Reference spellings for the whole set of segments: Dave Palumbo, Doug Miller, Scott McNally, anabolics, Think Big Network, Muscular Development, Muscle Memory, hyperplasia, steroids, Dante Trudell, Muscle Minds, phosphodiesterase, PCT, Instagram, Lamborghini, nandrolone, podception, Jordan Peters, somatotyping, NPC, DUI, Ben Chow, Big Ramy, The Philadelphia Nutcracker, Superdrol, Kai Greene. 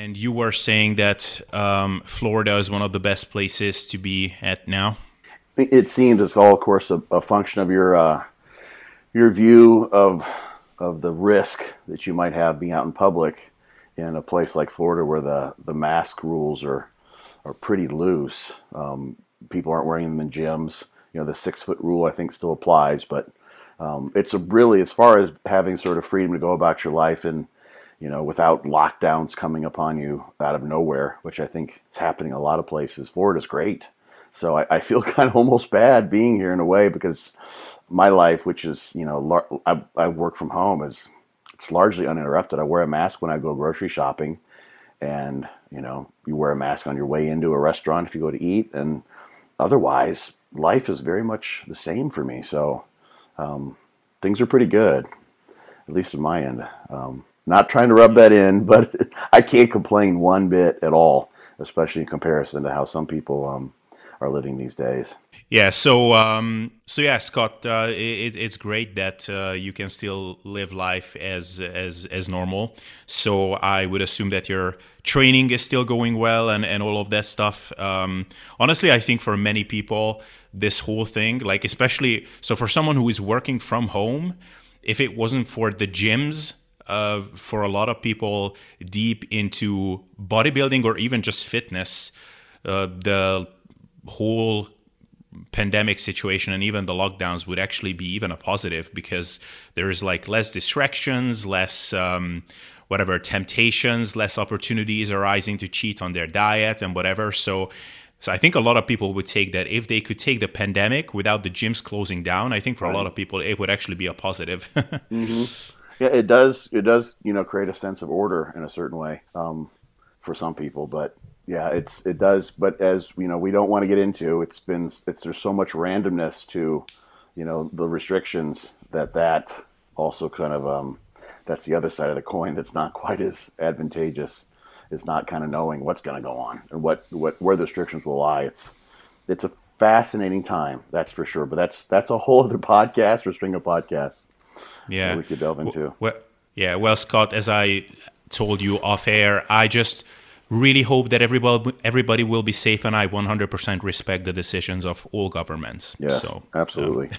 And you were saying that Florida is one of the best places to be at now? It seems it's all, of course, a function of your view of the risk that you might have being out in public in a place like Florida where the mask rules are pretty loose. People aren't wearing them in gyms. You know, the 6-foot rule, I think, still applies, but it's really, as far as having sort of freedom to go about your life and, you know, without lockdowns coming upon you out of nowhere, which I think is happening in a lot of places, Florida's great. So I feel kind of almost bad being here in a way, because my life, which is, you know, I work from home, it's largely uninterrupted. I wear a mask when I go grocery shopping, and, you know, you wear a mask on your way into a restaurant if you go to eat, and otherwise life is very much the same for me. So things are pretty good, at least on my end. Not trying to rub that in, but I can't complain one bit at all, especially in comparison to how some people are living these days. Yeah. So, yeah, Scott, it's great that you can still live life as normal. So I would assume that your training is still going well and all of that stuff. Honestly, I think for many people, this whole thing, like especially, so for someone who is working from home, if it wasn't for the gyms, for a lot of people deep into bodybuilding or even just fitness, the whole pandemic situation and even the lockdowns would actually be even a positive, because there's like less distractions, less whatever temptations, less opportunities arising to cheat on their diet and whatever. So I think a lot of people would take that if they could take the pandemic without the gyms closing down. I think for a lot of people it would actually be a positive. Mm-hmm. Yeah, it does, you know, create a sense of order in a certain way for some people, but yeah, it does. But as you know, we don't want to get into. There's so much randomness to, you know, the restrictions that also kind of that's the other side of the coin that's not quite as advantageous. Is not kind of knowing what's going to go on and where the restrictions will lie. It's a fascinating time, that's for sure. But that's a whole other podcast or string of podcasts. Yeah, that we could delve into. Well, Scott, as I told you off air, I just really hope that everybody will be safe, and I 100% respect the decisions of all governments. Yes, so, absolutely.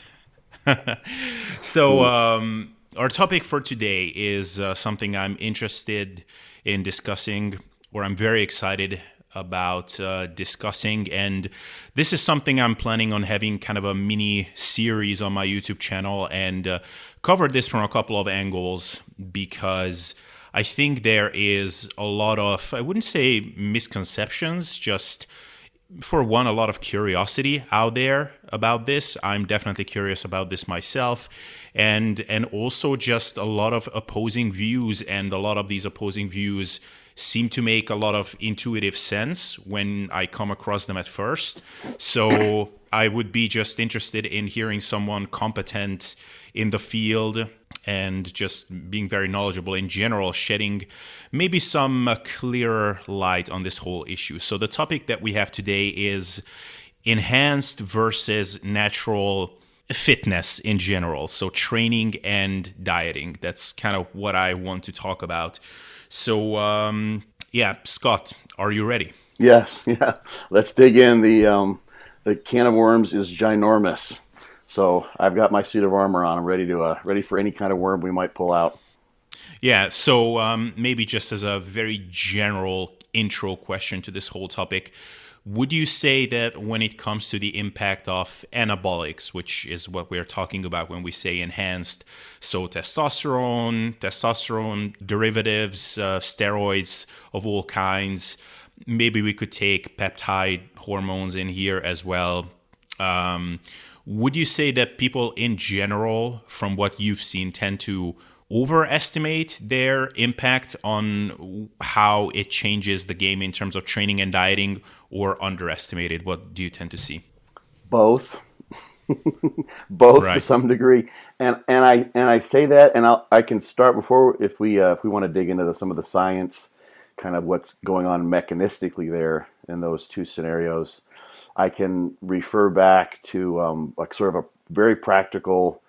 Our topic for today is something I'm interested in discussing, or I'm very excited about discussing, and this is something I'm planning on having kind of a mini series on my YouTube channel and cover this from a couple of angles, because I think there is a lot of, I wouldn't say misconceptions, just for one, a lot of curiosity out there about this. I'm definitely curious about this myself, and also just a lot of opposing views, and a lot of these opposing views seem to make a lot of intuitive sense when I come across them at first. So I would be just interested in hearing someone competent in the field and just being very knowledgeable in general, shedding maybe some clearer light on this whole issue. So the topic that we have today is enhanced versus natural fitness in general. So training and dieting, that's kind of what I want to talk about. So, yeah, Scott, are you ready? Yes. Yeah. Let's dig in. The can of worms is ginormous. So I've got my suit of armor on. I'm ready to ready for any kind of worm we might pull out. Yeah. So maybe just as a very general intro question to this whole topic, would you say that when it comes to the impact of anabolics, which is what we're talking about when we say enhanced, so testosterone derivatives, steroids of all kinds, maybe we could take peptide hormones in here as well. Would you say that people in general, from what you've seen, tend to overestimate their impact on how it changes the game in terms of training and dieting, or underestimate it? What do you tend to see? Both. Both, right, to some degree. And I say that, and I can start before, if we want to dig into some of the science, kind of what's going on mechanistically there in those two scenarios. I can refer back to like sort of a very practical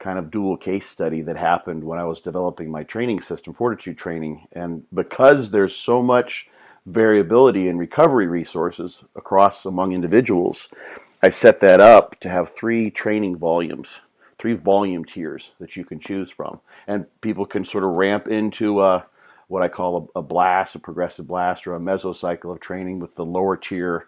kind of dual case study that happened when I was developing my training system, Fortitude Training. And because there's so much variability in recovery resources across among individuals, I set that up to have three training volumes, three volume tiers that you can choose from. And people can sort of ramp into what I call a blast, a progressive blast, or a mesocycle of training with the lower tier,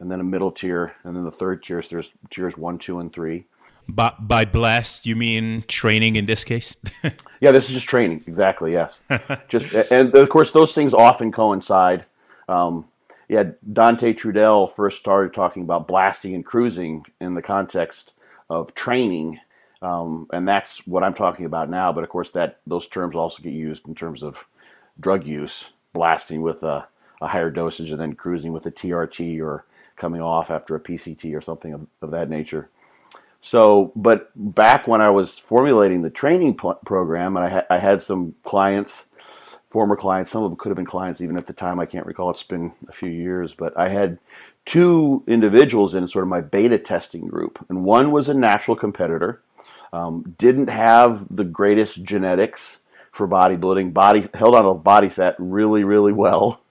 and then a middle tier, and then the third tier. So there's tiers 1, 2, and 3. By blast, you mean training in this case? Yeah, this is just training. Exactly, yes. And of course, those things often coincide. Yeah, Dante Trudell first started talking about blasting and cruising in the context of training, and that's what I'm talking about now. But of course, that those terms also get used in terms of drug use, blasting with a higher dosage and then cruising with a TRT or coming off after a PCT or something of that nature. So, but back when I was formulating the training program, and I had some clients, former clients, some of them could have been clients even at the time, I can't recall, it's been a few years, but I had two individuals in sort of my beta testing group, and one was a natural competitor, didn't have the greatest genetics for bodybuilding, held on to body fat really, really well.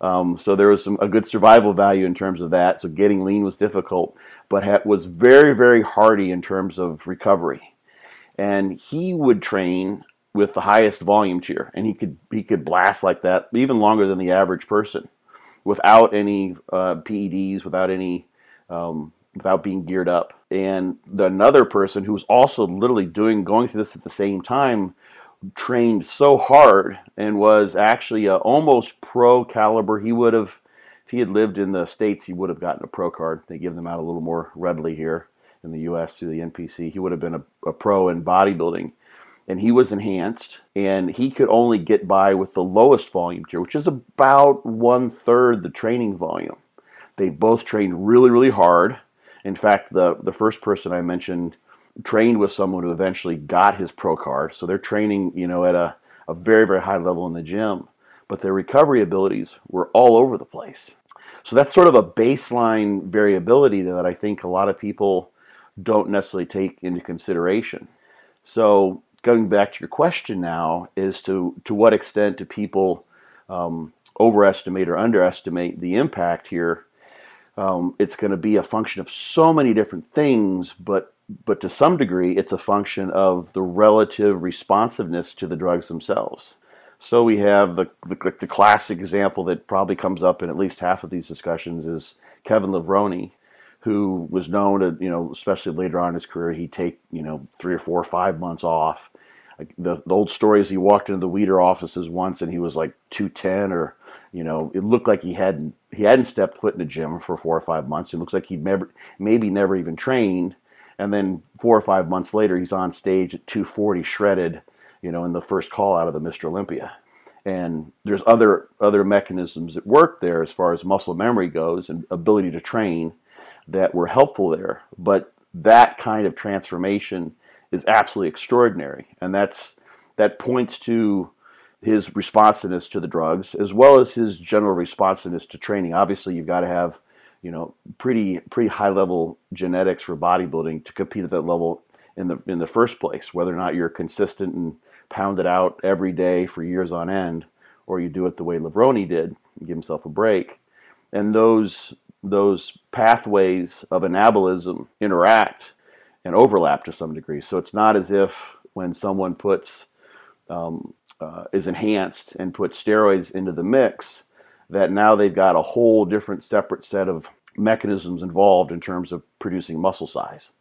So there was a good survival value in terms of that. So getting lean was difficult, but was very, very hardy in terms of recovery. And he would train with the highest volume tier, and he could blast like that even longer than the average person, without any PEDs, without any without being geared up. And another person who was also literally going through this at the same time, trained so hard and was actually almost pro caliber. He would have, if he had lived in the States, he would have gotten a pro card. They give them out a little more readily here in the US through the NPC. He would have been a pro in bodybuilding. And he was enhanced, and he could only get by with the lowest volume tier, which is about 1/3 the training volume. They both trained really, really hard. In fact, the first person I mentioned trained with someone who eventually got his pro card. So they're training, you know, at a very, very high level in the gym, but their recovery abilities were all over the place. So that's sort of a baseline variability that I think a lot of people don't necessarily take into consideration. So going back to your question now is to what extent do people overestimate or underestimate the impact here? It's going to be a function of so many different things, but to some degree, it's a function of the relative responsiveness to the drugs themselves. So we have the classic example that probably comes up in at least half of these discussions is Kevin Levrone, who was known to, you know, especially later on in his career, he'd take, you know, 3 or 4 or 5 months off. Like the old story is he walked into the Weider offices once and he was like 210, or, you know, it looked like he hadn't stepped foot in the gym for 4 or 5 months. It looks like he'd maybe never even trained. And then 4 or 5 months later, he's on stage at 240 shredded, you know, in the first call out of the Mr. Olympia. And there's other mechanisms at work there as far as muscle memory goes and ability to train that were helpful there. But that kind of transformation is absolutely extraordinary. And that points to his responsiveness to the drugs as well as his general responsiveness to training. Obviously, you've got to have, you know, pretty high level genetics for bodybuilding to compete at that level in the first place, whether or not you're consistent and pound it out every day for years on end, or you do it the way Levrone did, give himself a break. And those pathways of anabolism interact and overlap to some degree. So it's not as if when someone puts is enhanced and puts steroids into the mix, that now they've got a whole different separate set of mechanisms involved in terms of producing muscle size.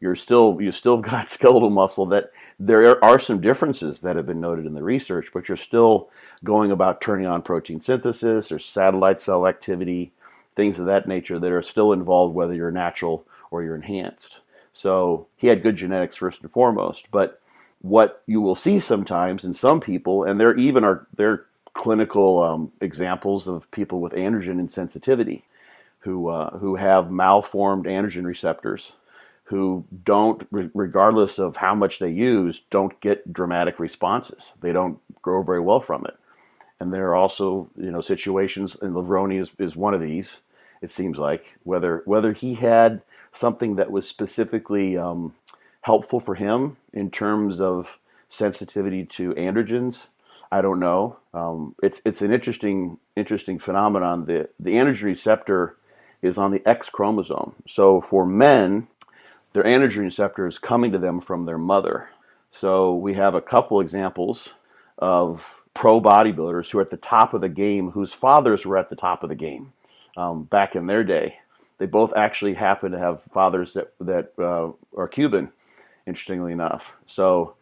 You've still got skeletal muscle. That there are some differences that have been noted in the research, but you're still going about turning on protein synthesis or satellite cell activity, things of that nature that are still involved whether you're natural or you're enhanced. So he had good genetics first and foremost, but what you will see sometimes in some people, and there even are clinical examples of people with androgen insensitivity who have malformed androgen receptors, who don't, regardless of how much they use, don't get dramatic responses. They don't grow very well from it. And there are also, you know, situations, and Levrone is one of these, it seems like, whether he had something that was specifically helpful for him in terms of sensitivity to androgens. I don't know. It's an interesting phenomenon. The androgen receptor is on the X chromosome. So for men, their androgen receptor is coming to them from their mother. So we have a couple examples of pro bodybuilders who are at the top of the game, whose fathers were at the top of the game back in their day. They both actually happen to have fathers that are Cuban, interestingly enough. So,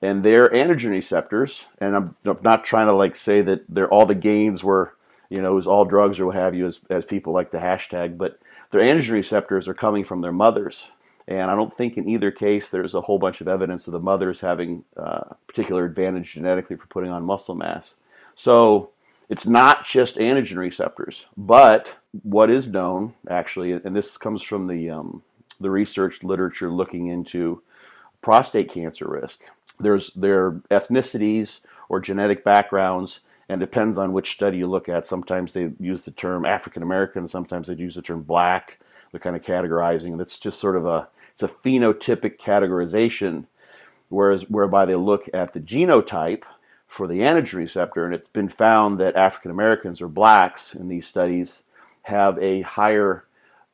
and their androgen receptors, and I'm not trying to like say that they're all the gains were, you know, it was all drugs or what have you, as people like the hashtag, but their androgen receptors are coming from their mothers. And I don't think in either case there's a whole bunch of evidence of the mothers having a particular advantage genetically for putting on muscle mass. So it's not just androgen receptors, but what is known actually, and this comes from the research literature looking into prostate cancer risk. There's their ethnicities or genetic backgrounds, and depends on which study you look at. Sometimes they use the term African American, sometimes they use the term black. They're kind of categorizing, and it's just sort of it's a phenotypic categorization, whereby they look at the genotype for the androgen receptor, and it's been found that African Americans or blacks in these studies have a higher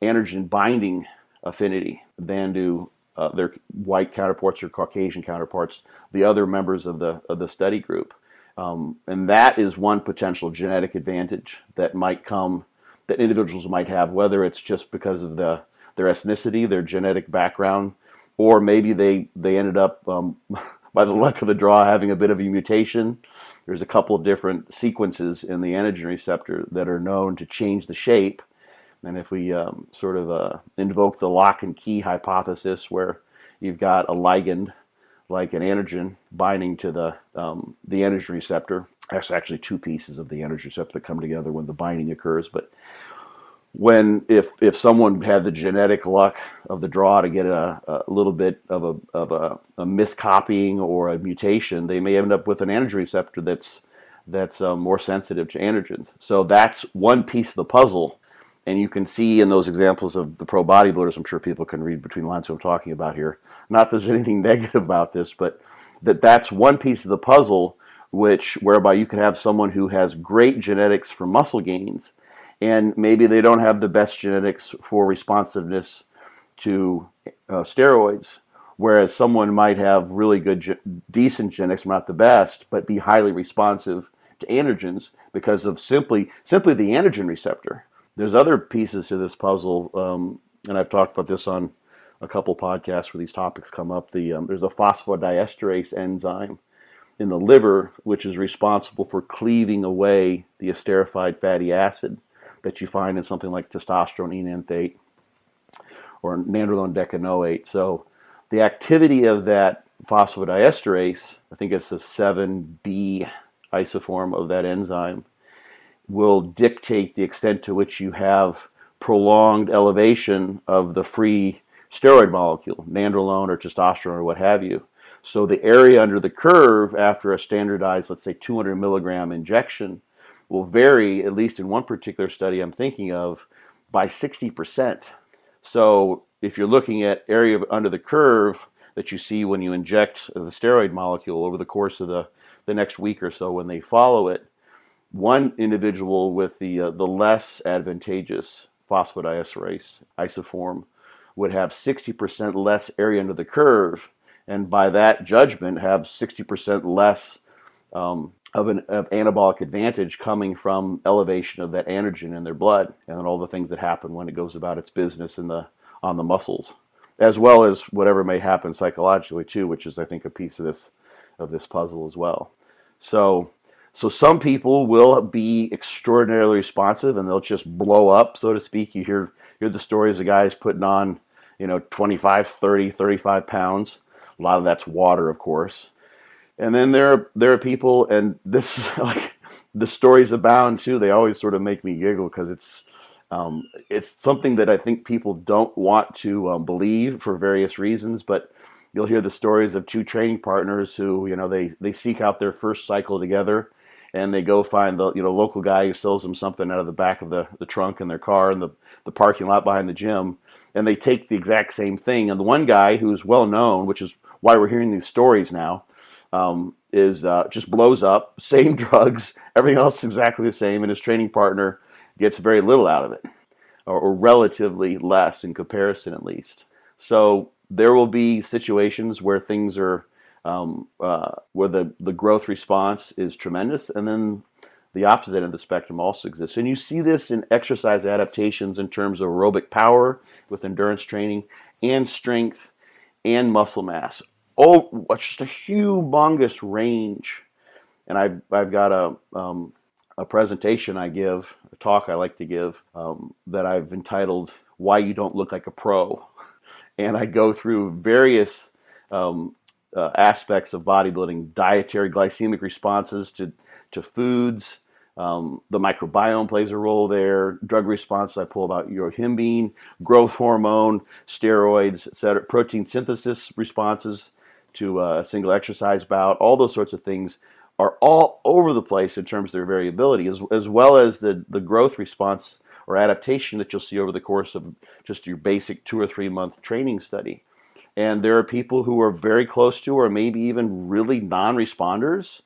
androgen binding affinity than do their white counterparts or Caucasian counterparts, the other members of the study group, and that is one potential genetic advantage that might come. That individuals might have, whether it's just because of their ethnicity, their genetic background, or maybe they ended up, by the luck of the draw, having a bit of a mutation. There's a couple of different sequences in the androgen receptor that are known to change the shape. And if we invoke the lock and key hypothesis, where you've got a ligand, like an androgen, binding to the androgen receptor. That's actually two pieces of the androgen receptor that come together when the binding occurs. But if someone had the genetic luck of the draw to get a little bit of a miscopying or a mutation, they may end up with an androgen receptor that's more sensitive to androgens. So that's one piece of the puzzle. And you can see in those examples of the pro bodybuilders, I'm sure people can read between lines what I'm talking about here. Not that there's anything negative about this, but that's one piece of the puzzle, whereby you could have someone who has great genetics for muscle gains, and maybe they don't have the best genetics for responsiveness to steroids, whereas someone might have really good, decent genetics, not the best, but be highly responsive to androgens because of simply the androgen receptor. There's other pieces to this puzzle, and I've talked about this on a couple podcasts where these topics come up. There's a phosphodiesterase enzyme in the liver, which is responsible for cleaving away the esterified fatty acid that you find in something like testosterone enanthate or nandrolone decanoate. So the activity of that phosphodiesterase, I think it's the 7B isoform of that enzyme, will dictate the extent to which you have prolonged elevation of the free steroid molecule, nandrolone or testosterone or what have you. So the area under the curve after a standardized, let's say 200 milligram injection, will vary, at least in one particular study I'm thinking of, by 60%. So if you're looking at area under the curve that you see when you inject the steroid molecule over the course of the next week or so when they follow it, one individual with the less advantageous phosphodiesterase isoform would have 60% less area under the curve, and by that judgment have 60% less of anabolic advantage coming from elevation of that androgen in their blood, and then all the things that happen when it goes about its business on the muscles, as well as whatever may happen psychologically too, which is I think a piece of this puzzle as well. So some people will be extraordinarily responsive and they'll just blow up, so to speak. You hear the stories of guys putting on, 25, 30, 35 pounds. A lot of that's water, of course. And then there are people, and this is like the stories abound too. They always sort of make me giggle because it's something that I think people don't want to believe for various reasons, but you'll hear the stories of two training partners who, they seek out their first cycle together. And they go find the local guy who sells them something out of the back of the trunk in their car in the parking lot behind the gym. and they take the exact same thing. And the one guy who's well known, which is why we're hearing these stories now, just blows up, same drugs, everything else exactly the same, and his training partner gets very little out of it, or relatively less in comparison at least. So there will be situations where things are, where the growth response is tremendous, and then the opposite end of the spectrum also exists. And you see this in exercise adaptations in terms of aerobic power with endurance training and strength and muscle mass. Oh, it's just a humongous range. And I've got a presentation I give, a talk I like to give, that I've entitled, Why You Don't Look Like a Pro. And I go through various aspects of bodybuilding, dietary glycemic responses to foods. The microbiome plays a role there. Drug response, I pull about urohymbiene, growth hormone, steroids, etc. Protein synthesis responses to a single exercise bout. All those sorts of things are all over the place in terms of their variability, as well as the growth response or adaptation that you'll see over the course of just your basic 2 or 3 month training study. And there are people who are very close to or maybe even really non-responders.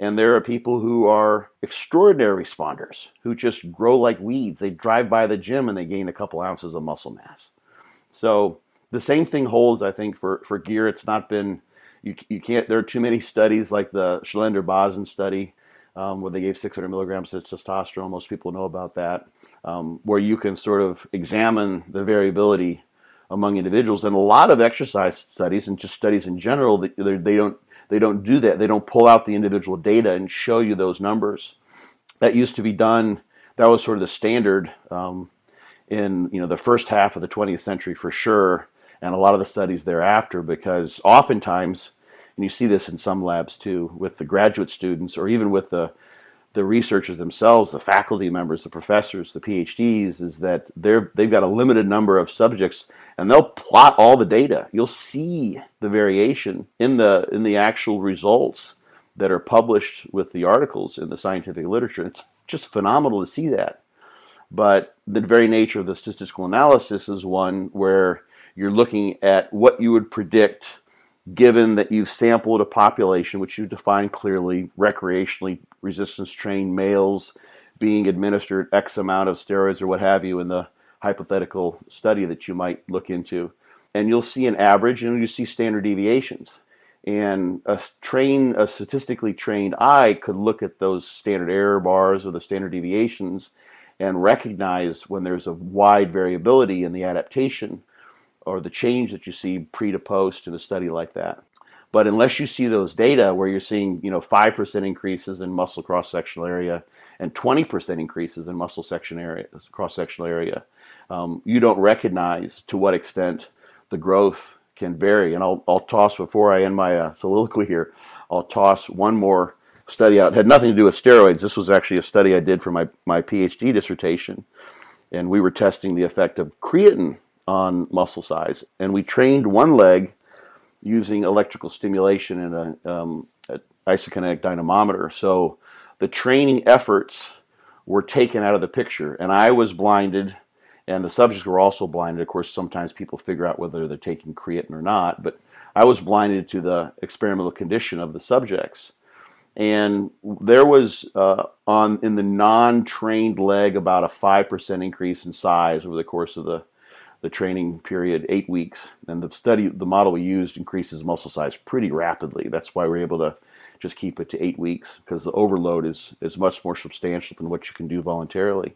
And there are people who are extraordinary responders who just grow like weeds. They drive by the gym and they gain a couple ounces of muscle mass. So the same thing holds, I think, for gear. It's not been, you can't, there are too many studies like the Schlender-Bosen study where they gave 600 milligrams of testosterone. Most people know about that, where you can sort of examine the variability among individuals. And a lot of exercise studies and just studies in general, they don't do that. They don't pull out the individual data and show you those numbers. That used to be done. That was sort of the standard in the first half of the 20th century for sure, and a lot of the studies thereafter, because oftentimes, and you see this in some labs too, with the graduate students or even with the researchers themselves, the faculty members, the professors, the PhDs, is that they've got a limited number of subjects, and they'll plot all the data. You'll see the variation in the actual results that are published with the articles in the scientific literature. It's just phenomenal to see that. But the very nature of the statistical analysis is one where you're looking at what you would predict given that you've sampled a population which you define clearly, recreationally resistance-trained males being administered X amount of steroids or what have you in the hypothetical study that you might look into. And you'll see an average, and you see standard deviations. And a statistically trained eye could look at those standard error bars or the standard deviations and recognize when there's a wide variability in the adaptation or the change that you see pre to post in a study like that. But unless you see those data where you're seeing 5% increases in muscle cross-sectional area and 20% increases in muscle cross-sectional area, you don't recognize to what extent the growth can vary. And I'll toss, before I end my soliloquy here, I'll toss one more study out. It had nothing to do with steroids. This was actually a study I did for my PhD dissertation. And we were testing the effect of creatine on muscle size, and we trained one leg using electrical stimulation in an isokinetic dynamometer. So the training efforts were taken out of the picture, and I was blinded, and the subjects were also blinded. Of course, sometimes people figure out whether they're taking creatine or not, but I was blinded to the experimental condition of the subjects. And there was in the non-trained leg about a 5% increase in size over the course of the training period, 8 weeks, and the model we used increases muscle size pretty rapidly. That's why we're able to just keep it to 8 weeks, because the overload is much more substantial than what you can do voluntarily.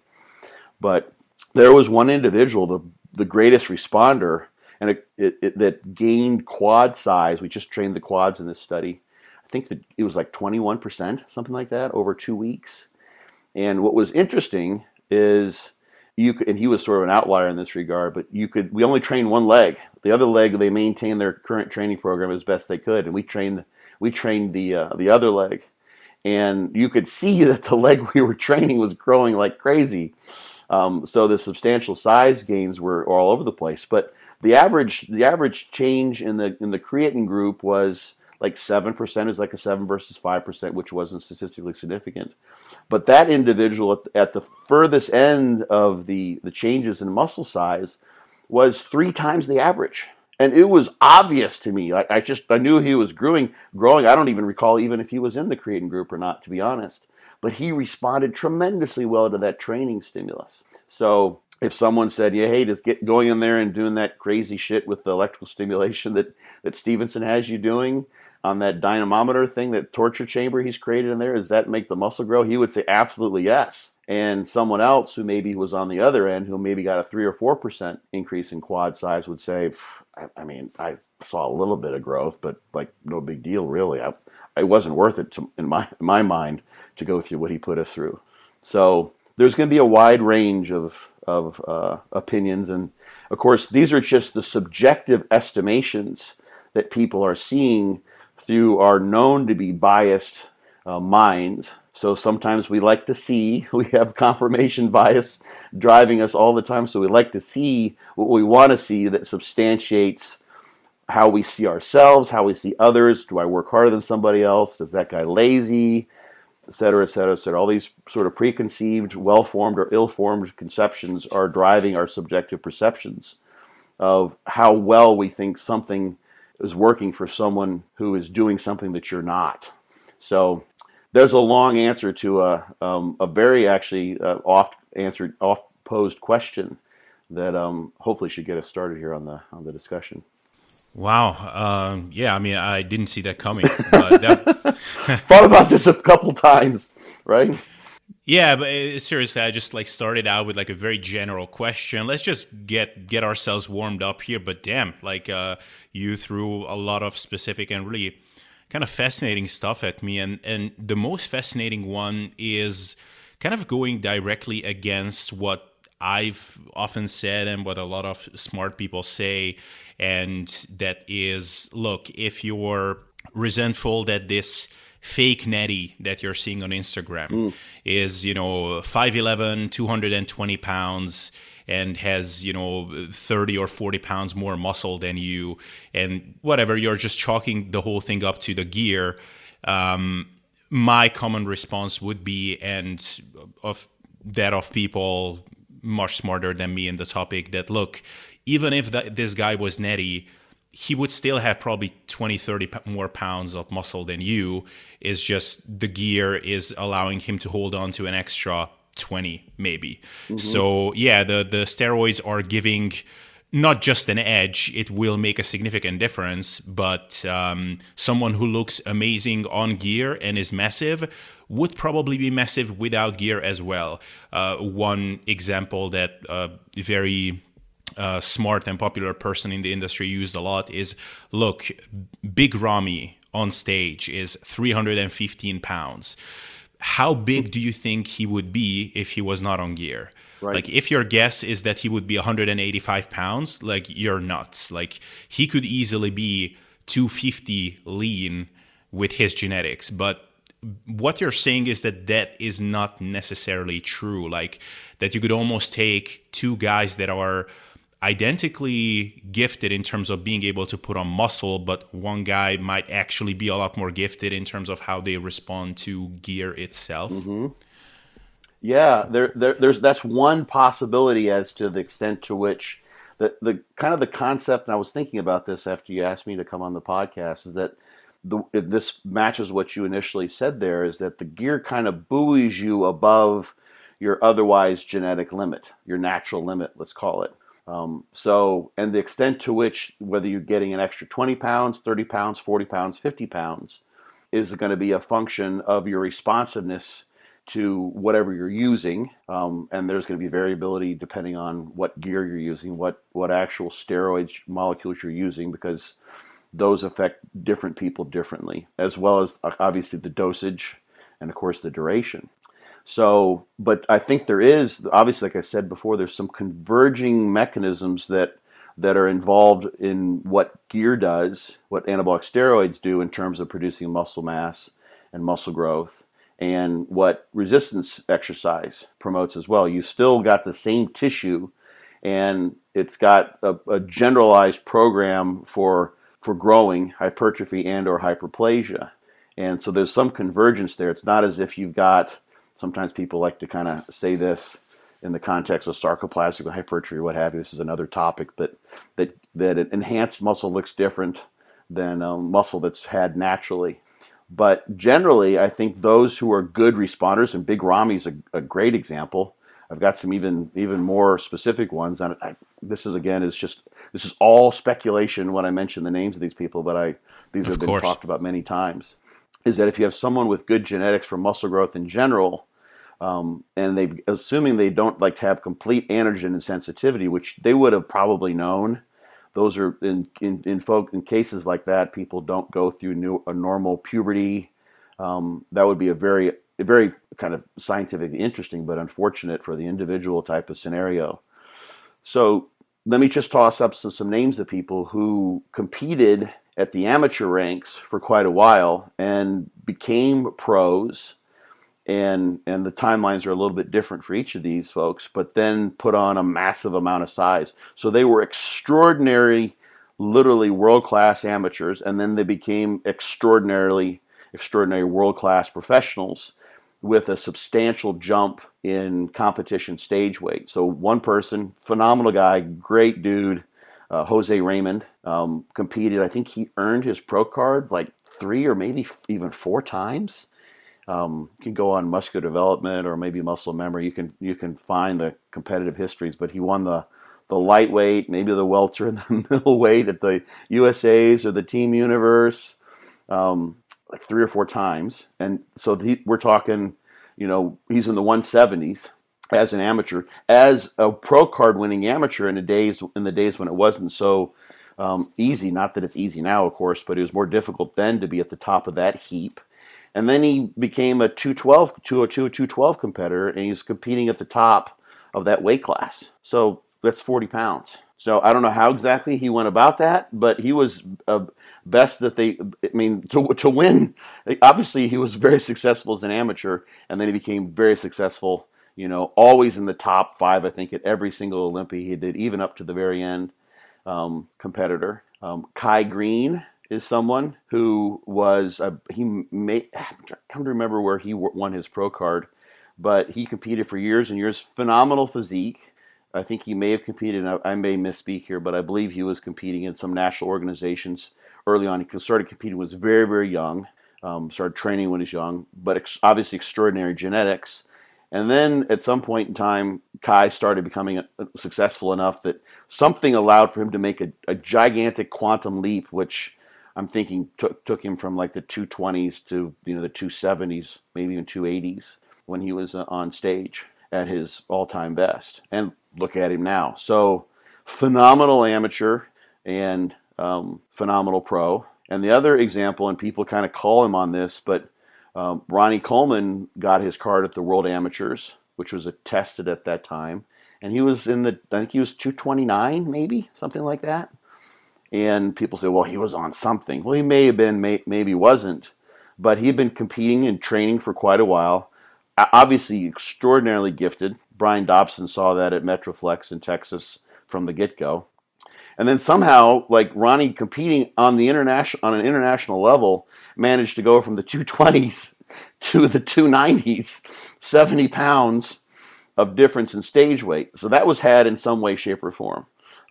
But there was one individual, the greatest responder, and that gained quad size. We just trained the quads in this study. I think that it was like 21%, something like that, over 2 weeks. And what was interesting is, and he was sort of an outlier in this regard, but we only trained one leg. The other leg, they maintained their current training program as best they could, and we trained the other leg, and you could see that the leg we were training was growing like crazy. So the substantial size gains were all over the place, but the average change in the creatine group was like 7%. Is like a 7 versus 5%, which wasn't statistically significant. But that individual at the furthest end of the changes in muscle size was 3 times the average. And it was obvious to me. I knew he was growing. I don't even recall even if he was in the creatine group or not, to be honest. But he responded tremendously well to that training stimulus. So if someone said, yeah, hey, just get going in there and doing that crazy shit with the electrical stimulation that Stevenson has you doing on that dynamometer thing, that torture chamber he's created in there, does that make the muscle grow? He would say absolutely yes. And someone else who maybe was on the other end, who maybe got a 3 or 4% increase in quad size, would say, I mean, I saw a little bit of growth, but like no big deal really. It wasn't worth it in my mind to go through what he put us through. So there's going to be a wide range of opinions. And of course, these are just the subjective estimations that people are seeing through our known to be biased minds. So sometimes we like to see, we have confirmation bias driving us all the time. So we like to see what we want to see that substantiates how we see ourselves, how we see others. Do I work harder than somebody else? Is that guy lazy? Et cetera, et cetera, et cetera. All these sort of preconceived, well-formed or ill-formed conceptions are driving our subjective perceptions of how well we think something is working for someone who is doing something that you're not. So there's a long answer to a very actually oft-answered, oft-posed question that hopefully should get us started here on the discussion. Wow. Yeah, I mean, I didn't see that coming. Thought about this a couple times, right? Yeah, but seriously, I just like started out with like a very general question. Let's just get ourselves warmed up here. But damn, like you threw a lot of specific and really kind of fascinating stuff at me. And the most fascinating one is kind of going directly against what I've often said and what a lot of smart people say, and that is, look, if you're resentful that this fake Nettie that you're seeing on Instagram is, you know, 5'11", 220 pounds, and has, you know, 30 or 40 pounds more muscle than you, and whatever, you're just chalking the whole thing up to the gear, my common response would be, and of that of people much smarter than me in the topic, that look, even if this guy was Nettie, he would still have probably 20, 30 more pounds of muscle than you. It's just the gear is allowing him to hold on to an extra 20 maybe. Mm-hmm. So yeah, the steroids are giving not just an edge, it will make a significant difference, but someone who looks amazing on gear and is massive would probably be massive without gear as well. One example that very smart and popular person in the industry used a lot is, look, Big Ramy on stage is 315 pounds. How big do you think he would be if he was not on gear? Right. Like, if your guess is that he would be 185 pounds, like, you're nuts. Like, he could easily be 250 lean with his genetics. But what you're saying is that is not necessarily true. Like, that you could almost take two guys that are identically gifted in terms of being able to put on muscle, but one guy might actually be a lot more gifted in terms of how they respond to gear itself. Mm-hmm. Yeah, that's one possibility as to the extent to which the kind of the concept, and I was thinking about this after you asked me to come on the podcast, is that this matches what you initially said there, is that the gear kind of buoys you above your otherwise genetic limit, your natural limit, let's call it. And the extent to which, whether you're getting an extra 20 pounds, 30 pounds, 40 pounds, 50 pounds, is going to be a function of your responsiveness to whatever you're using, and there's going to be variability depending on what gear you're using, what actual steroid molecules you're using, because those affect different people differently, as well as obviously the dosage and of course the duration. So, but I think there is, obviously, like I said before, there's some converging mechanisms that are involved in what gear does, what anabolic steroids do in terms of producing muscle mass and muscle growth, and what resistance exercise promotes as well. You've still got the same tissue, and it's got a generalized program for growing, hypertrophy and or hyperplasia. And so there's some convergence there. It's not as if you've got, sometimes people like to kind of say this, in the context of sarcoplastic hypertrophy, what have you. This is another topic that enhanced muscle looks different than muscle that's had naturally. But generally, I think those who are good responders, and Big Ramy is a great example. I've got some even more specific ones. And this is all speculation when I mention the names of these people, but these have been talked about many times. Is that if you have someone with good genetics for muscle growth in general, and assuming they don't like to have complete androgen and sensitivity, which they would have probably known, those are in cases like that, people don't go through a normal puberty. That would be a very kind of scientifically interesting, but unfortunate for the individual type of scenario. So let me just toss up some names of people who competed at the amateur ranks for quite a while and became pros. And the timelines are a little bit different for each of these folks, but then put on a massive amount of size. So they were extraordinary, literally world-class amateurs, and then they became extraordinary world-class professionals with a substantial jump in competition stage weight. So one person, phenomenal guy, great dude, Jose Raymond, competed. I think he earned his pro card like 3 or maybe even 4 times. You can go on Muscular Development or maybe Muscle Memory. You can find the competitive histories, but he won the lightweight, maybe the welter and the middleweight at the USA's or the Team Universe, like 3 or 4 times. And so we're talking, he's in the 170s as an amateur, as a pro card winning amateur in the days when it wasn't so easy. Not that it's easy now, of course, but it was more difficult then to be at the top of that heap. And then he became a 212 competitor, and he's competing at the top of that weight class. So that's 40 pounds. So I don't know how exactly he went about that, but he was best that they, to win. Obviously, he was very successful as an amateur, and then he became very successful, always in the top 5, I think, at every single Olympia he did, even up to the very end, competitor. Kai Greene is someone who was, I don't remember where he won his pro card, but he competed for years and years, phenomenal physique. I think he may have competed, and I may misspeak here, but I believe he was competing in some national organizations early on. He started competing when he was very, very young, started training when he was young, but obviously extraordinary genetics. And then at some point in time, Kai started becoming successful enough that something allowed for him to make a gigantic quantum leap, which I'm thinking took him from like the 220s to the 270s, maybe even 280s when he was on stage at his all-time best. And look at him now. So phenomenal amateur and phenomenal pro. And the other example, and people kind of call him on this, but Ronnie Coleman got his card at the World Amateurs, which was attested at that time. And he was I think he was 229 maybe, something like that. And people say, well, he was on something. Well, he may have been, maybe wasn't. But he'd been competing and training for quite a while. Obviously extraordinarily gifted. Brian Dobson saw that at Metroflex in Texas from the get-go. And then somehow, like Ronnie competing on an international level, managed to go from the 220s to the 290s, 70 pounds of difference in stage weight. So that was had in some way, shape, or form.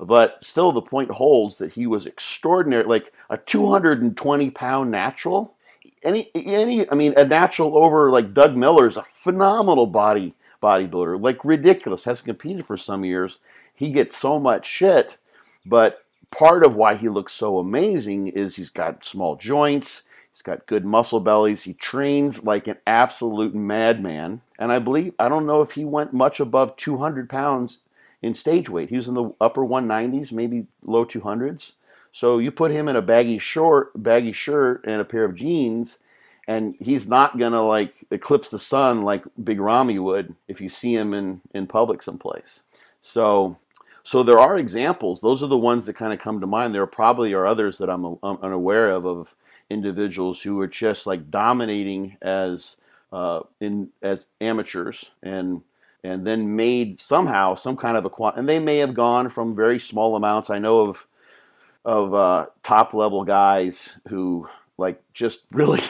But still the point holds that he was extraordinary, like a 220-pound natural. A natural over like Doug Miller is a phenomenal bodybuilder, like ridiculous, has competed for some years. He gets so much shit, but part of why he looks so amazing is he's got small joints, he's got good muscle bellies, he trains like an absolute madman. And I don't know if he went much above 200 pounds in stage weight. He was in the upper 190s, maybe low 200s. So you put him in a baggy shirt and a pair of jeans, and he's not going to like eclipse the sun like Big Ramy would if you see him in public someplace. So there are examples. Those are the ones that kind of come to mind. There probably are others that I'm unaware of individuals who are just like dominating as amateurs and then made somehow some kind of and they may have gone from very small amounts. I know of top level guys who like just really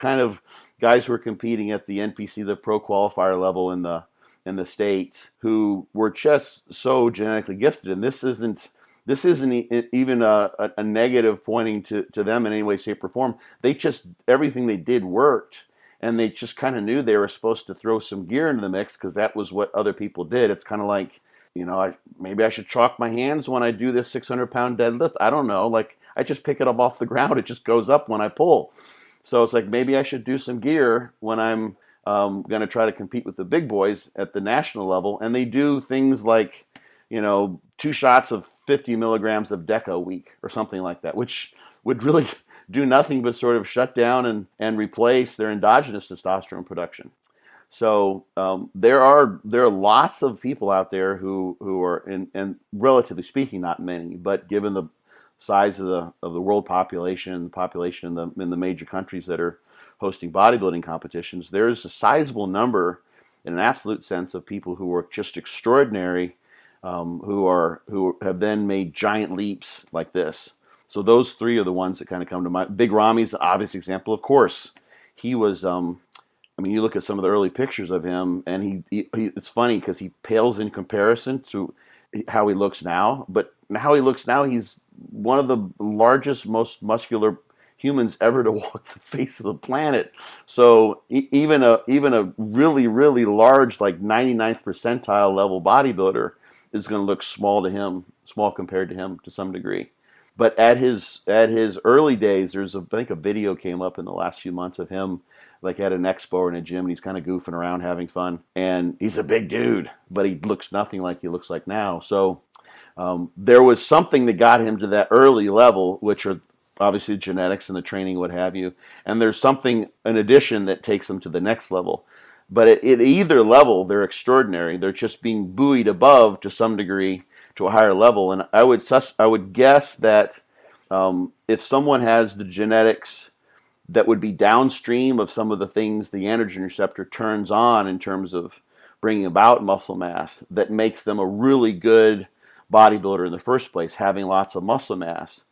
kind of guys who are competing at the NPC, the pro qualifier level in the in the States who were just so genetically gifted. And this isn't even a negative pointing to them in any way, shape, or form. They just, everything they did worked. And they just kind of knew they were supposed to throw some gear into the mix because that was what other people did. It's kind of like, you know, maybe I should chalk my hands when I do this 600-pound deadlift. I don't know. Like, I just pick it up off the ground. It just goes up when I pull. So it's like, maybe I should do some gear when I'm going to try to compete with the big boys at the national level. And they do things like, you know, 2 shots of 50 milligrams of Deca a week or something like that, which would really do nothing but sort of shut down and replace their endogenous testosterone production. So there are lots of people out there who are, and relatively speaking, not many, but given the size of the world population, in the major countries that are hosting bodybuilding competitions, there is a sizable number, in an absolute sense, of people who are just extraordinary, who have then made giant leaps like this. So those three are the ones that kind of come to mind. Big Ramy's an obvious example, of course. He was, I mean, you look at some of the early pictures of him, and he it's funny because he pales in comparison to how he looks now. But how he looks now, he's one of the largest, most muscular humans ever to walk the face of the planet. So even a really, really large, like 99th percentile level bodybuilder is going to look small compared to him to some degree. But at his early days, there's I think a video came up in the last few months of him like at an expo or in a gym, and he's kind of goofing around having fun, and he's a big dude, but he looks nothing like he looks like now. So there was something that got him to that early level, which are obviously genetics and the training, what have you, and there's something in addition that takes him to the next level. But at either level, they're extraordinary. They're just being buoyed above to some degree to a higher level. And I would guess that if someone has the genetics that would be downstream of some of the things the androgen receptor turns on in terms of bringing about muscle mass, that makes them a really good bodybuilder in the first place, having lots of muscle mass,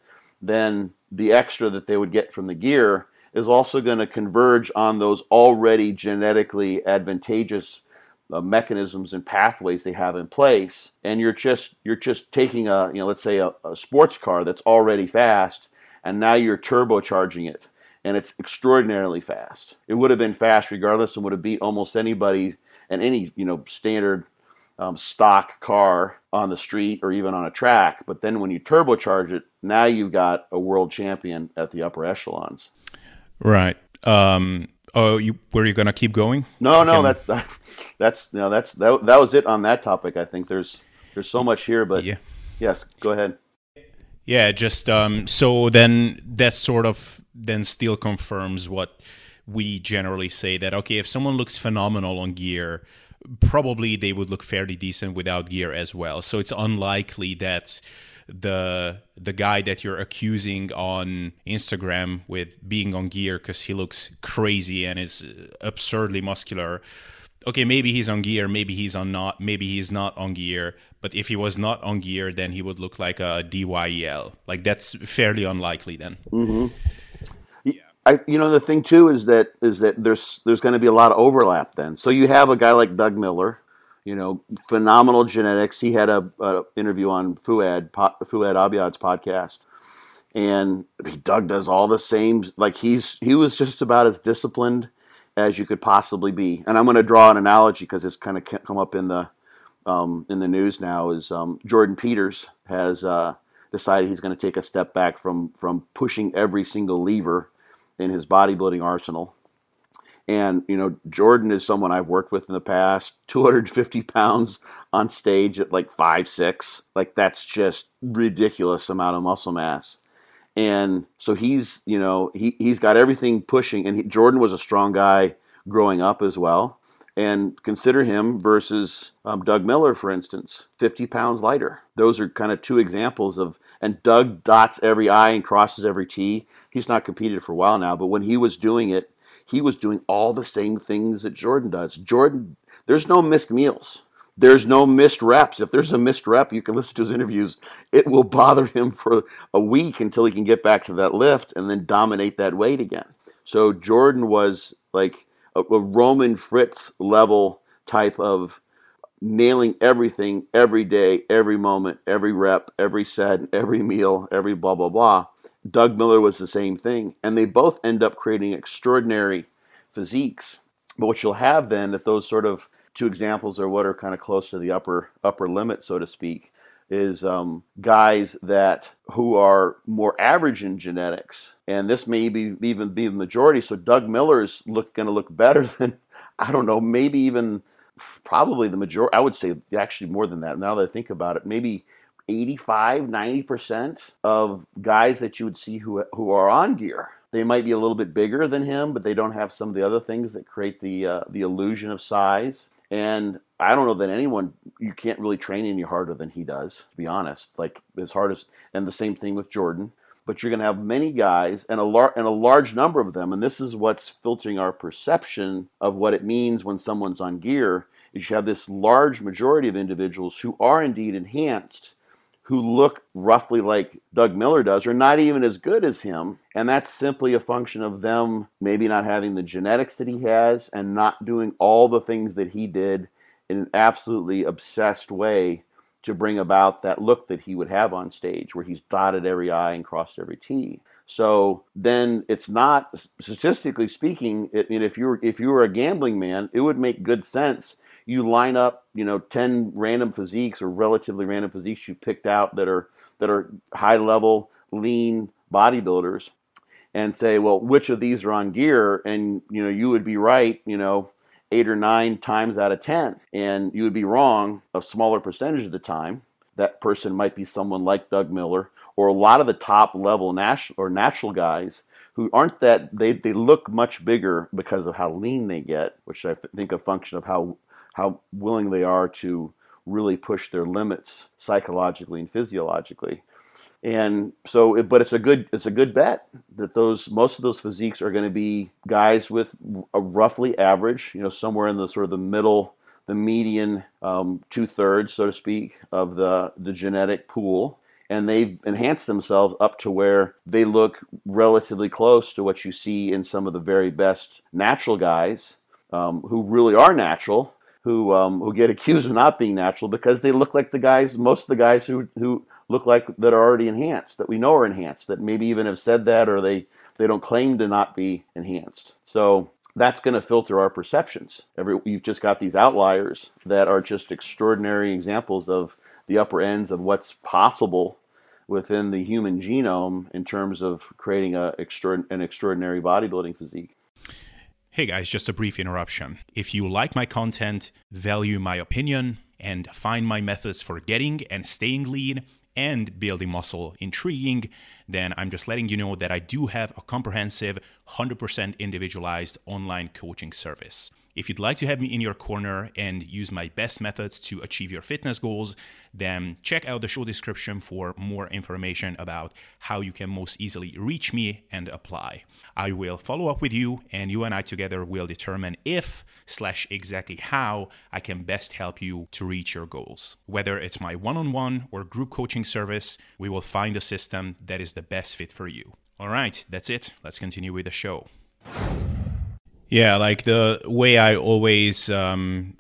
then the extra that they would get from the gear is also going to converge on those already genetically advantageous mechanisms and pathways they have in place. And you're just taking a, you know, let's say a sports car that's already fast, and now you're turbocharging it, and it's extraordinarily fast. It would have been fast regardless, and would have beat almost anybody and any, you know, standard stock car on the street or even on a track. But then when you turbocharge it, now you've got a world champion at the upper echelons. Right. Oh, were you going to keep going? No, that was it on that topic. I think there's so much here, but yeah. Yes, go ahead. Yeah, just so then that sort of then still confirms what we generally say, that okay, if someone looks phenomenal on gear, probably they would look fairly decent without gear as well. So it's unlikely that the guy that you're accusing on Instagram with being on gear because he looks crazy and is absurdly muscular, okay, maybe he's on gear, maybe he's not on gear. But if he was not on gear, then he would look like a DYEL. Like, that's fairly unlikely then. Mm-hmm. You know, the thing too is that there's going to be a lot of overlap then. So you have a guy like Doug Miller, you know, phenomenal genetics. He had a interview on Fouad Abiad's podcast, and Doug does all the same. Like, he was just about as disciplined as you could possibly be. And I'm going to draw an analogy because it's kind of come up in the news now. Is Jordan Peters has decided he's going to take a step back from pushing every single lever in his bodybuilding arsenal. And, you know, Jordan is someone I've worked with in the past, 250 pounds on stage at like 5'6". Like, that's just ridiculous amount of muscle mass. And so he's, you know, he's got everything pushing. And Jordan was a strong guy growing up as well. And consider him versus Doug Miller, for instance, 50 pounds lighter. Those are kind of two examples of, and Doug dots every I and crosses every T. He's not competed for a while now, but when he was doing it, he was doing all the same things that Jordan does. Jordan, there's no missed meals. There's no missed reps. If there's a missed rep, you can listen to his interviews. It will bother him for a week until he can get back to that lift and then dominate that weight again. So Jordan was like a Roman Fritz level type of nailing everything, every day, every moment, every rep, every set, every meal, every blah, blah, blah. Doug Miller was the same thing. And they both end up creating extraordinary physiques. But what you'll have then, if those sort of two examples are what are kind of close to the upper limit, so to speak, is guys who are more average in genetics. And this may even be the majority. So Doug Miller is going to look better than, I don't know, maybe even probably the majority. I would say actually more than that. Now that I think about it, maybe 85, 90% of guys that you would see who are on gear. They might be a little bit bigger than him, but they don't have some of the other things that create the illusion of size. And I don't know that you can't really train any harder than he does, to be honest. Like as hard as, and the same thing with Jordan. But you're going to have many guys and a large number of them. And this is what's filtering our perception of what it means when someone's on gear, is you have this large majority of individuals who are indeed enhanced, who look roughly like Doug Miller does, or not even as good as him. And that's simply a function of them maybe not having the genetics that he has and not doing all the things that he did in an absolutely obsessed way to bring about that look that he would have on stage, where he's dotted every I and crossed every T. So then it's not, statistically speaking, if you were a gambling man, it would make good sense. You line up, 10 random physiques or relatively random physiques you picked out that are high-level, lean bodybuilders, and say, well, which of these are on gear? And, you would be right, 8 or 9 times out of 10, and you would be wrong a smaller percentage of the time. That person might be someone like Doug Miller, or a lot of the top level natural guys who aren't that, they look much bigger because of how lean they get, which I think a function of how willing they are to really push their limits psychologically and physiologically. And so, but it's a good bet that most of those physiques are going to be guys with a roughly average, somewhere in the sort of the middle, the median, 2/3, so to speak, of the genetic pool. And they've enhanced themselves up to where they look relatively close to what you see in some of the very best natural guys, who really are natural, who get accused of not being natural because they look like most of the guys who look like that are already enhanced, that we know are enhanced, that maybe even have said that, or they don't claim to not be enhanced. So that's going to filter our perceptions. You've just got these outliers that are just extraordinary examples of the upper ends of what's possible within the human genome in terms of creating an extraordinary bodybuilding physique. Hey guys, just a brief interruption. If you like my content, value my opinion, and find my methods for getting and staying lean and building muscle intriguing, then I'm just letting you know that I do have a comprehensive, 100% individualized online coaching service. If you'd like to have me in your corner and use my best methods to achieve your fitness goals, then check out the show description for more information about how you can most easily reach me and apply. I will follow up with you, and you and I together will determine if/exactly how I can best help you to reach your goals. Whether it's my one-on-one or group coaching service, we will find a system that is the best fit for you. All right, that's it. Let's continue with the show. Yeah, like the way I always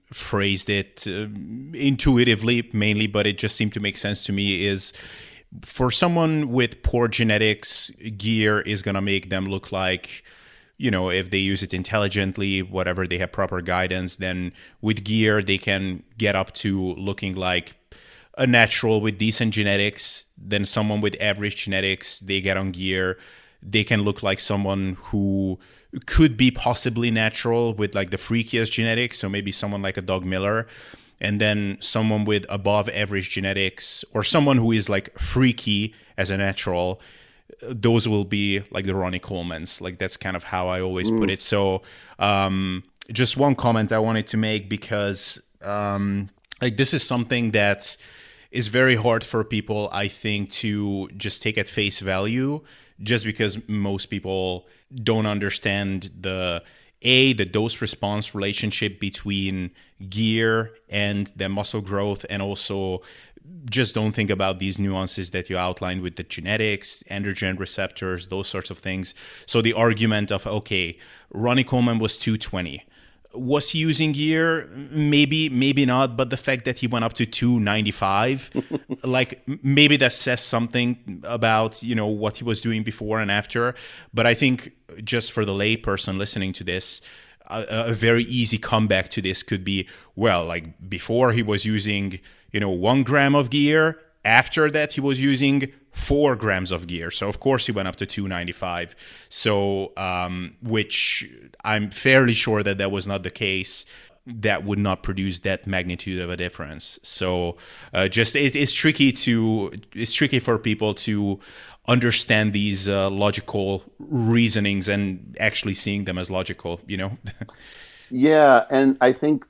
phrased it intuitively mainly, but it just seemed to make sense to me, is for someone with poor genetics, gear is going to make them look like, if they use it intelligently, whatever, they have proper guidance, then with gear, they can get up to looking like a natural with decent genetics. Then someone with average genetics, they get on gear, they can look like someone who could be possibly natural with like the freakiest genetics, so maybe someone like a Doug Miller, and then someone with above average genetics, or someone who is like freaky as a natural, those will be like the Ronnie Colemans. Like that's kind of how I always put it. So just one comment I wanted to make, because like this is something that is very hard for people, I think, to just take at face value, just because most people don't understand the dose-response relationship between gear and the muscle growth, and also just don't think about these nuances that you outlined with the genetics, androgen receptors, those sorts of things. So the argument of, okay, Ronnie Coleman was 220. was using gear, maybe not, but the fact that he went up to 295, like maybe that says something about, you know, what he was doing before and after. But I think just for the lay person listening to this, a very easy comeback to this could be, well, like before he was using, you know, 1 gram of gear. After that, he was using 4 grams of gear. So, of course, he went up to 295. So, which I'm fairly sure that that was not the case. That would not produce that magnitude of a difference. So, just it's tricky for people to understand these logical reasonings and actually seeing them as logical, you know? Yeah, and I think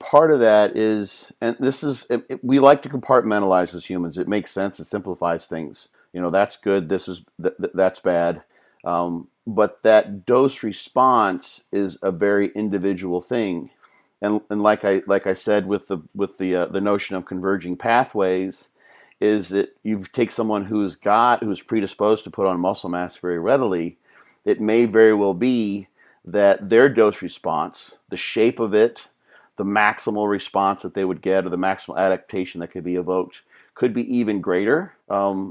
part of that is, and this is, we like to compartmentalize as humans. It makes sense. It simplifies things. You know, that's good. This is that's bad. But that dose response is a very individual thing. And like I said with the notion of converging pathways, is that you take someone who's predisposed to put on muscle mass very readily. It may very well be that their dose response, the shape of it, the maximal response that they would get, or the maximal adaptation that could be evoked, could be even greater.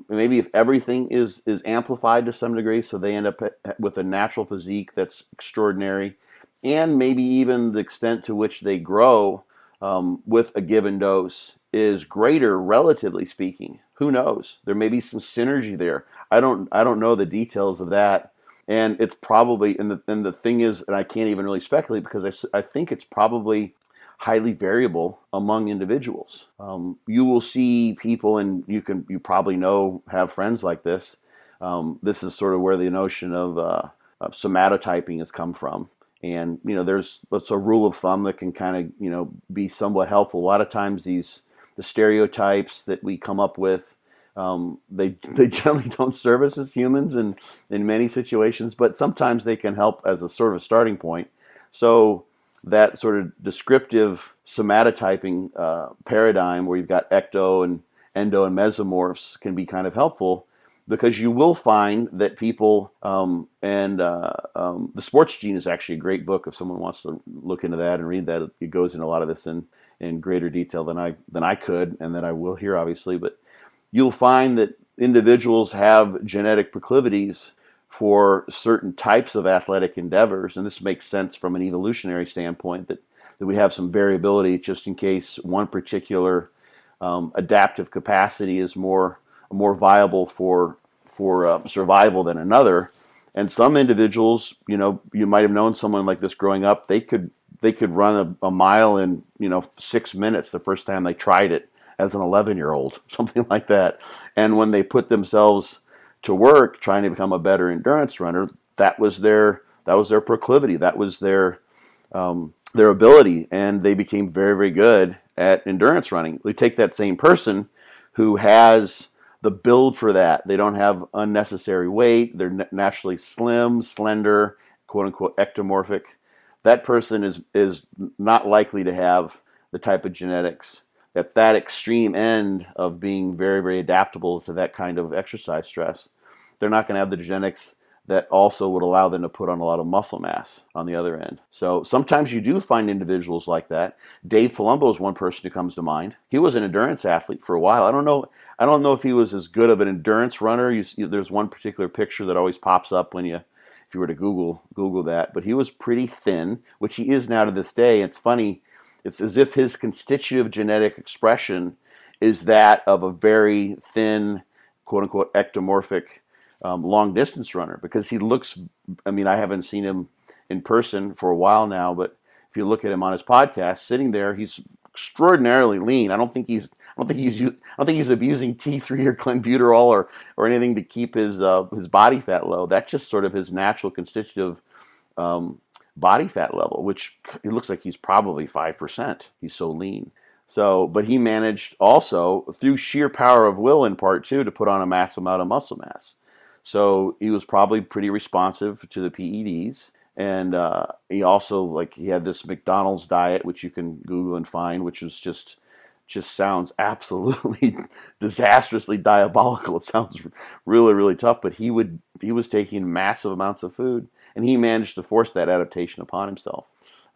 Maybe if everything is amplified to some degree, so they end up with a natural physique that's extraordinary, and maybe even the extent to which they grow with a given dose is greater, relatively speaking. Who knows? There may be some synergy there. I don't know the details of that. And it's probably, and the thing is, and I can't even really speculate, because I think it's probably highly variable among individuals. You will see people, and you probably know, have friends like this. This is sort of where the notion of somatotyping has come from. And, you know, it's a rule of thumb that can kind of, you know, be somewhat helpful. A lot of times the stereotypes that we come up with, they generally don't serve us as humans in many situations, but sometimes they can help as a sort of starting point. So that sort of descriptive somatotyping paradigm, where you've got ecto and endo and mesomorphs, can be kind of helpful, because you will find that people, The Sports Gene is actually a great book if someone wants to look into that and read that. It goes into a lot of this in greater detail than I could, and that I will here, obviously. But you'll find that individuals have genetic proclivities for certain types of athletic endeavors, and this makes sense from an evolutionary standpoint, that we have some variability just in case one particular adaptive capacity is more viable for survival than another. And some individuals, you know, you might have known someone like this growing up. They could run a mile in, you know, 6 minutes the first time they tried it as an 11-year-old, something like that. And when they put themselves to work trying to become a better endurance runner, that was their proclivity, that was their ability, and they became very, very good at endurance running. We take that same person who has the build for that. They don't have unnecessary weight. They're naturally slim, slender, quote unquote ectomorphic. That person is not likely to have the type of genetics at that extreme end of being very, very adaptable to that kind of exercise stress. They're not going to have the genetics that also would allow them to put on a lot of muscle mass on the other end. So sometimes you do find individuals like that. Dave Palumbo is one person who comes to mind. He was an endurance athlete for a while. I don't know if he was as good of an endurance runner. There's one particular picture that always pops up if you were to Google that. But he was pretty thin, which he is now to this day. It's funny. It's as if his constitutive genetic expression is that of a very thin, quote-unquote, ectomorphic long-distance runner, because he looks, I mean, I haven't seen him in person for a while now, but if you look at him on his podcast, sitting there, he's extraordinarily lean. I don't think he's abusing T3 or clenbuterol or anything to keep his body fat low. That's just sort of his natural constitutive body fat level, which it looks like he's probably 5%. He's so lean. So, but he managed also through sheer power of will in part too to put on a mass amount of muscle mass. So he was probably pretty responsive to the PEDs. And he also, like, he had this McDonald's diet, which you can Google and find, which was just sounds absolutely disastrously diabolical. It sounds really, really tough, but he was taking massive amounts of food. And he managed to force that adaptation upon himself.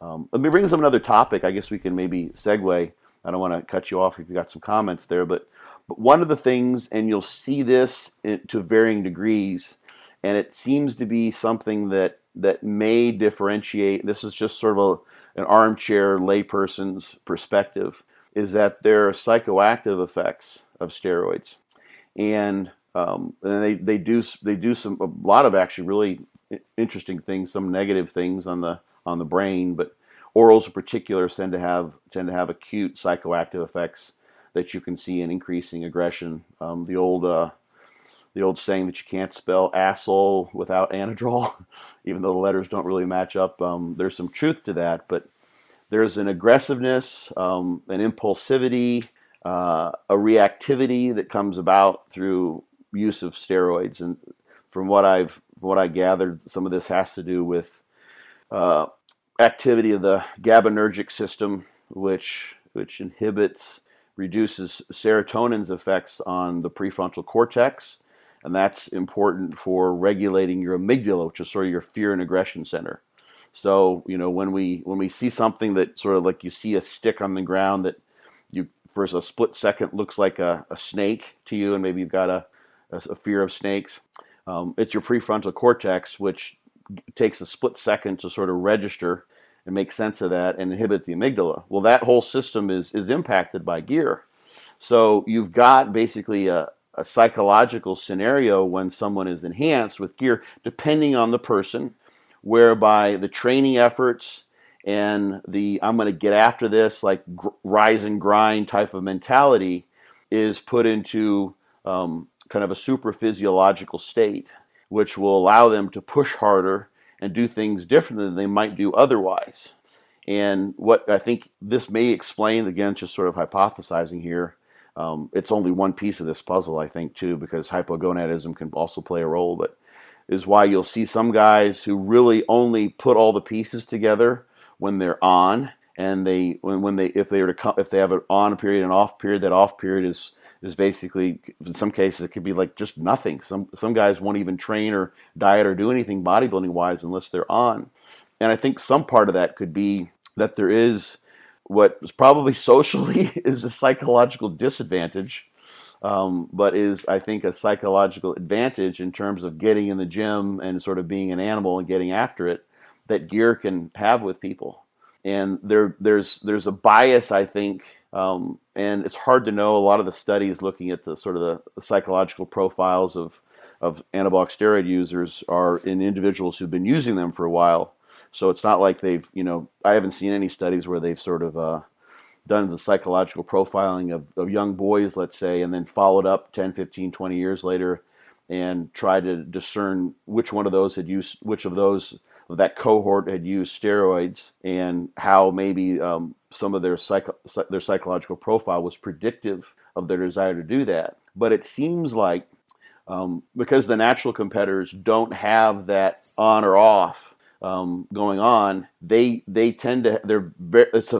Let me bring us up another topic. I guess we can maybe segue. I don't want to cut you off if you got some comments there, but one of the things, and you'll see this to varying degrees, and it seems to be something that may differentiate. This is just sort of an armchair layperson's perspective, is that there are psychoactive effects of steroids, and they do a lot of actually really interesting things, some negative things on the brain, but orals in particular tend to have acute psychoactive effects that you can see in increasing aggression. The old saying that you can't spell asshole without Anadrol, even though the letters don't really match up. There's some truth to that, but there's an aggressiveness, an impulsivity, a reactivity that comes about through use of steroids. And from what I gathered, some of this has to do with activity of the GABAergic system, which reduces serotonin's effects on the prefrontal cortex, and that's important for regulating your amygdala, which is sort of your fear and aggression center. So, you know, when we see something that sort of, like, you see a stick on the ground that you for a split second looks like a snake to you, and maybe you've got a fear of snakes, it's your prefrontal cortex, which takes a split second to sort of register and make sense of that and inhibit the amygdala. Well, that whole system is impacted by gear. So you've got basically a psychological scenario when someone is enhanced with gear, depending on the person, whereby the training efforts and the "I'm going to get after this," like rise and grind type of mentality, is put into kind of a super physiological state, which will allow them to push harder and do things differently than they might do otherwise. And what I think this may explain, again, just sort of hypothesizing here, it's only one piece of this puzzle, I think, too, because hypogonadism can also play a role, but is why you'll see some guys who really only put all the pieces together when they're on, and if they have an on period and off period, that off period is basically, in some cases, it could be like just nothing. Some guys won't even train or diet or do anything bodybuilding wise unless they're on. And I think some part of that could be that there is what is probably socially is a psychological disadvantage, but is, I think, a psychological advantage in terms of getting in the gym and sort of being an animal and getting after it, that gear can have with people. And there's a bias, I think, and it's hard to know. A lot of the studies looking at the sort of the psychological profiles of anabolic steroid users are in individuals who've been using them for a while. So it's not like they've, you know, I haven't seen any studies where they've sort of done the psychological profiling of young boys, let's say, and then followed up 10, 15, 20 years later and tried to discern which of that cohort had used steroids, and how maybe some of their psychological profile was predictive of their desire to do that. But it seems like because the natural competitors don't have that on or off going on, they tend to, it's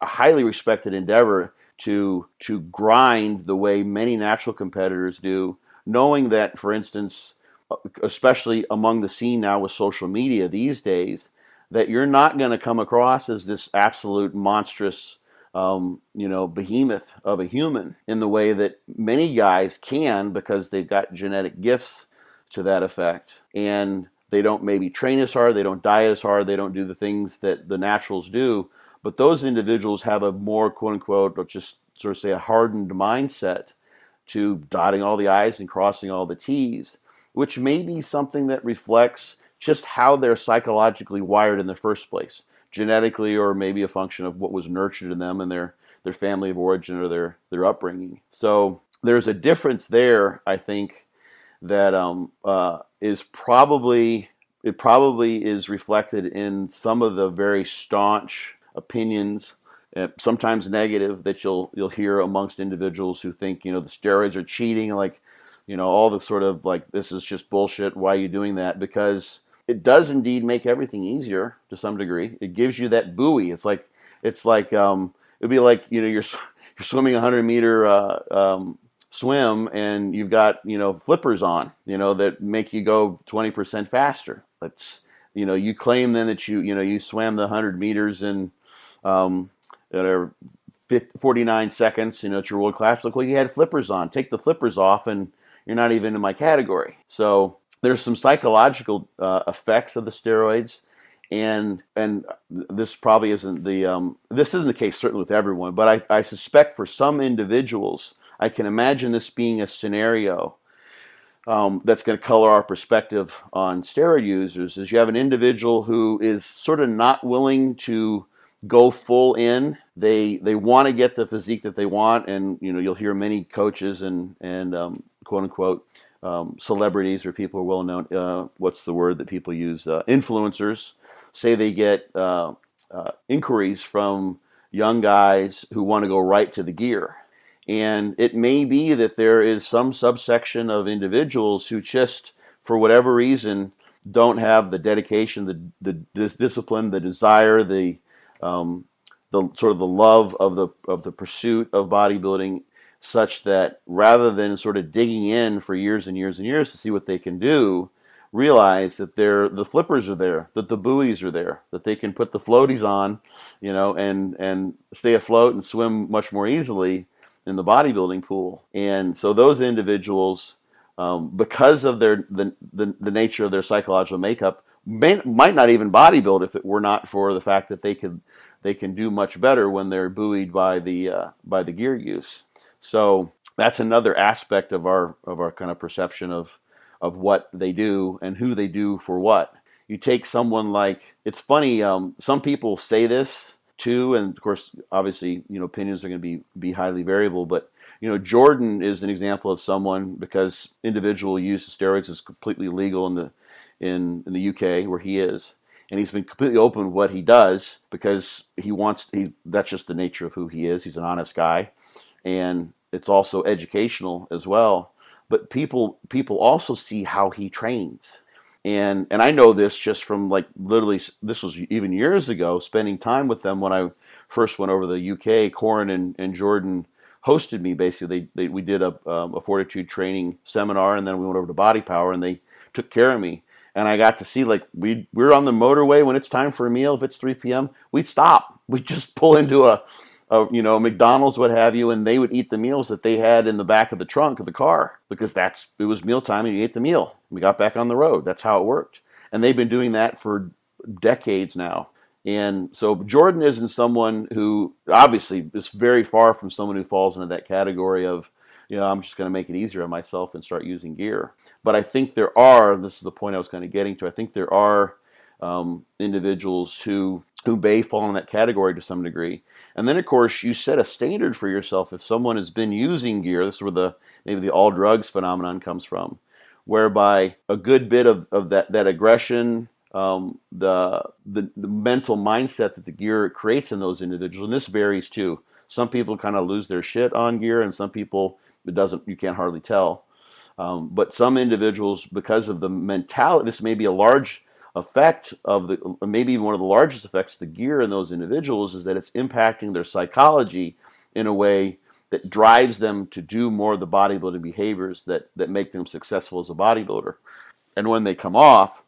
a highly respected endeavor to grind the way many natural competitors do, knowing that, for instance, especially among the scene now with social media these days, that you're not going to come across as this absolute monstrous, behemoth of a human in the way that many guys can, because they've got genetic gifts to that effect. And they don't maybe train as hard, they don't diet as hard, they don't do the things that the naturals do, but those individuals have a more, quote unquote, or just sort of say, a hardened mindset to dotting all the I's and crossing all the T's, which may be something that reflects just how they're psychologically wired in the first place, genetically, or maybe a function of what was nurtured in them and their family of origin or their upbringing. So there's a difference there, I think, that probably is reflected in some of the very staunch opinions, sometimes negative, that you'll hear amongst individuals who think, you know, the steroids are cheating, like, you know, all the sort of like, this is just bullshit, why are you doing that? Because it does indeed make everything easier to some degree. It gives you that buoy. It's like it'd be like, you know, you're swimming 100-meter swim, and you've got, you know, flippers on, you know, that make you go 20% faster. That's you know, you claim then that you swam the 100 meters in 49 seconds, you know, at your world class. Look, well, you had flippers on. Take the flippers off and you're not even in my category. So there's some psychological effects of the steroids. And this probably isn't the case certainly with everyone, but I suspect for some individuals, I can imagine this being a scenario that's going to color our perspective on steroid users. Is you have an individual who is sort of not willing to go full in. They want to get the physique that they want, and you know, you'll hear many coaches and quote unquote celebrities or people who are well known. What's the word that people use? Influencers. Say they get inquiries from young guys who want to go right to the gear. And it may be that there is some subsection of individuals who just, for whatever reason, don't have the dedication, the discipline, the desire, the sort of the love of the pursuit of bodybuilding, such that rather than sort of digging in for years and years and years to see what they can do, realize that the flippers are there, that the buoys are there, that they can put the floaties on, you know, and stay afloat and swim much more easily in the bodybuilding pool. And so those individuals, because of the nature of their psychological makeup, might not even bodybuild if it were not for the fact that they can do much better when they're buoyed by the gear use. So that's another aspect of our kind of perception of what they do and who they do for what. You take someone like, it's funny, some people say this too, and of course, obviously, you know, opinions are going to be highly variable, but, you know, Jordan is an example of someone, because individual use of steroids is completely legal in the UK where he is, and he's been completely open with what he does, because that's just the nature of who he is. He's an honest guy, and it's also educational as well. But people also see how he trains, and I know this just from, like, literally, this was even years ago, spending time with them when I first went over to the UK. Corin and Jordan hosted me, basically. We did a Fortitude Training seminar, and then we went over to Body Power, and they took care of me. And I got to see, like, we're on the motorway when it's time for a meal. If it's 3 p.m., we'd stop. We'd just pull into a McDonald's, what have you, and they would eat the meals that they had in the back of the trunk of the car, because it was mealtime and you ate the meal. We got back on the road. That's how it worked. And they've been doing that for decades now. And so Jordan isn't someone who, obviously, is very far from someone who falls into that category of, you know, I'm just going to make it easier on myself and start using gear. But I think there are, this is the point I was kind of getting to, I think there are individuals who may fall in that category to some degree. And then, of course, you set a standard for yourself. If someone has been using gear, this is where maybe the all drugs phenomenon comes from, whereby a good bit of that aggression, the mental mindset that the gear creates in those individuals, and this varies too. Some people kind of lose their shit on gear, and some people, you can't hardly tell. But some individuals, because of the mentality, this may be a large effect of maybe one of the largest effects of the gear in those individuals, is that it's impacting their psychology in a way that drives them to do more of the bodybuilding behaviors that make them successful as a bodybuilder. And when they come off,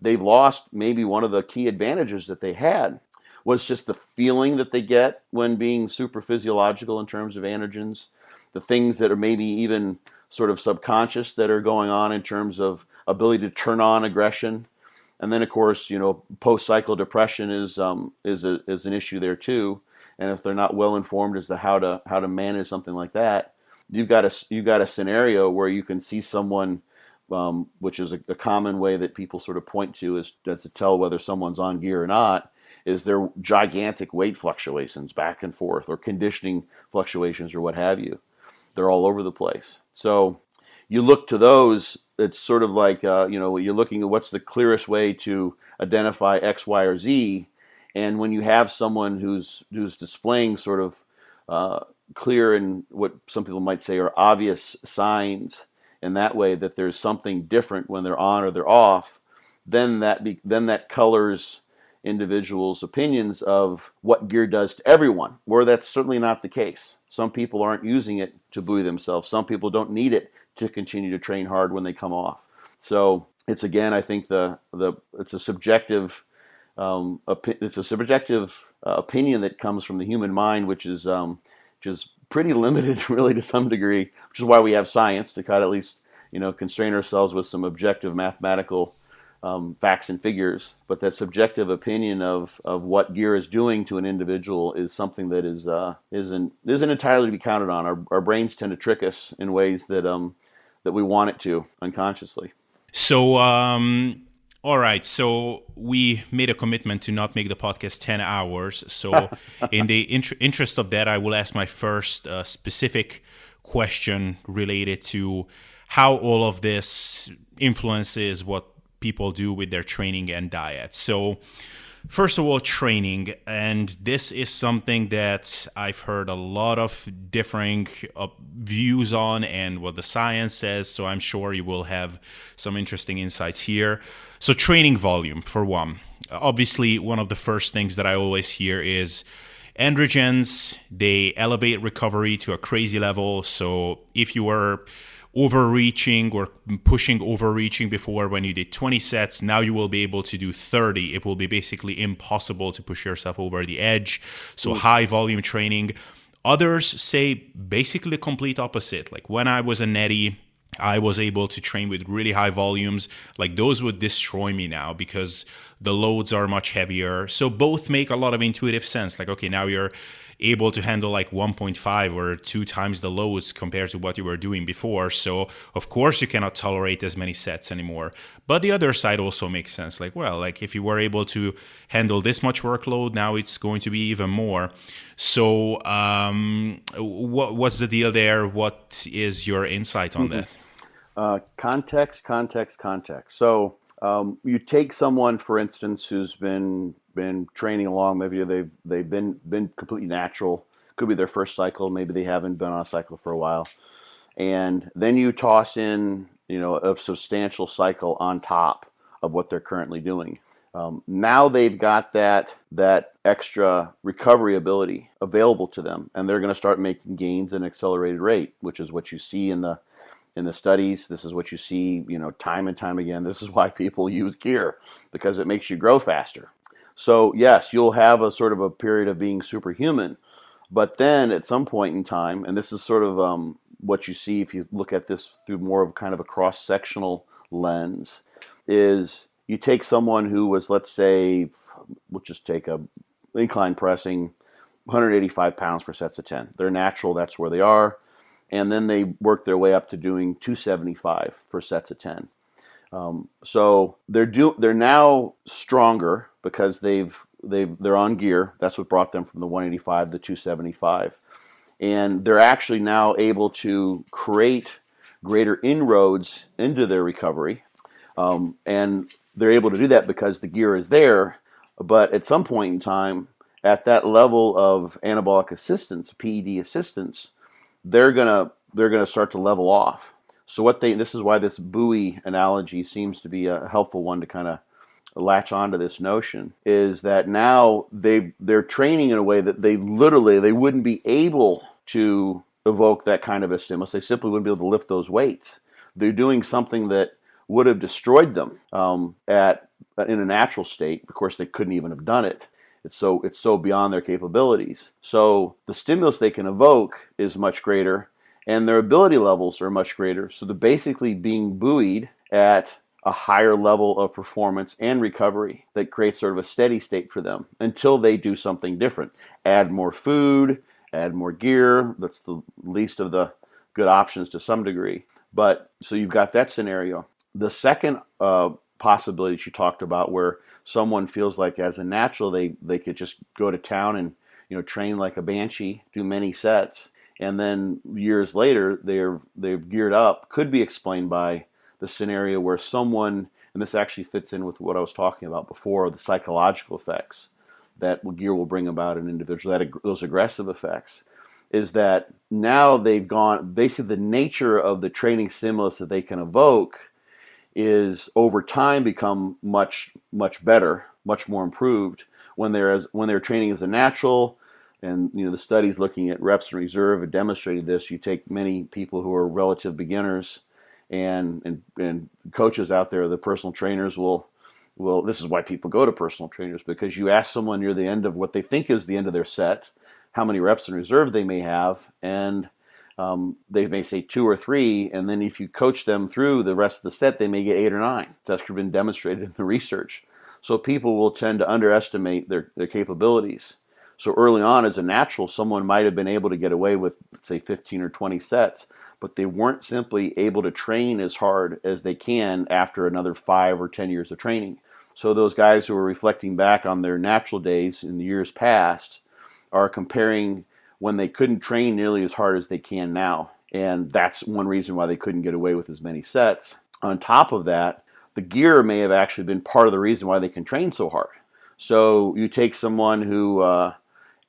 they've lost maybe one of the key advantages that they had, was just the feeling that they get when being super physiological in terms of androgens, the things that are maybe even sort of subconscious that are going on in terms of ability to turn on aggression. And then, of course, you know, post-cycle depression is an issue there too. And if they're not well informed as to how to manage something like that, you've got a scenario where you can see someone, which is a common way that people sort of point to as to tell whether someone's on gear or not, is their gigantic weight fluctuations back and forth, or conditioning fluctuations, or what have you. They're all over the place. So you look to those. It's sort of like, you know, you're looking at what's the clearest way to identify X, Y, or Z. And when you have someone who's displaying sort of clear and what some people might say are obvious signs in that way, that there's something different when they're on or they're off, then that colors individuals' opinions of what gear does to everyone, where that's certainly not the case. Some people aren't using it to buoy themselves. Some people don't need it to continue to train hard when they come off. So it's, again, I think it's a subjective opinion that comes from the human mind, which is pretty limited, really, to some degree, which is why we have science, to kind of at least, constrain ourselves with some objective mathematical facts and figures. But that subjective opinion of what gear is doing to an individual is something that isn't entirely to be counted on. Our brains tend to trick us in ways that that we want it to unconsciously. So, all right. So we made a commitment to not make the podcast 10 hours. So in the interest of that, I will ask my first specific question related to how all of this influences what people do with their training and diet. So first of all, training. And this is something that I've heard a lot of differing views on and what the science says. So I'm sure you will have some interesting insights here. So training volume, for one. Obviously, one of the first things that I always hear is androgens. They elevate recovery to a crazy level. So if you were overreaching or overreaching before when you did 20 sets, now you will be able to do 30. It will be basically impossible to push yourself over the edge. So high volume training. Others say basically the complete opposite. Like when I was a neti, I was able to train with really high volumes. Like those would destroy me now because the loads are much heavier. So both make a lot of intuitive sense. Like, okay, now you're able to handle like 1.5 or 2 times the loads compared to what you were doing before. So of course you cannot tolerate as many sets anymore. But the other side also makes sense. Like, well, like if you were able to handle this much workload, now it's going to be even more. So what's the deal there? What is your insight on that? Context. So you take someone, for instance, who's been training along, maybe they've been completely natural, could be their first cycle, maybe they haven't been on a cycle for a while, and then you toss in a substantial cycle on top of what they're currently doing. Now they've got that extra recovery ability available to them, and they're going to start making gains at an accelerated rate, which is what you see in the studies. This is what you see time and time again. This is why people use gear, because it makes you grow faster. So yes, you'll have a sort of a period of being superhuman, but then at some point in time, and this is sort of what you see if you look at this through more of kind of a cross-sectional lens, is you take someone who was, let's say, we'll just take a incline pressing, 185 pounds for sets of 10. They're natural, that's where they are. And then they work their way up to doing 275 for sets of 10. So they're now stronger because they're on gear. That's what brought them from the 185 to 275, and they're actually now able to create greater inroads into their recovery, and they're able to do that because the gear is there. But at some point in time, at that level of anabolic assistance, PED assistance, they're gonna start to level off. So this is why this buoy analogy seems to be a helpful one to kind of latch onto this notion, is that now they're training in a way that they wouldn't be able to evoke that kind of a stimulus. They simply wouldn't be able to lift those weights. They're doing something that would have destroyed them in a natural state. Of course, they couldn't even have done it. It's so beyond their capabilities. So the stimulus they can evoke is much greater, and their ability levels are much greater. So they're basically being buoyed at a higher level of performance and recovery that creates sort of a steady state for them until they do something different. Add more food, add more gear. That's the least of the good options to some degree. But so you've got that scenario. The second possibility that you talked about, where someone feels like as a natural, they could just go to town and train like a banshee, do many sets, and then years later, they've geared up, could be explained by the scenario where someone, and this actually fits in with what I was talking about before, the psychological effects that gear will bring about an individual, those aggressive effects, is that now they've gone, basically the nature of the training stimulus that they can evoke is over time become much, much better, much more improved when they're training as a natural. And the studies looking at reps in reserve have demonstrated this. You take many people who are relative beginners, and coaches out there, the personal trainers will, this is why people go to personal trainers, because you ask someone near the end of what they think is the end of their set, how many reps in reserve they may have, and they may say 2 or 3, and then if you coach them through the rest of the set, they may get 8 or 9. That's been demonstrated in the research. So people will tend to underestimate their capabilities. So early on, as a natural, someone might have been able to get away with, say, 15 or 20 sets, but they weren't simply able to train as hard as they can after another 5 or 10 years of training. So those guys who are reflecting back on their natural days in the years past are comparing when they couldn't train nearly as hard as they can now. And that's one reason why they couldn't get away with as many sets. On top of that, the gear may have actually been part of the reason why they can train so hard. So you take someone who...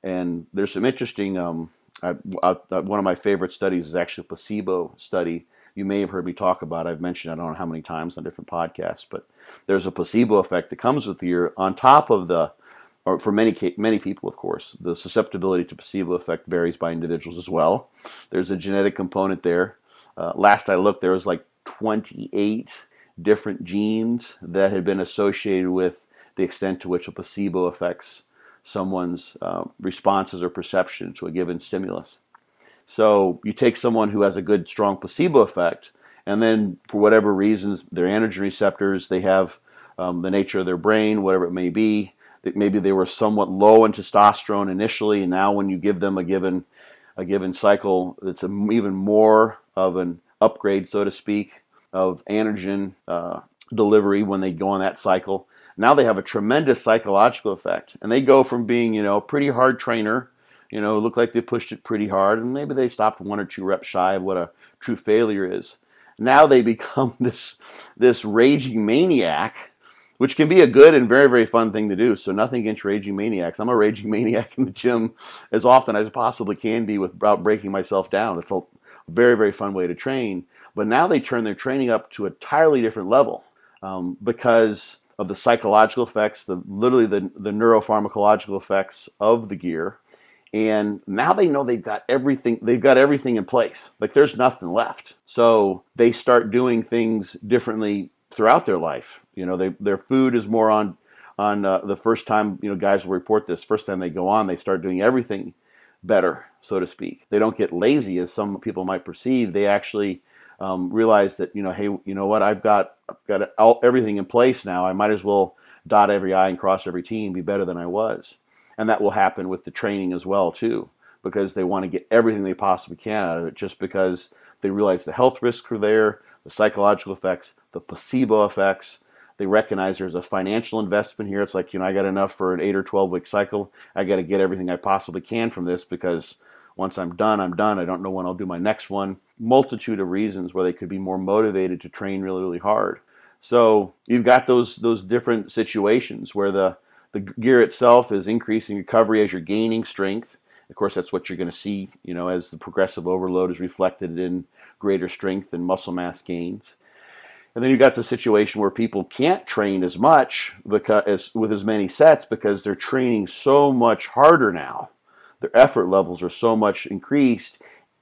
and there's some interesting, one of my favorite studies is actually a placebo study. You may have heard me talk about it. I've mentioned it, I don't know how many times on different podcasts, but there's a placebo effect that comes with the year on top of the, or for many people, of course, the susceptibility to placebo effect varies by individuals as well. There's a genetic component there. Last I looked, there was like 28 different genes that had been associated with the extent to which a placebo affects someone's responses or perception to a given stimulus. So you take someone who has a good, strong placebo effect, and then for whatever reasons, their androgen receptors, they have the nature of their brain, whatever it may be, that maybe they were somewhat low in testosterone initially, and now when you give them a given cycle, it's even more of an upgrade, so to speak, of androgen delivery when they go on that cycle. Now they have a tremendous psychological effect, and they go from being, you know, a pretty hard trainer, you know, look like they pushed it pretty hard, and maybe they stopped 1 or 2 reps shy of what a true failure is. Now they become this raging maniac, which can be a good and very, very fun thing to do. So nothing against raging maniacs. I'm a raging maniac in the gym as often as I possibly can be without breaking myself down. It's a very, very fun way to train. But now they turn their training up to an entirely different level because of the psychological effects, literally the neuropharmacological effects of the gear. And now they know they've got everything in place. Like there's nothing left. So they start doing things differently throughout their life. You know, their food is more on the first time, you know, guys will report this, first time they go on, they start doing everything better, so to speak. They don't get lazy as some people might perceive. They actually realize that, you know, hey, you know what, I've got everything in place now. I might as well dot every I and cross every T and be better than I was. And that will happen with the training as well, too, because they want to get everything they possibly can out of it just because they realize the health risks are there, the psychological effects, the placebo effects. They recognize there's a financial investment here. It's like, you know, I got enough for an 8 or 12-week cycle. I got to get everything I possibly can from this because once I'm done, I'm done. I don't know when I'll do my next one. Multitude of reasons where they could be more motivated to train really, really hard. So you've got those different situations where the gear itself is increasing recovery as you're gaining strength. Of course, that's what you're going to see, you know, as the progressive overload is reflected in greater strength and muscle mass gains. And then you've got the situation where people can't train as much with as many sets because they're training so much harder now. Their effort levels are so much increased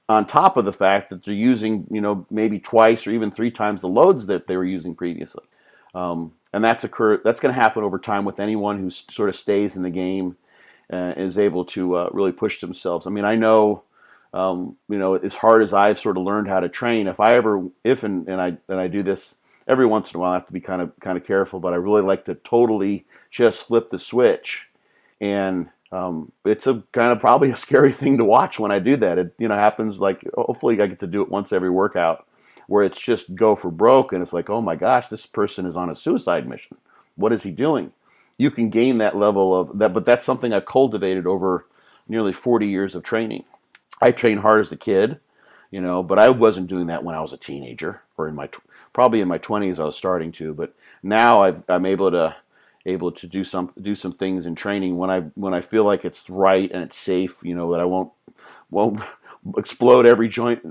on top of the fact that they're using, you know, maybe 2 or even 3 times the loads that they were using previously. And that's going to happen over time with anyone who sort of stays in the game and is able to really push themselves. I mean, I know, you know, as hard as I've sort of learned how to train, if I do this every once in a while, I have to be kind of careful, but I really like to totally just flip the switch and it's a kind of probably a scary thing to watch when I do that. It, you know, happens like, hopefully I get to do it once every workout where it's just go for broke. And it's like, oh my gosh, this person is on a suicide mission. What is he doing? You can gain that level of that, but that's something I've cultivated over nearly 40 years of training. I trained hard as a kid, you know, but I wasn't doing that when I was a teenager or probably in my 20s, I was starting to, but now I'm able to do some things in training when I feel like it's right and it's safe, you know, that I won't explode every joint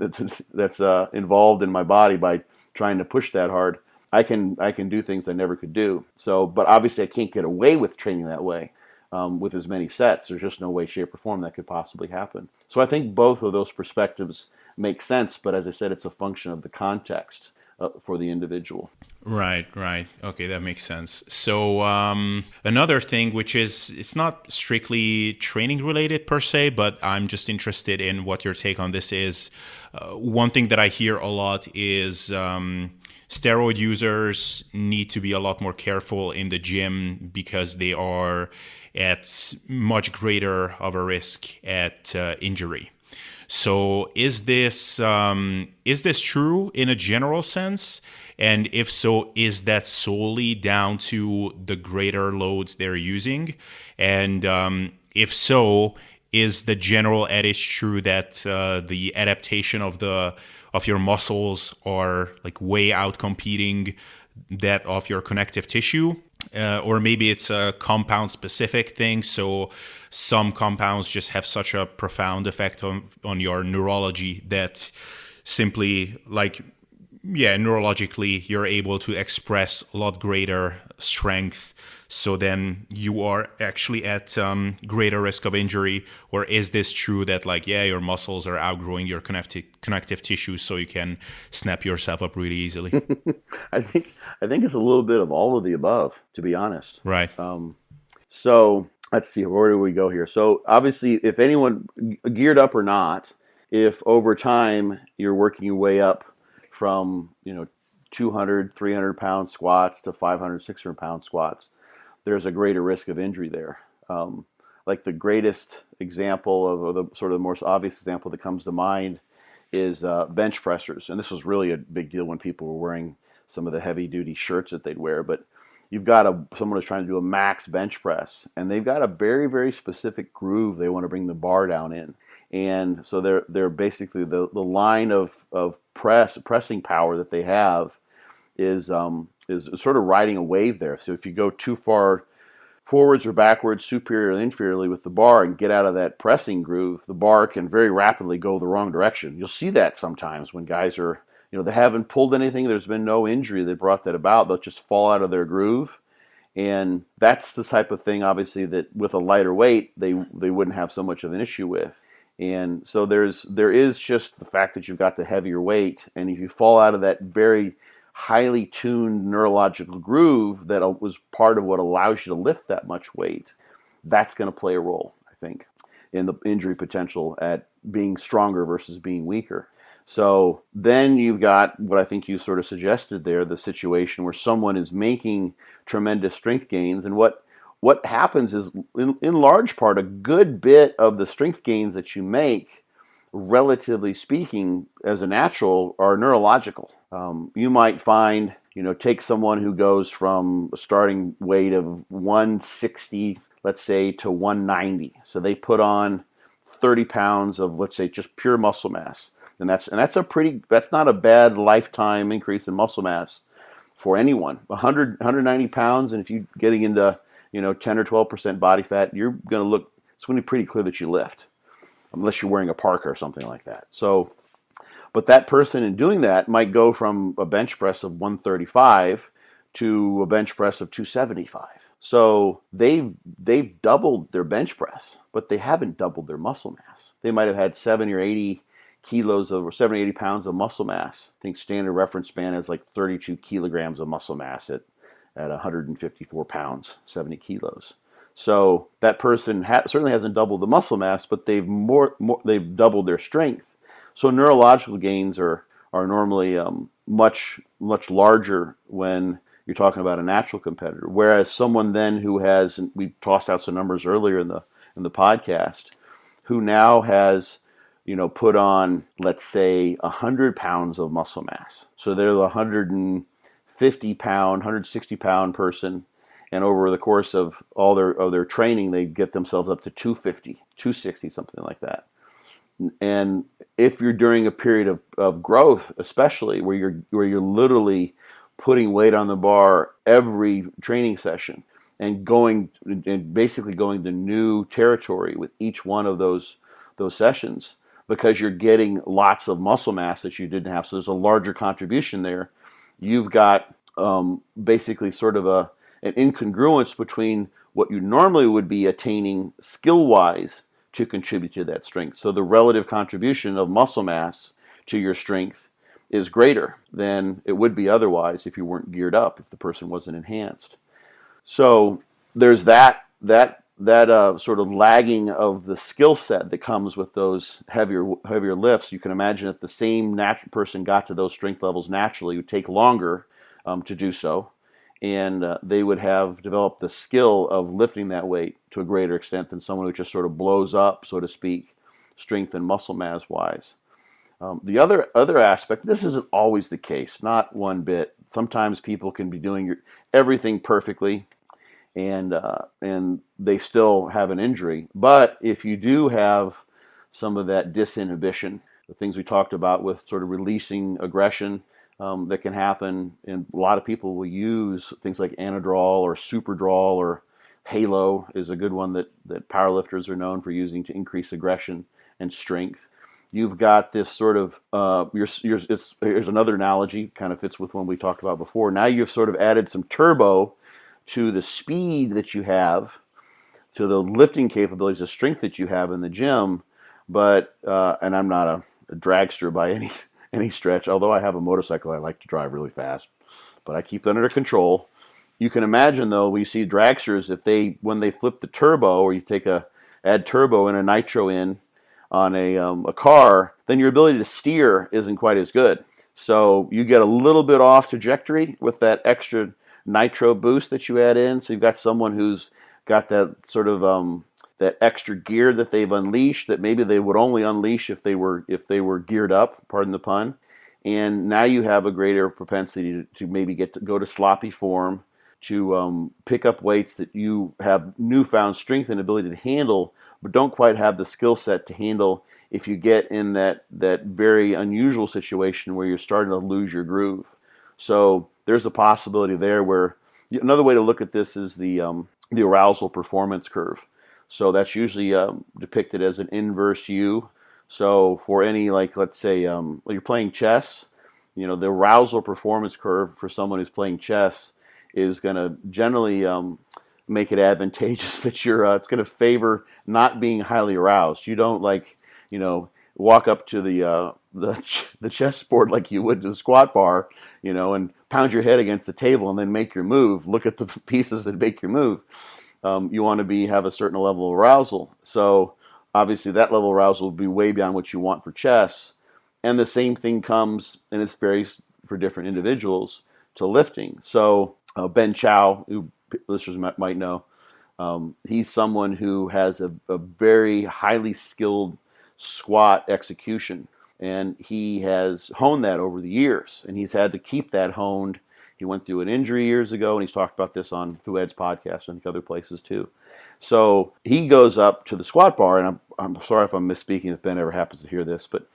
that's involved in my body by trying to push that hard. I can do things I never could do. So, but obviously I can't get away with training that way with as many sets. There's just no way, shape, or form that could possibly happen. So I think both of those perspectives make sense, but as I said, it's a function of the context. for the individual. Right, right. Okay, that makes sense. So another thing, which is, it's not strictly training related per se, but I'm just interested in what your take on this is. One thing that I hear a lot is steroid users need to be a lot more careful in the gym because they are at much greater of a risk at injury. So is this true in a general sense? And if so, is that solely down to the greater loads they're using? And if so, is the general adage true that the adaptation of the of your muscles are like way out competing that of your connective tissue? Or maybe it's a compound specific thing. So some compounds just have such a profound effect on your neurology that simply like, yeah, neurologically, you're able to express a lot greater strength. So then you are actually at greater risk of injury. Or is this true that like, yeah, your muscles are outgrowing your connective tissue, so you can snap yourself up really easily? I think it's a little bit of all of the above, to be honest. Right. So let's see, where do we go here? So obviously, if anyone geared up or not, if over time you're working your way up from, you know, 200, 300-pound squats to 500, 600-pound squats, there's a greater risk of injury there. Like the greatest example of, or the sort of the most obvious example that comes to mind is bench pressers. And this was really a big deal when people were wearing some of the heavy-duty shirts that they'd wear. But you've got someone who's trying to do a max bench press, and they've got a very, very specific groove they want to bring the bar down in. And so they're basically the line of pressing power that they have is sort of riding a wave there. So if you go too far forwards or backwards, superior and inferiorly with the bar and get out of that pressing groove, the bar can very rapidly go the wrong direction. You'll see that sometimes when guys are, you know, they haven't pulled anything. There's been no injury that brought that about. They'll just fall out of their groove. And that's the type of thing, obviously, that with a lighter weight, they wouldn't have so much of an issue with. And so there is just the fact that you've got the heavier weight, and if you fall out of that very highly tuned neurological groove that was part of what allows you to lift that much weight, that's going to play a role, I think, in the injury potential at being stronger versus being weaker. So then you've got what I think you sort of suggested there, the situation where someone is making tremendous strength gains, and what happens is, in large part, a good bit of the strength gains that you make, relatively speaking, as a natural, are neurological. You might find, you know, take someone who goes from a starting weight of 160, let's say, to 190. So they put on 30 pounds of, let's say, just pure muscle mass. And that's that's not a bad lifetime increase in muscle mass for anyone. 100, 190 pounds, and if you're getting into, you know, 10 or 12% body fat, you're going to look, it's going to be pretty clear that you lift, unless you're wearing a parka or something like that. So, but that person in doing that might go from a bench press of 135 to a bench press of 275. So they've doubled their bench press, but they haven't doubled their muscle mass. They might have had 70 or 80 pounds of muscle mass. I think standard reference span is like 32 kilograms of muscle mass at 154 pounds, 70 kilos. So that person certainly hasn't doubled the muscle mass, but they've doubled their strength. So neurological gains are normally much larger when you're talking about a natural competitor. Whereas someone then who has, and we tossed out some numbers earlier in the podcast, who now has, you know, put on, let's say, 100 pounds of muscle mass. So they're the 150-pound, 160-pound person, and over the course of all their training, they get themselves up to 250, 260, something like that. And if you're during a period of growth, especially where you're literally putting weight on the bar every training session and basically going to new territory with each one of those sessions, because you're getting lots of muscle mass that you didn't have, so there's a larger contribution there. You've got basically sort of an incongruence between what you normally would be attaining skill-wise to contribute to that strength. So the relative contribution of muscle mass to your strength is greater than it would be otherwise if you weren't geared up, if the person wasn't enhanced. So there's that sort of lagging of the skill set that comes with those heavier lifts. You can imagine if the same person got to those strength levels naturally, it would take longer to do so, and they would have developed the skill of lifting that weight to a greater extent than someone who just sort of blows up, so to speak, strength and muscle mass wise. The other aspect, this isn't always the case, not one bit. Sometimes people can be doing everything perfectly, and they still have an injury. But if you do have some of that disinhibition, the things we talked about with sort of releasing aggression that can happen, and a lot of people will use things like Anadrol or Superdrol, or Halo is a good one that powerlifters are known for using to increase aggression and strength. You've got this sort of, here's another analogy, kind of fits with one we talked about before. Now you've sort of added some turbo to the speed that you have, to the lifting capabilities, the strength that you have in the gym. But, and I'm not a dragster by any stretch, although I have a motorcycle I like to drive really fast, but I keep that under control. You can imagine, though, we see dragsters, if they, when they flip the turbo, or you add turbo and a nitro in, on a car, then your ability to steer isn't quite as good. So you get a little bit off trajectory with that extra nitro boost that you add in. So you've got someone who's got that sort of that extra gear that they've unleashed, that maybe they would only unleash if they were geared up. Pardon the pun. And now you have a greater propensity to maybe go to sloppy form, to pick up weights that you have newfound strength and ability to handle, but don't quite have the skill set to handle if you get in that very unusual situation where you're starting to lose your groove. So there's a possibility there where, another way to look at this is the arousal performance curve. So that's usually depicted as an inverse U. So for any, like, let's say you're playing chess, the arousal performance curve for someone who's playing chess is going to generally make it advantageous that it's going to favor not being highly aroused. You don't walk up to the chessboard like you would to the squat bar, and pound your head against the table and then make your move. Look at the pieces that make your move. You want to have a certain level of arousal. So obviously that level of arousal will be way beyond what you want for chess. And the same thing comes, and it varies for different individuals, to lifting. So Ben Chow, who listeners might know, he's someone who has a very highly skilled squat execution, and he has honed that over the years, and he's had to keep that honed. He went through an injury years ago, and he's talked about this on Ed's podcast and other places too. So he goes up to the squat bar, and I'm sorry if I'm misspeaking, if Ben ever happens to hear this, but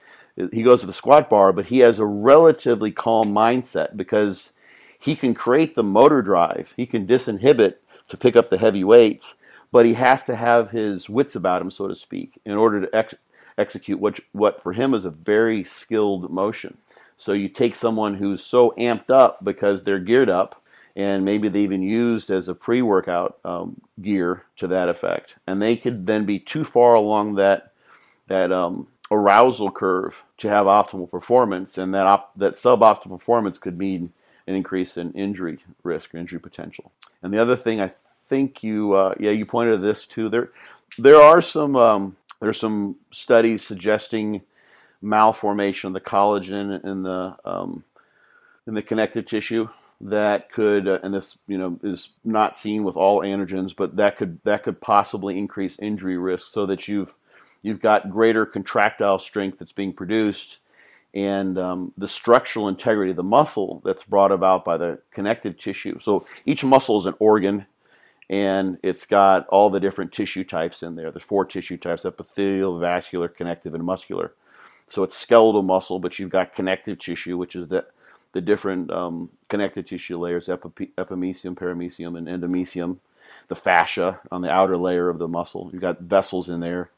he goes to the squat bar, but he has a relatively calm mindset because he can create the motor drive. He can disinhibit to pick up the heavy weights, but he has to have his wits about him, so to speak, in order to execute what for him is a very skilled motion. So you take someone who's so amped up because they're geared up, and maybe they even used as a pre-workout gear to that effect, and they could then be too far along that arousal curve to have optimal performance, and that suboptimal performance could mean an increase in injury risk or injury potential. And the other thing, I think you pointed to this too. There are some studies suggesting malformation of the collagen in the connective tissue that could, and this is not seen with all androgens, but that could possibly increase injury risk, so that you've got greater contractile strength that's being produced. And the structural integrity of the muscle that's brought about by the connective tissue. So each muscle is an organ, and it's got all the different tissue types in there. There's 4 tissue types: epithelial, vascular, connective, and muscular. So it's skeletal muscle, but you've got connective tissue, which is the different connective tissue layers, epimysium, paramysium, and endomysium, the fascia on the outer layer of the muscle. You've got vessels in there,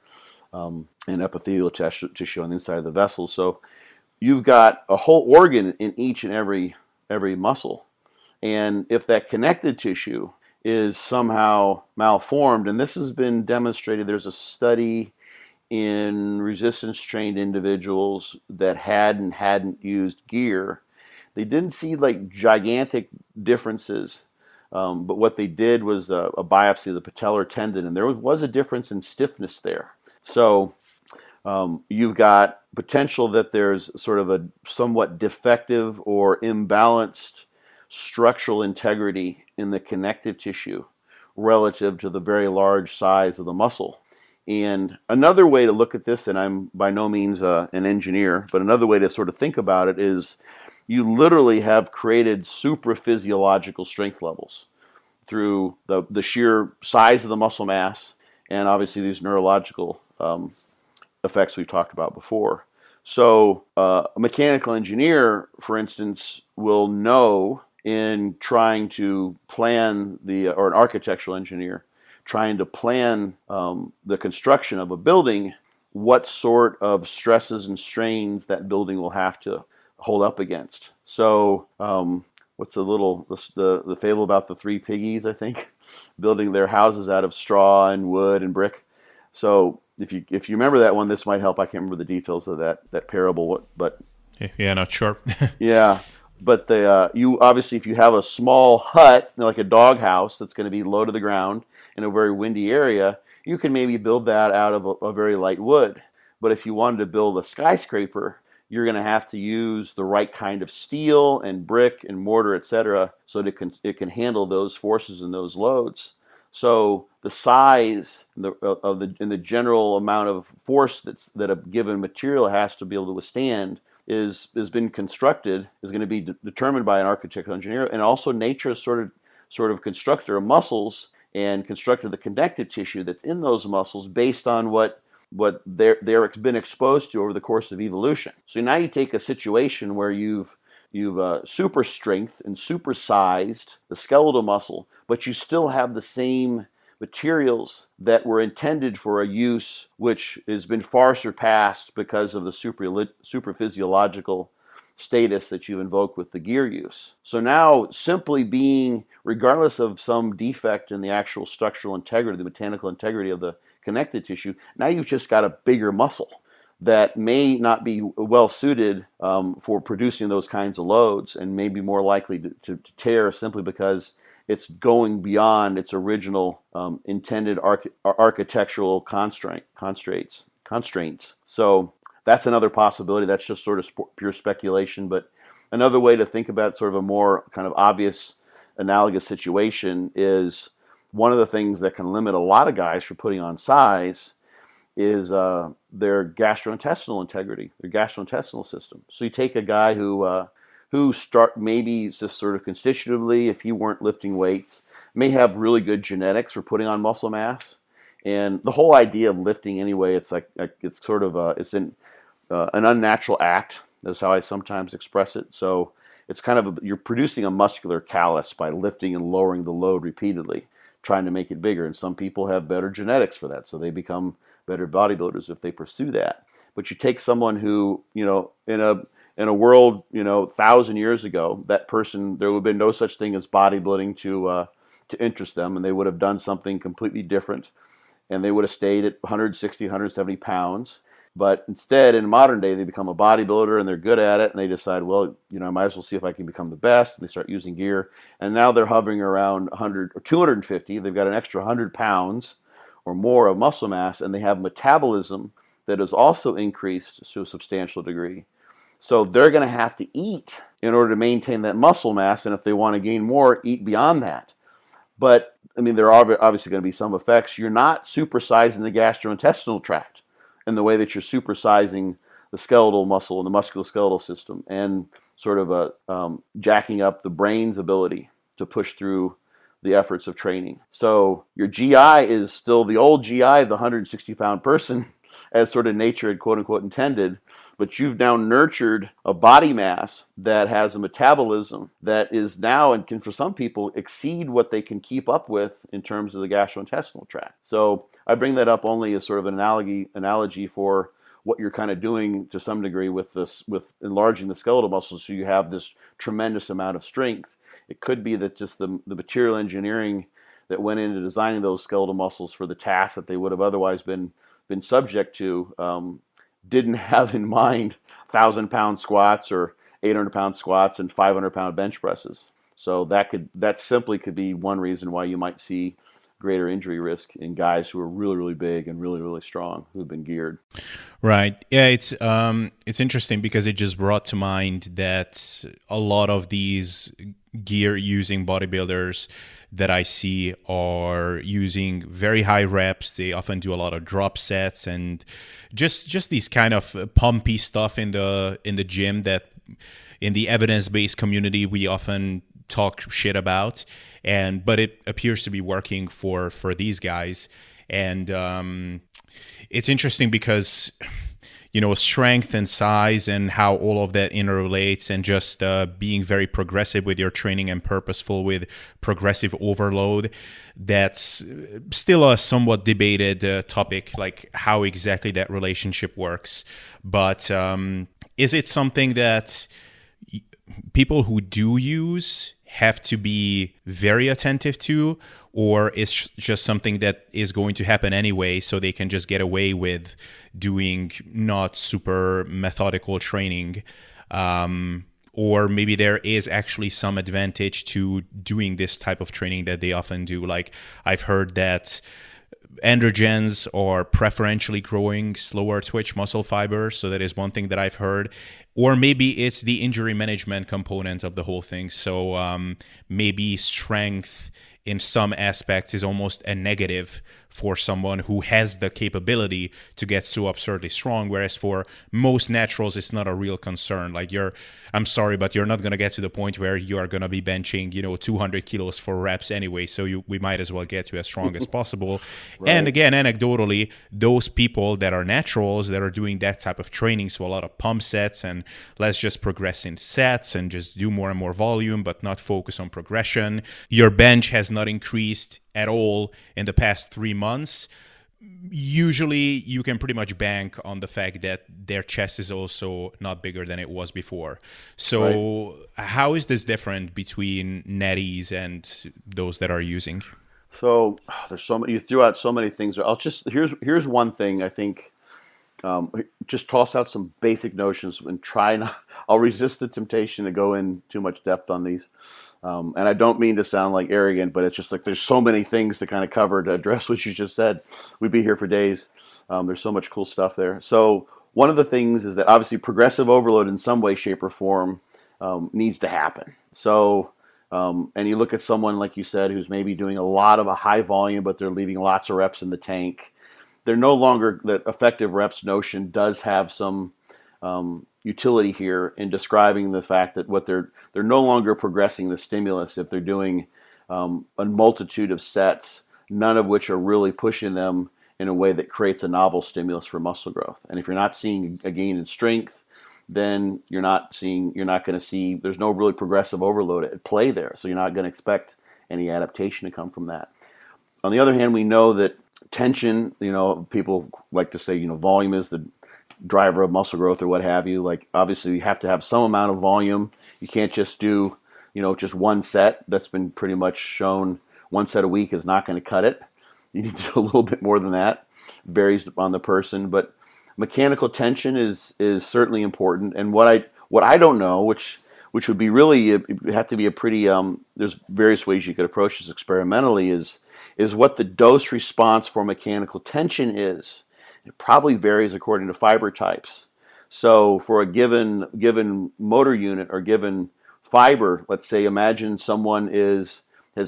and epithelial tissue on the inside of the vessels. So you've got a whole organ in each and every muscle. And if that connective tissue is somehow malformed, and this has been demonstrated, there's a study in resistance trained individuals that had and hadn't used gear, they didn't see like gigantic differences. But what they did was a biopsy of the patellar tendon, and there was a difference in stiffness there. So you've got potential that there's sort of a somewhat defective or imbalanced structural integrity in the connective tissue relative to the very large size of the muscle. And another way to look at this, and I'm by no means an engineer, but another way to sort of think about it is you literally have created supraphysiological strength levels through the sheer size of the muscle mass and obviously these neurological effects we've talked about before. So a mechanical engineer, for instance, will know in trying to plan or an architectural engineer trying to plan the construction of a building, what sort of stresses and strains that building will have to hold up against. So what's the fable about the three piggies, I think, building their houses out of straw and wood and brick. So if you remember that one, this might help. I can't remember the details of that parable, but yeah, not sure. Yeah, but you obviously, if you have a small hut, like a dog house that's going to be low to the ground in a very windy area, you can maybe build that out of a very light wood. But if you wanted to build a skyscraper, you're going to have to use the right kind of steel and brick and mortar, etc., so that it can handle those forces and those loads. So the size and the general amount of force that a given material has to be able to withstand is going to be determined by an architectural engineer, and also nature has sort of constructed our muscles and constructed the connective tissue that's in those muscles based on what they're been exposed to over the course of evolution. So now you take a situation where you've super strength and supersized the skeletal muscle, but you still have the same materials that were intended for a use which has been far surpassed because of the super physiological status that you invoke with the gear use. So now, simply being, regardless of some defect in the actual structural integrity, the mechanical integrity of the connective tissue, now you've just got a bigger muscle that may not be well suited for producing those kinds of loads, and may be more likely to tear simply because it's going beyond its original intended architectural constraints. So that's another possibility. That's just sort of pure speculation, but another way to think about sort of a more kind of obvious analogous situation is one of the things that can limit a lot of guys from putting on size is their gastrointestinal integrity, their gastrointestinal system. So you take a guy who start maybe just sort of constitutively, if he weren't lifting weights, may have really good genetics for putting on muscle mass. And the whole idea of lifting anyway, it's like it's sort of an unnatural act. That's how I sometimes express it. So it's kind of you're producing a muscular callus by lifting and lowering the load repeatedly, trying to make it bigger. And some people have better genetics for that, so they become better bodybuilders if they pursue that. But you take someone who, you know, in a world, you know, 1,000 years ago, that person, there would have been no such thing as bodybuilding to interest them, and they would have done something completely different, and they would have stayed at 160, 170 pounds. But instead, in modern day, they become a bodybuilder, and they're good at it, and they decide, well, you know, I might as well see if I can become the best, and they start using gear, and now they're hovering around 100 or 250. They've got an extra 100 pounds or more of muscle mass, and they have metabolism that is also increased to a substantial degree. So they're going to have to eat in order to maintain that muscle mass, and if they want to gain more, eat beyond that. But, I mean, there are obviously going to be some effects. You're not supersizing the gastrointestinal tract in the way that you're supersizing the skeletal muscle and the musculoskeletal system, and sort of jacking up the brain's ability to push through the efforts of training. So your GI is still the old GI, the 160-pound person, as sort of nature had quote-unquote intended, but you've now nurtured a body mass that has a metabolism that is now, and can for some people, exceed what they can keep up with in terms of the gastrointestinal tract. So I bring that up only as sort of an analogy for what you're kind of doing to some degree with enlarging the skeletal muscles, so you have this tremendous amount of strength. It could be that just the material engineering that went into designing those skeletal muscles for the tasks that they would have otherwise been been subject to didn't have in mind 1,000-pound squats or 800-pound squats and 500-pound bench presses. So that simply could be one reason why you might see greater injury risk in guys who are really, really big and really, really strong, who've been geared. Right. Yeah, it's interesting because it just brought to mind that a lot of these gear-using bodybuilders that I see are using very high reps. They often do a lot of drop sets and just these kind of pumpy stuff in the gym that in the evidence-based community we often talk shit about, but it appears to be working for these guys. And it's interesting because, you know, strength and size and how all of that interrelates, and just being very progressive with your training and purposeful with progressive overload, that's still a somewhat debated topic, like how exactly that relationship works. But is it something that people who do use have to be very attentive to, or is just something that is going to happen anyway, so they can just get away with doing not super methodical training? Or maybe there is actually some advantage to doing this type of training that they often do. Like, I've heard that androgens are preferentially growing slower twitch muscle fibers, so that is one thing that I've heard. Or maybe it's the injury management component of the whole thing. So maybe strength in some aspects is almost a negative for someone who has the capability to get so absurdly strong, whereas for most naturals, it's not a real concern. Like, I'm sorry, but you're not going to get to the point where you are going to be benching, 200 kilos for reps anyway, so we might as well get to as strong as possible. Right. And again, anecdotally, those people that are naturals that are doing that type of training, so a lot of pump sets and let's just progress in sets and just do more and more volume, but not focus on progression. Your bench has not increased at all in the past 3 months. Usually you can pretty much bank on the fact that their chest is also not bigger than it was before. So right. How is this different between natties and those that are using? So there's so many, you threw out so many things. I'll just, here's one thing I think, just toss out some basic notions and I'll resist the temptation to go in too much depth on these. And I don't mean to sound like arrogant, but it's just like there's so many things to kind of cover to address what you just said. We'd be here for days. There's so much cool stuff there. So one of the things is that obviously progressive overload in some way, shape, or form needs to happen. So, and you look at someone, like you said, who's maybe doing a high volume, but they're leaving lots of reps in the tank. They're no longer, the effective reps notion does have some utility here in describing the fact that what they're no longer progressing the stimulus if they're doing a multitude of sets, none of which are really pushing them in a way that creates a novel stimulus for muscle growth. And if you're not seeing a gain in strength, then you're not going to see there's no really progressive overload at play there. So you're not going to expect any adaptation to come from that. On the other hand, we know that tension, people like to say, volume is the driver of muscle growth or what have you. Like, obviously you have to have some amount of volume. You can't just do, just one set. That's been pretty much shown. One set a week is not going to cut it. You need to do a little bit more than that. Varies on the person, but mechanical tension is certainly important. And what I don't know, which would be really, it would have to be a pretty, there's various ways you could approach this experimentally, is what the dose response for mechanical tension is. It probably varies according to fiber types. So for a given motor unit or given fiber, let's say, imagine someone has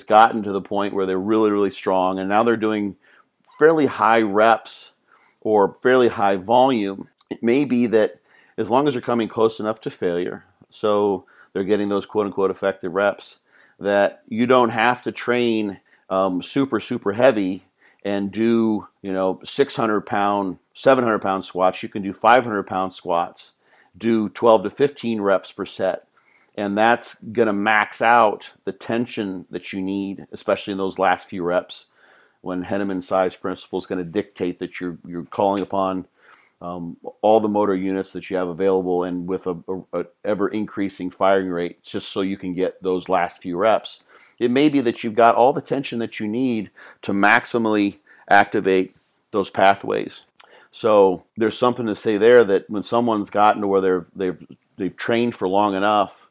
gotten to the point where they're really, really strong, and now they're doing fairly high reps or fairly high volume. It may be that as long as they're coming close enough to failure, so they're getting those quote-unquote effective reps, that you don't have to train super, super heavy and do 600-pound, 700-pound squats. You can do 500-pound squats, do 12 to 15 reps per set, and that's going to max out the tension that you need, especially in those last few reps, when Henneman's size principle is going to dictate that you're calling upon all the motor units that you have available, and with a ever-increasing firing rate, just so you can get those last few reps. It may be that you've got all the tension that you need to maximally activate those pathways. So there's something to say there that when someone's gotten to where they've trained for long enough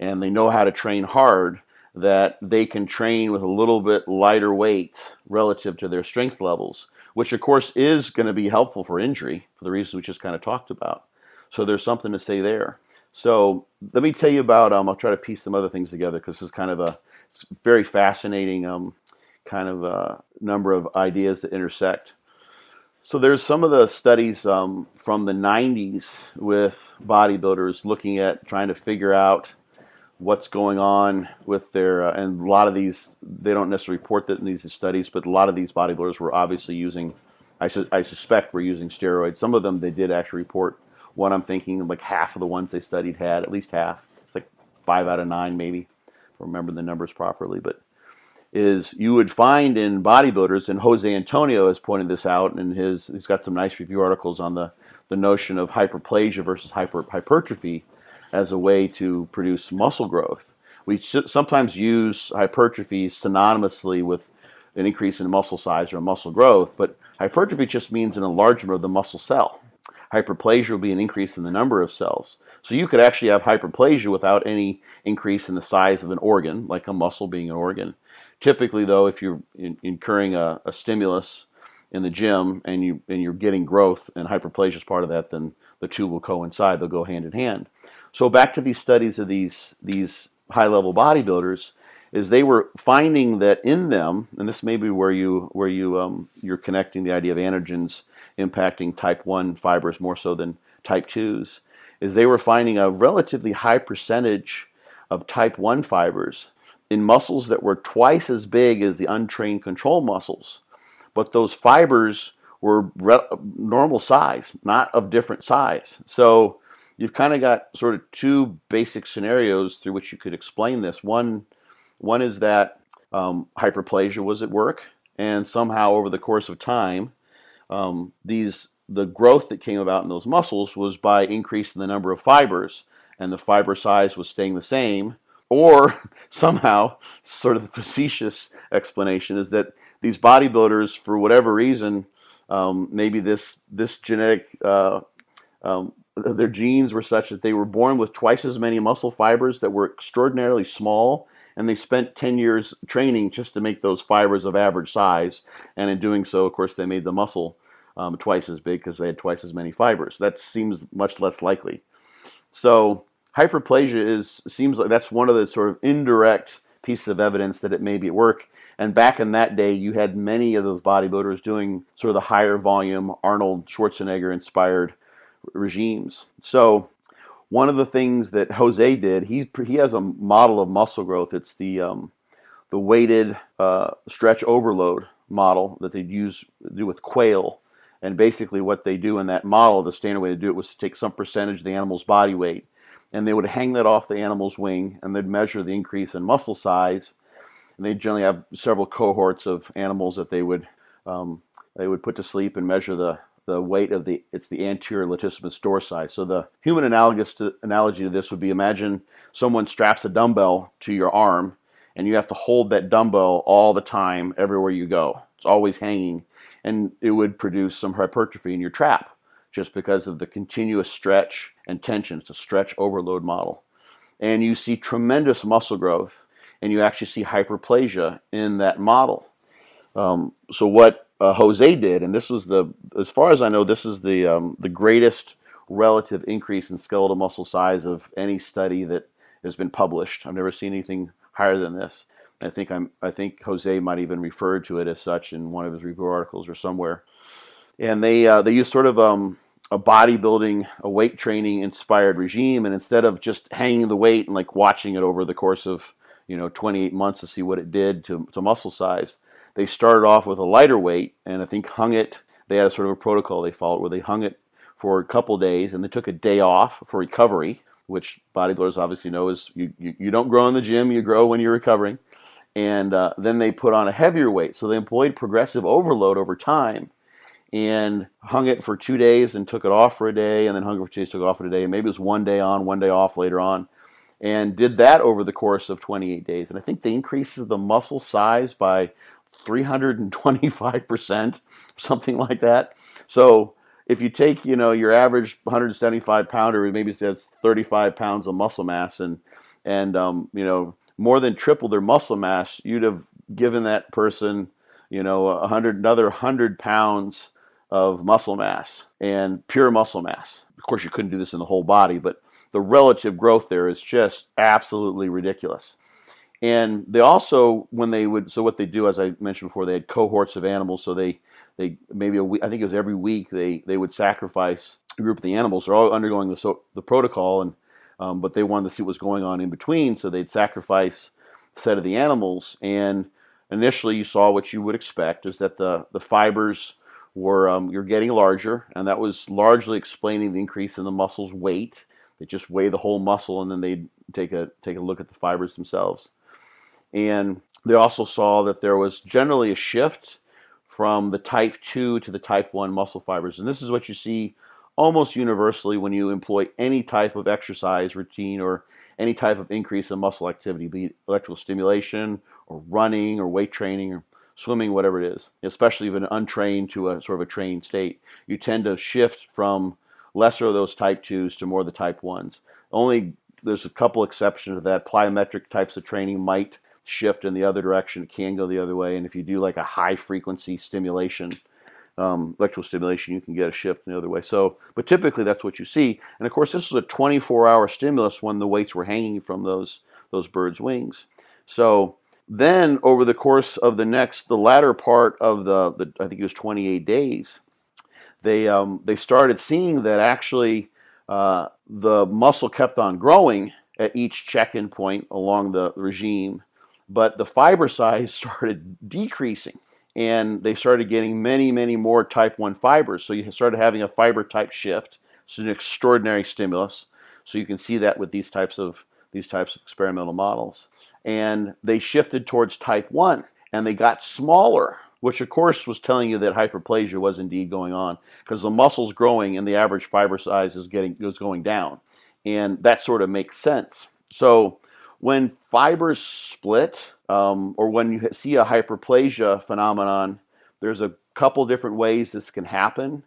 and they know how to train hard, that they can train with a little bit lighter weights relative to their strength levels, which of course is going to be helpful for injury for the reasons we just kind of talked about. So there's something to say there. So let me tell you about, I'll try to piece some other things together because this is kind of a very fascinating kind of a number of ideas that intersect. So there's some of the studies from the 90s with bodybuilders looking at trying to figure out what's going on with their, and a lot of these, they don't necessarily report that in these studies, but a lot of these bodybuilders were obviously using, I suspect were using steroids. Some of them they did actually report. One I'm thinking like half of the ones they studied had, at least half, it's like 5 out of 9 maybe, if I remember the numbers properly, but is you would find in bodybuilders, and Jose Antonio has pointed this out in his, he's got some nice review articles on the notion of hyperplasia versus hypertrophy as a way to produce muscle growth. We sometimes use hypertrophy synonymously with an increase in muscle size or muscle growth, but hypertrophy just means an enlargement of the muscle cell. Hyperplasia will be an increase in the number of cells. So you could actually have hyperplasia without any increase in the size of an organ, like a muscle being an organ. Typically, though, if you're incurring a stimulus in the gym and you're getting growth and hyperplasia is part of that, then the two will coincide. They'll go hand in hand. So back to these studies of these high-level bodybuilders, is they were finding that in them, and this may be where you're connecting the idea of antigens impacting type 1 fibers more so than type 2s, is they were finding a relatively high percentage of type 1 fibers in muscles that were twice as big as the untrained control muscles, but those fibers were normal size, not of different size. So you've kind of got sort of two basic scenarios through which you could explain this. One is that hyperplasia was at work, and somehow over the course of time, the growth that came about in those muscles was by increasing the number of fibers, and the fiber size was staying the same. Or somehow, sort of the facetious explanation is that these bodybuilders, for whatever reason, maybe this genetic, their genes were such that they were born with twice as many muscle fibers that were extraordinarily small, and they spent 10 years training just to make those fibers of average size, and in doing so, of course, they made the muscle twice as big because they had twice as many fibers. That seems much less likely. So hyperplasia seems like that's one of the sort of indirect pieces of evidence that it may be at work. And back in that day, you had many of those bodybuilders doing sort of the higher volume Arnold Schwarzenegger inspired regimes. So one of the things that Jose did, he has a model of muscle growth. It's the weighted stretch overload model that they'd do with quail. And basically what they do in that model, the standard way to do it was to take some percentage of the animal's body weight, and they would hang that off the animal's wing, and they'd measure the increase in muscle size. And they generally have several cohorts of animals that they would put to sleep and measure the weight of the anterior latissimus dorsi. So the human analogy to this would be, imagine someone straps a dumbbell to your arm, and you have to hold that dumbbell all the time everywhere you go. It's always hanging, and it would produce some hypertrophy in your trap, just because of the continuous stretch and tension. It's a stretch overload model. And you see tremendous muscle growth, and you actually see hyperplasia in that model. So what Jose did, and this was as far as I know, this is the greatest relative increase in skeletal muscle size of any study that has been published. I've never seen anything higher than this. I think Jose might even refer to it as such in one of his review articles or somewhere. And they used sort of a bodybuilding, a weight training inspired regime, and instead of just hanging the weight and like watching it over the course of 28 months to see what it did to muscle size, they started off with a lighter weight, and I think hung it. They had a sort of a protocol they followed where they hung it for a couple days, and they took a day off for recovery, which bodybuilders obviously know is you don't grow in the gym, you grow when you're recovering. And then they put on a heavier weight, so they employed progressive overload over time, and hung it for 2 days and took it off for a day, and then hung it for 2 days, took it off for a day, and maybe it was 1 day on, 1 day off later on, and did that over the course of 28 days. And I think they increases the muscle size by 325%, something like that. So if you take, you know, your average 175 pounder who maybe has 35 pounds of muscle mass and you know, more than triple their muscle mass, you'd have given that person, you know, another 100 pounds of muscle mass, and pure muscle mass. Of course, you couldn't do this in the whole body, but the relative growth there is just absolutely ridiculous. And they also, when they would, so what they do, as I mentioned before, they had cohorts of animals. So they maybe a week, I think it was every week, they would sacrifice a group of the animals. They're all undergoing the protocol, and but they wanted to see what was going on in between. So they'd sacrifice a set of the animals, and initially you saw what you would expect, is that the fibers were you're getting larger, and that was largely explaining the increase in the muscle's weight. They just weigh the whole muscle, and then they'd take a look at the fibers themselves. And they also saw that there was generally a shift from the type 2 to the type 1 muscle fibers. And this is what you see almost universally when you employ any type of exercise routine or any type of increase in muscle activity, be it electrical stimulation or running or weight training or swimming, whatever it is, especially if an untrained to a sort of a trained state. You tend to shift from lesser of those type 2s to more of the type 1s. Only there's a couple exceptions to that. Plyometric types of training might shift in the other direction. It can go the other way. And if you do like a high frequency stimulation, electrical stimulation, you can get a shift in the other way. So, but typically that's what you see. And of course, this was a 24-hour stimulus when the weights were hanging from those birds' wings. So then over the course of the latter part of the I think it was 28 days, they started seeing that actually the muscle kept on growing at each check-in point along the regime, but the fiber size started decreasing. And they started getting many, many more type 1 fibers. So you started having a fiber type shift. It's an extraordinary stimulus. So you can see that with these types of experimental models. And they shifted towards type 1, and they got smaller, which of course was telling you that hyperplasia was indeed going on, because the muscle's growing and the average fiber size is going down. And that sort of makes sense. So when fibers split, or when you see a hyperplasia phenomenon, there's a couple different ways this can happen.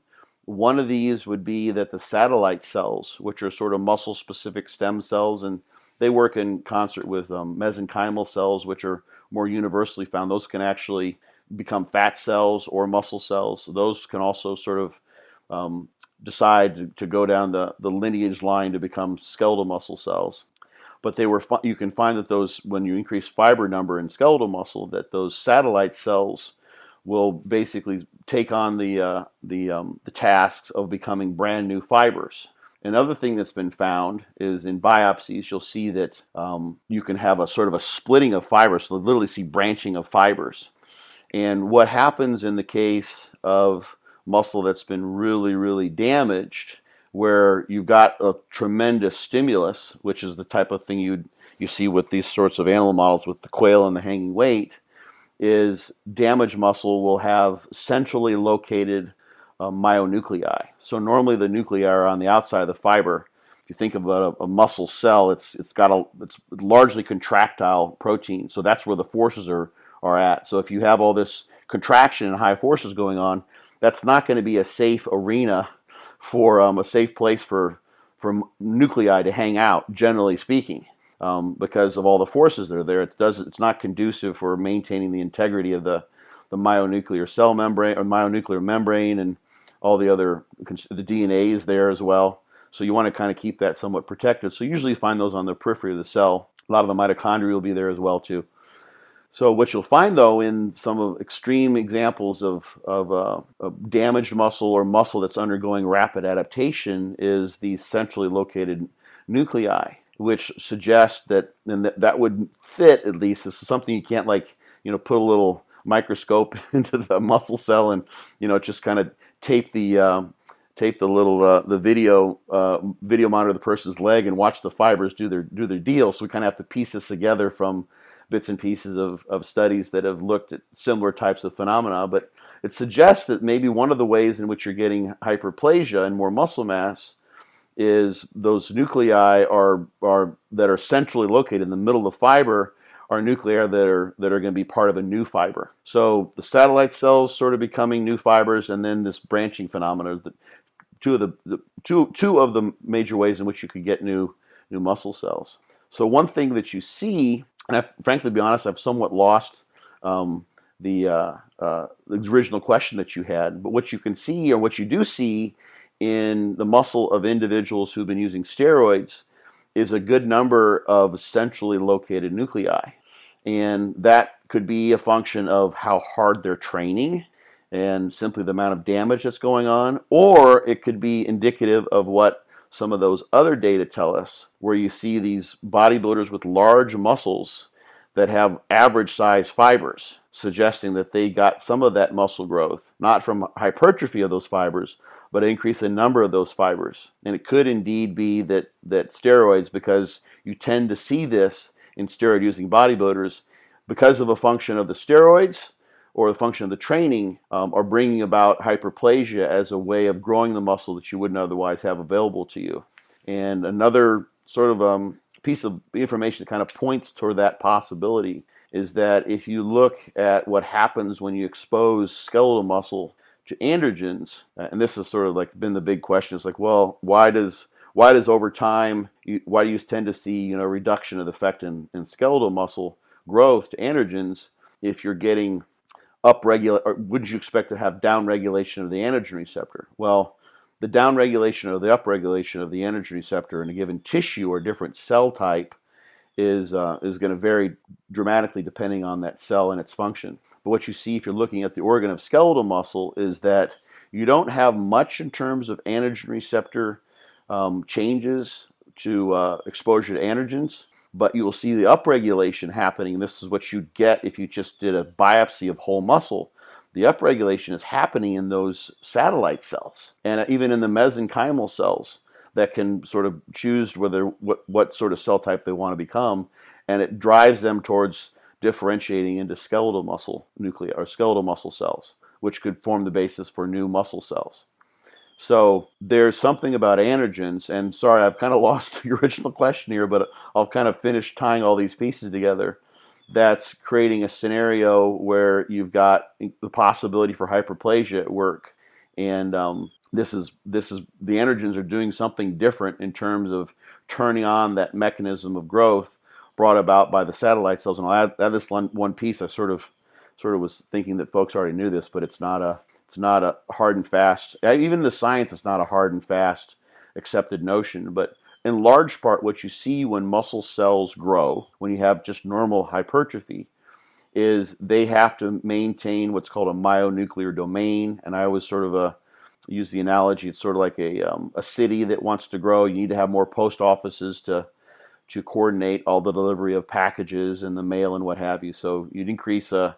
One of these would be that the satellite cells, which are sort of muscle-specific stem cells, and they work in concert with mesenchymal cells, which are more universally found. Those can actually become fat cells or muscle cells. Those can also sort of decide to go down the lineage line to become skeletal muscle cells. But you can find that those, when you increase fiber number in skeletal muscle, that those satellite cells will basically take on the tasks of becoming brand new fibers. Another thing that's been found is in biopsies, you'll see that you can have a sort of a splitting of fibers. So you'll literally see branching of fibers. And what happens in the case of muscle that's been really, really damaged, where you've got a tremendous stimulus, which is the type of thing you see with these sorts of animal models with the quail and the hanging weight, is damaged muscle will have centrally located myonuclei. So normally the nuclei are on the outside of the fiber. If you think about a muscle cell, it's largely contractile protein, so that's where the forces are at. So if you have all this contraction and high forces going on, that's not going to be a safe arena for a safe place for nuclei to hang out, generally speaking, because of all the forces that are there. It's not conducive for maintaining the integrity of the myonuclear cell membrane, or myonuclear membrane, and all the other, the DNA is there as well. So you want to kind of keep that somewhat protected. So usually you find those on the periphery of the cell. A lot of the mitochondria will be there as well too. So what you'll find, though, in some of extreme examples of damaged muscle or muscle that's undergoing rapid adaptation, is these centrally located nuclei, which suggests that, and that would fit, at least, this is something you can't, like, you know, put a little microscope into the muscle cell and, you know, just kind of tape the little the video monitor of the person's leg and watch the fibers do their deal. So we kind of have to piece this together from bits and pieces of studies that have looked at similar types of phenomena, but it suggests that maybe one of the ways in which you're getting hyperplasia and more muscle mass is those nuclei that are centrally located in the middle of the fiber are nuclei that are going to be part of a new fiber. So the satellite cells sort of becoming new fibers, and then this branching phenomena that two of the major ways in which you could get new muscle cells. So one thing that you see, and frankly, to be honest, I've somewhat lost the original question that you had, but what you can see, or what you do see in the muscle of individuals who've been using steroids, is a good number of centrally located nuclei. And that could be a function of how hard they're training and simply the amount of damage that's going on, or it could be indicative of what some of those other data tell us, where you see these bodybuilders with large muscles that have average size fibers, suggesting that they got some of that muscle growth, not from hypertrophy of those fibers, but an increase in number of those fibers. And it could indeed be that steroids, because you tend to see this in steroid-using bodybuilders, because of a function of the steroids or the function of the training, are bringing about hyperplasia as a way of growing the muscle that you wouldn't otherwise have available to you. And another sort of piece of information that kind of points toward that possibility is that if you look at what happens when you expose skeletal muscle to androgens, and this has sort of like been the big question, it's like, well, why does over time, why do you tend to see, you know, reduction of the effect in skeletal muscle growth to androgens if you're getting upregulation, or would you expect to have downregulation of the androgen receptor? Well, the downregulation or the upregulation of the androgen receptor in a given tissue or different cell type is going to vary dramatically depending on that cell and its function. But what you see if you're looking at the organ of skeletal muscle is that you don't have much in terms of androgen receptor changes to exposure to androgens, but you will see the upregulation happening. This is what you'd get if you just did a biopsy of whole muscle. The upregulation is happening in those satellite cells and even in the mesenchymal cells that can sort of choose what sort of cell type they want to become, and it drives them towards differentiating into skeletal muscle nuclei or skeletal muscle cells, which could form the basis for new muscle cells. So there's something about androgens, and sorry, I've kind of lost the original question here, but I'll kind of finish tying all these pieces together. That's creating a scenario where you've got the possibility for hyperplasia at work, and this is the androgens are doing something different in terms of turning on that mechanism of growth brought about by the satellite cells. And I'll add this one piece. I sort of was thinking that folks already knew this, but it's not a hard and fast, even in the science, it's not a hard and fast accepted notion. But in large part, what you see when muscle cells grow, when you have just normal hypertrophy, is they have to maintain what's called a myonuclear domain. And I always sort of use the analogy, it's sort of like a city that wants to grow. You need to have more post offices to coordinate all the delivery of packages and the mail and what have you. So you'd increase a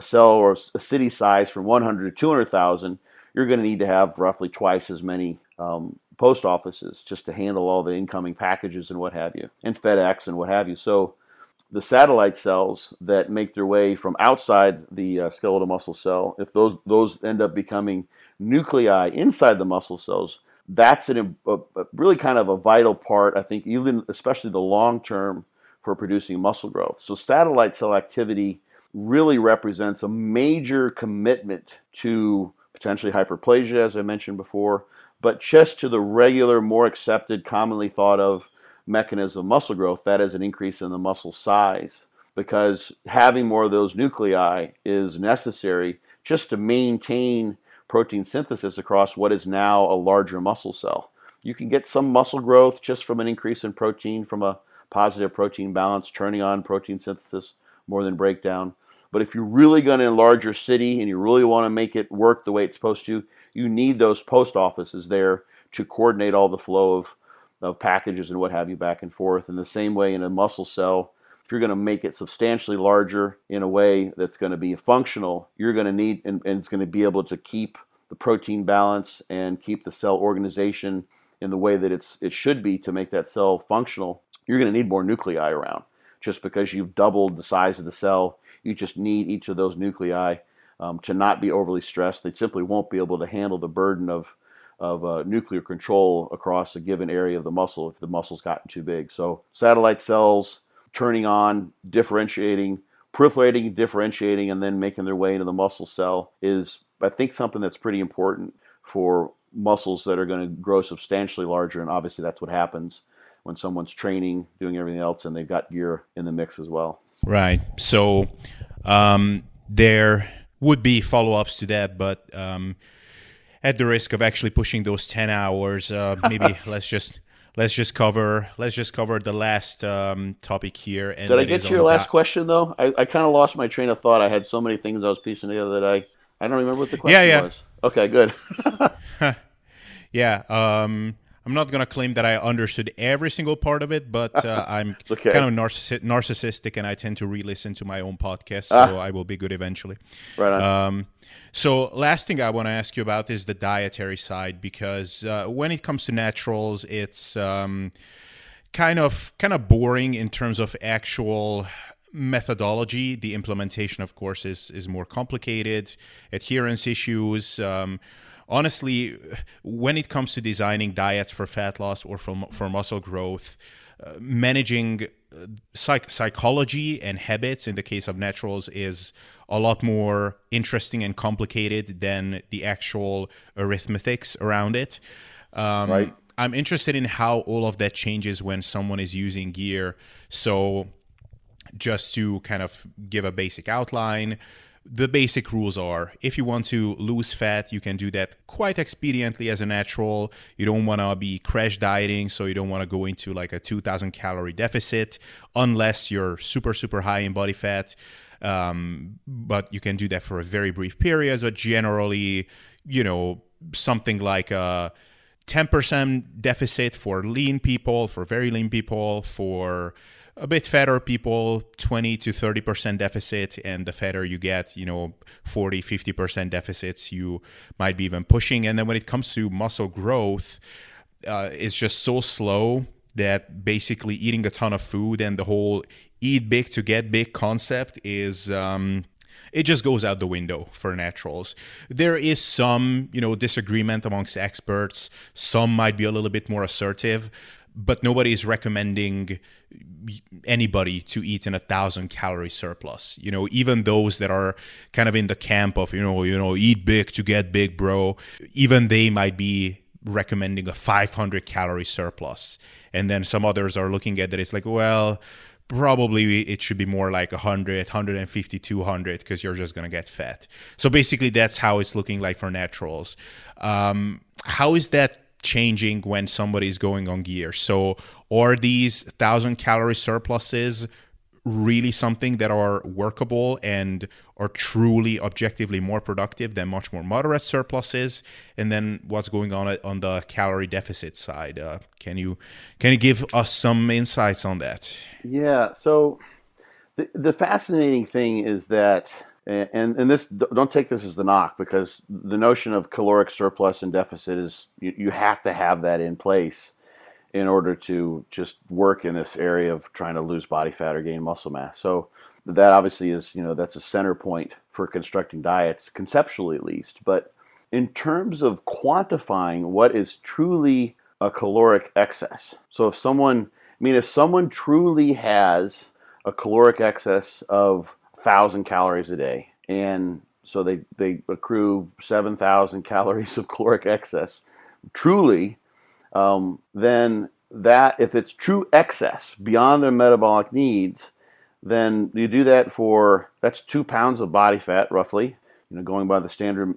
cell or a city size from 100 to 200,000, you're going to need to have roughly twice as many post offices just to handle all the incoming packages and what have you, and FedEx and what have you. So the satellite cells that make their way from outside the skeletal muscle cell, if those end up becoming nuclei inside the muscle cells, that's a really kind of a vital part, I think, even especially the long term for producing muscle growth. So satellite cell activity really represents a major commitment to potentially hyperplasia, as I mentioned before, but just to the regular, more accepted, commonly thought of mechanism of muscle growth, that is an increase in the muscle size, because having more of those nuclei is necessary just to maintain protein synthesis across what is now a larger muscle cell. You can get some muscle growth just from an increase in protein, from a positive protein balance, turning on protein synthesis more than breakdown. But if you're really going to enlarge your city and you really want to make it work the way it's supposed to, you need those post offices there to coordinate all the flow of packages and what have you back and forth. In the same way, in a muscle cell, if you're going to make it substantially larger in a way that's going to be functional, you're going to need, and it's going to be able to keep the protein balance and keep the cell organization in the way that it should be to make that cell functional, you're going to need more nuclei around. Just because you've doubled the size of the cell, you just need each of those nuclei to not be overly stressed. They simply won't be able to handle the burden of nuclear control across a given area of the muscle if the muscle's gotten too big. So satellite cells turning on, differentiating, proliferating, differentiating, and then making their way into the muscle cell is, I think, something that's pretty important for muscles that are going to grow substantially larger. And obviously that's what happens when someone's training, doing everything else, and they've got gear in the mix as well. Right. So there would be follow-ups to that, but at the risk of actually pushing those 10 hours, maybe let's just cover the last topic here. And did I get your last question though? I kind of lost my train of thought. I had so many things I was piecing together that I don't remember what the question was. Okay, good. I'm not going to claim that I understood every single part of it, but I'm kind of narcissistic, and I tend to re-listen to my own podcast, so I will be good eventually. Right on. So last thing I want to ask you about is the dietary side, because when it comes to naturals, it's kind of boring in terms of actual methodology. The implementation, of course, is more complicated, adherence issues. Honestly, when it comes to designing diets for fat loss or for muscle growth, managing psychology and habits in the case of naturals is a lot more interesting and complicated than the actual arithmetics around it. Right. I'm interested in how all of that changes when someone is using gear. So just to kind of give a basic outline, the basic rules are, if you want to lose fat, you can do that quite expediently as a natural. You don't want to be crash dieting, so you don't want to go into like a 2,000 calorie deficit unless you're super, super high in body fat. But you can do that for a very brief period. So generally, you know, something like a 10% deficit for lean people, for very lean people, for a bit fatter people, 20 to 30% deficit, and the fatter you get, you know, 40, 50% deficits, you might be even pushing. And then when it comes to muscle growth, it's just so slow that basically eating a ton of food and the whole eat big to get big concept is, it just goes out the window for naturals. There is some, you know, disagreement amongst experts. Some might be a little bit more assertive, but nobody is recommending anybody to eat in 1,000 calorie surplus. You know, even those that are kind of in the camp of, you know, eat big to get big, bro, even they might be recommending a 500 calorie surplus. And then some others are looking at that. It's like, well, probably it should be more like 100, 150, 200, because you're just going to get fat. So basically that's how it's looking like for naturals. How is that changing when somebody's going on gear? So are these 1,000 calorie surpluses really something that are workable and are truly objectively more productive than much more moderate surpluses? And then what's going on the calorie deficit side? Can you give us some insights on that? Yeah. So the fascinating thing is that, and this, don't take this as the knock, because the notion of caloric surplus and deficit is you have to have that in place in order to just work in this area of trying to lose body fat or gain muscle mass. So that obviously is, you know, that's a center point for constructing diets, conceptually at least. But in terms of quantifying what is truly a caloric excess, so if someone truly has a caloric excess of 1,000 calories a day, and so they accrue 7,000 calories of caloric excess truly, then that, if it's true excess beyond their metabolic needs, then you do that for, that's 2 pounds of body fat roughly, you know, going by the standard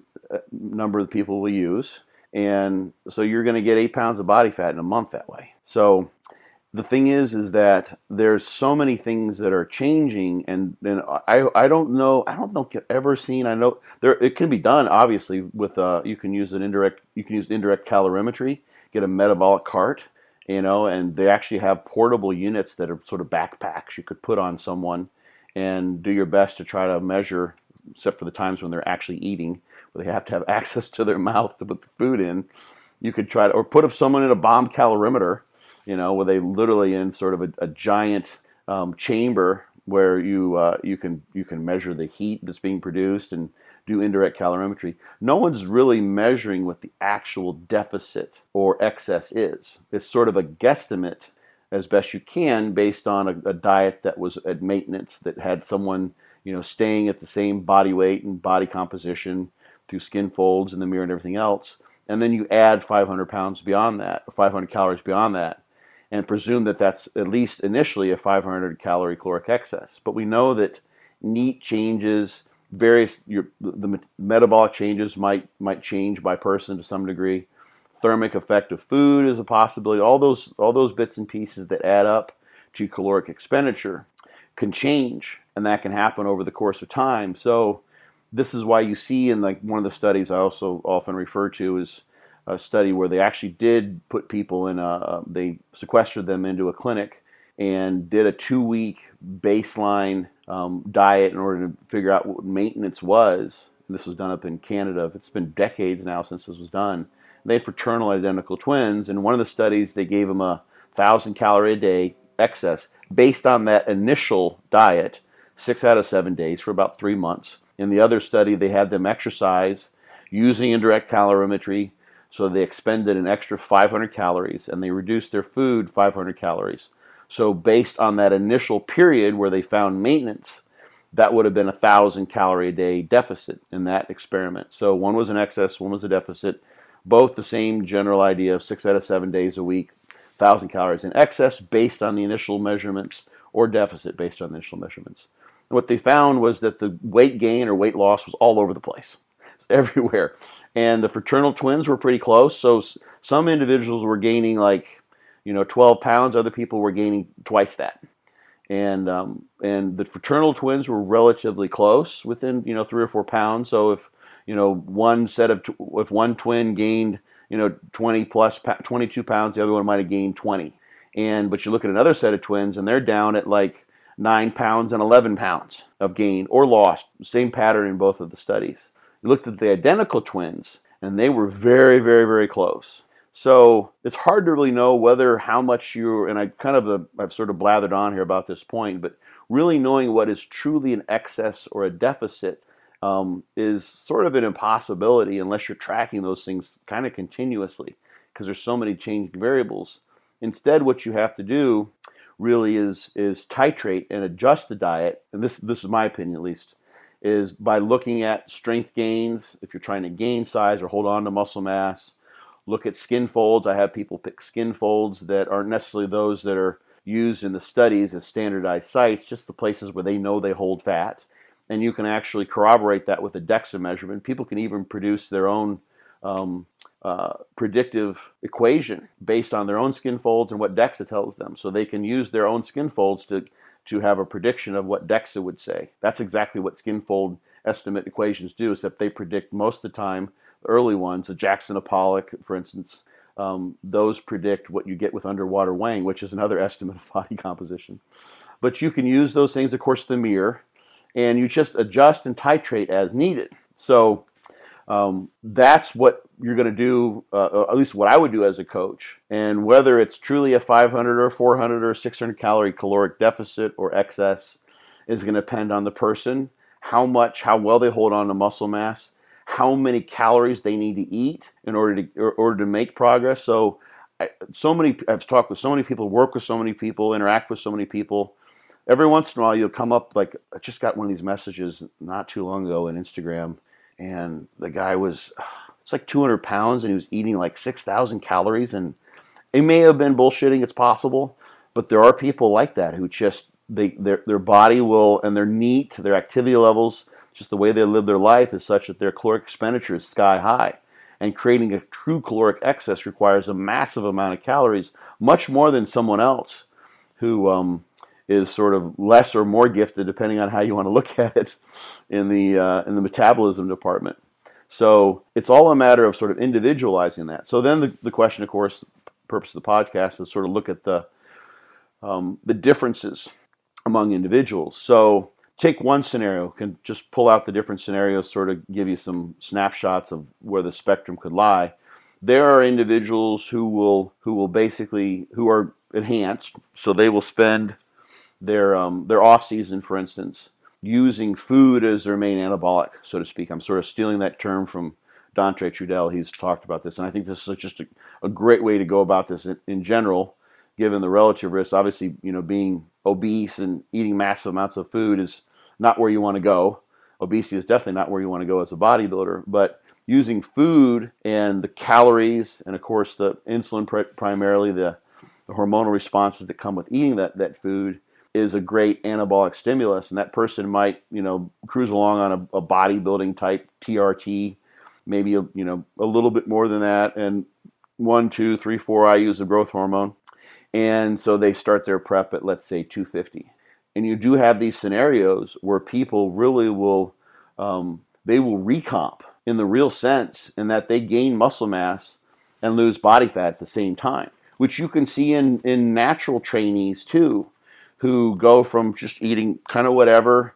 number of people we use. And so you're going to get 8 pounds of body fat in a month that way. So the thing is that there's so many things that are changing, and I don't know if I've ever seen, I know there, it can be done obviously with you can use indirect calorimetry, get a metabolic cart, you know, and they actually have portable units that are sort of backpacks you could put on someone and do your best to try to measure, except for the times when they're actually eating, where they have to have access to their mouth to put the food in. You could try to, or put up someone in a bomb calorimeter, you know, where they literally in sort of a giant chamber where you can measure the heat that's being produced and do indirect calorimetry. No one's really measuring what the actual deficit or excess is. It's sort of a guesstimate as best you can based on a diet that was at maintenance, that had someone, you know, staying at the same body weight and body composition through skin folds in the mirror and everything else. and then you add 500 pounds beyond that, 500 calories beyond that, and presume that that's at least initially a 500 calorie caloric excess. But we know that NEAT changes, various the metabolic changes might change by person to some degree. Thermic effect of food is a possibility. All those bits and pieces that add up to caloric expenditure can change, and that can happen over the course of time. So this is why you see in like one of the studies I also often refer to is a study where they actually did put people in a, they sequestered them into a clinic and did a 2-week baseline diet in order to figure out what maintenance was. And this was done up in Canada. It's been decades now since this was done. They had fraternal identical twins. In one of the studies, they gave them a 1,000 calorie a day excess based on that initial diet, 6 out of 7 days for about 3 months. In the other study, they had them exercise using indirect calorimetry, so they expended an extra 500 calories, and they reduced their food 500 calories. So based on that initial period where they found maintenance, that would have been a 1,000 calorie a day deficit in that experiment. So one was an excess, one was a deficit, both the same general idea of 6 out of 7 days a week, 1,000 calories in excess based on the initial measurements, or deficit based on the initial measurements. And what they found was that the weight gain or weight loss was all over the place, everywhere. And the fraternal twins were pretty close. So some individuals were gaining like, 12 pounds. Other people were gaining twice that. And the fraternal twins were relatively close, within 3 or 4 pounds. So if if one twin gained 22 pounds, the other one might have gained 20. But you look at another set of twins, and they're down at like 9 pounds and 11 pounds of gain or loss. Same pattern in both of the studies. You looked at the identical twins, and they were very, very, very close. So it's hard to really know whether how much you're, and I've sort of blathered on here about this point, but really knowing what is truly an excess or a deficit is sort of an impossibility unless you're tracking those things kind of continuously, because there's so many changing variables. Instead, what you have to do really is titrate and adjust the diet, and this is my opinion at least, is by looking at strength gains, if you're trying to gain size or hold on to muscle mass. Look at skin folds. I have people pick skin folds that aren't necessarily those that are used in the studies as standardized sites, just the places where they know they hold fat. And you can actually corroborate that with a DEXA measurement. People can even produce their own predictive equation based on their own skin folds and what DEXA tells them. So they can use their own skin folds to have a prediction of what DEXA would say. That's exactly what skin fold estimate equations do, except they predict most of the time, the early ones, the Jackson Pollock, for instance, those predict what you get with underwater weighing, which is another estimate of body composition. But you can use those things, of course, the mirror, and you just adjust and titrate as needed. So that's what you're going to do, at least what I would do as a coach. And whether it's truly a 500 or 400 or 600 calorie caloric deficit or excess is going to depend on the person, how well they hold on to muscle mass, how many calories they need to eat in order to make progress. So I've talked with so many people, work with so many people, interact with so many people. Every once in a while, you'll come up, like, I just got one of these messages not too long ago on Instagram, and the guy was, it's like 200 pounds, and he was eating like 6,000 calories, and it may have been bullshitting, it's possible, but there are people like that who just, their body will, and their NEAT, their activity levels, just the way they live their life is such that their caloric expenditure is sky high, and creating a true caloric excess requires a massive amount of calories, much more than someone else who, is sort of less or more gifted, depending on how you want to look at it, in the metabolism department. So it's all a matter of sort of individualizing that. So then the question, of course, the purpose of the podcast is sort of look at the differences among individuals. So take one scenario, can just pull out the different scenarios, sort of give you some snapshots of where the spectrum could lie. There are individuals who are enhanced, so they will spend their off season, for instance, using food as their main anabolic, so to speak. I'm sort of stealing that term from Dante Trudell. He's talked about this, and I think this is just a great way to go about this in general, given the relative risks. Obviously, being obese and eating massive amounts of food is not where you want to go. Obesity is definitely not where you want to go as a bodybuilder, but using food and the calories and, of course, the insulin primarily, the hormonal responses that come with eating that food is a great anabolic stimulus. And that person might, you know, cruise along on a bodybuilding type TRT, maybe, you know, a little bit more than that. And 1, 2, 3, 4 IUs of growth hormone. And so they start their prep at, let's say, 250. And you do have these scenarios where people really will, they will recomp in the real sense, in that they gain muscle mass and lose body fat at the same time, which you can see in natural trainees too, who go from just eating kind of whatever,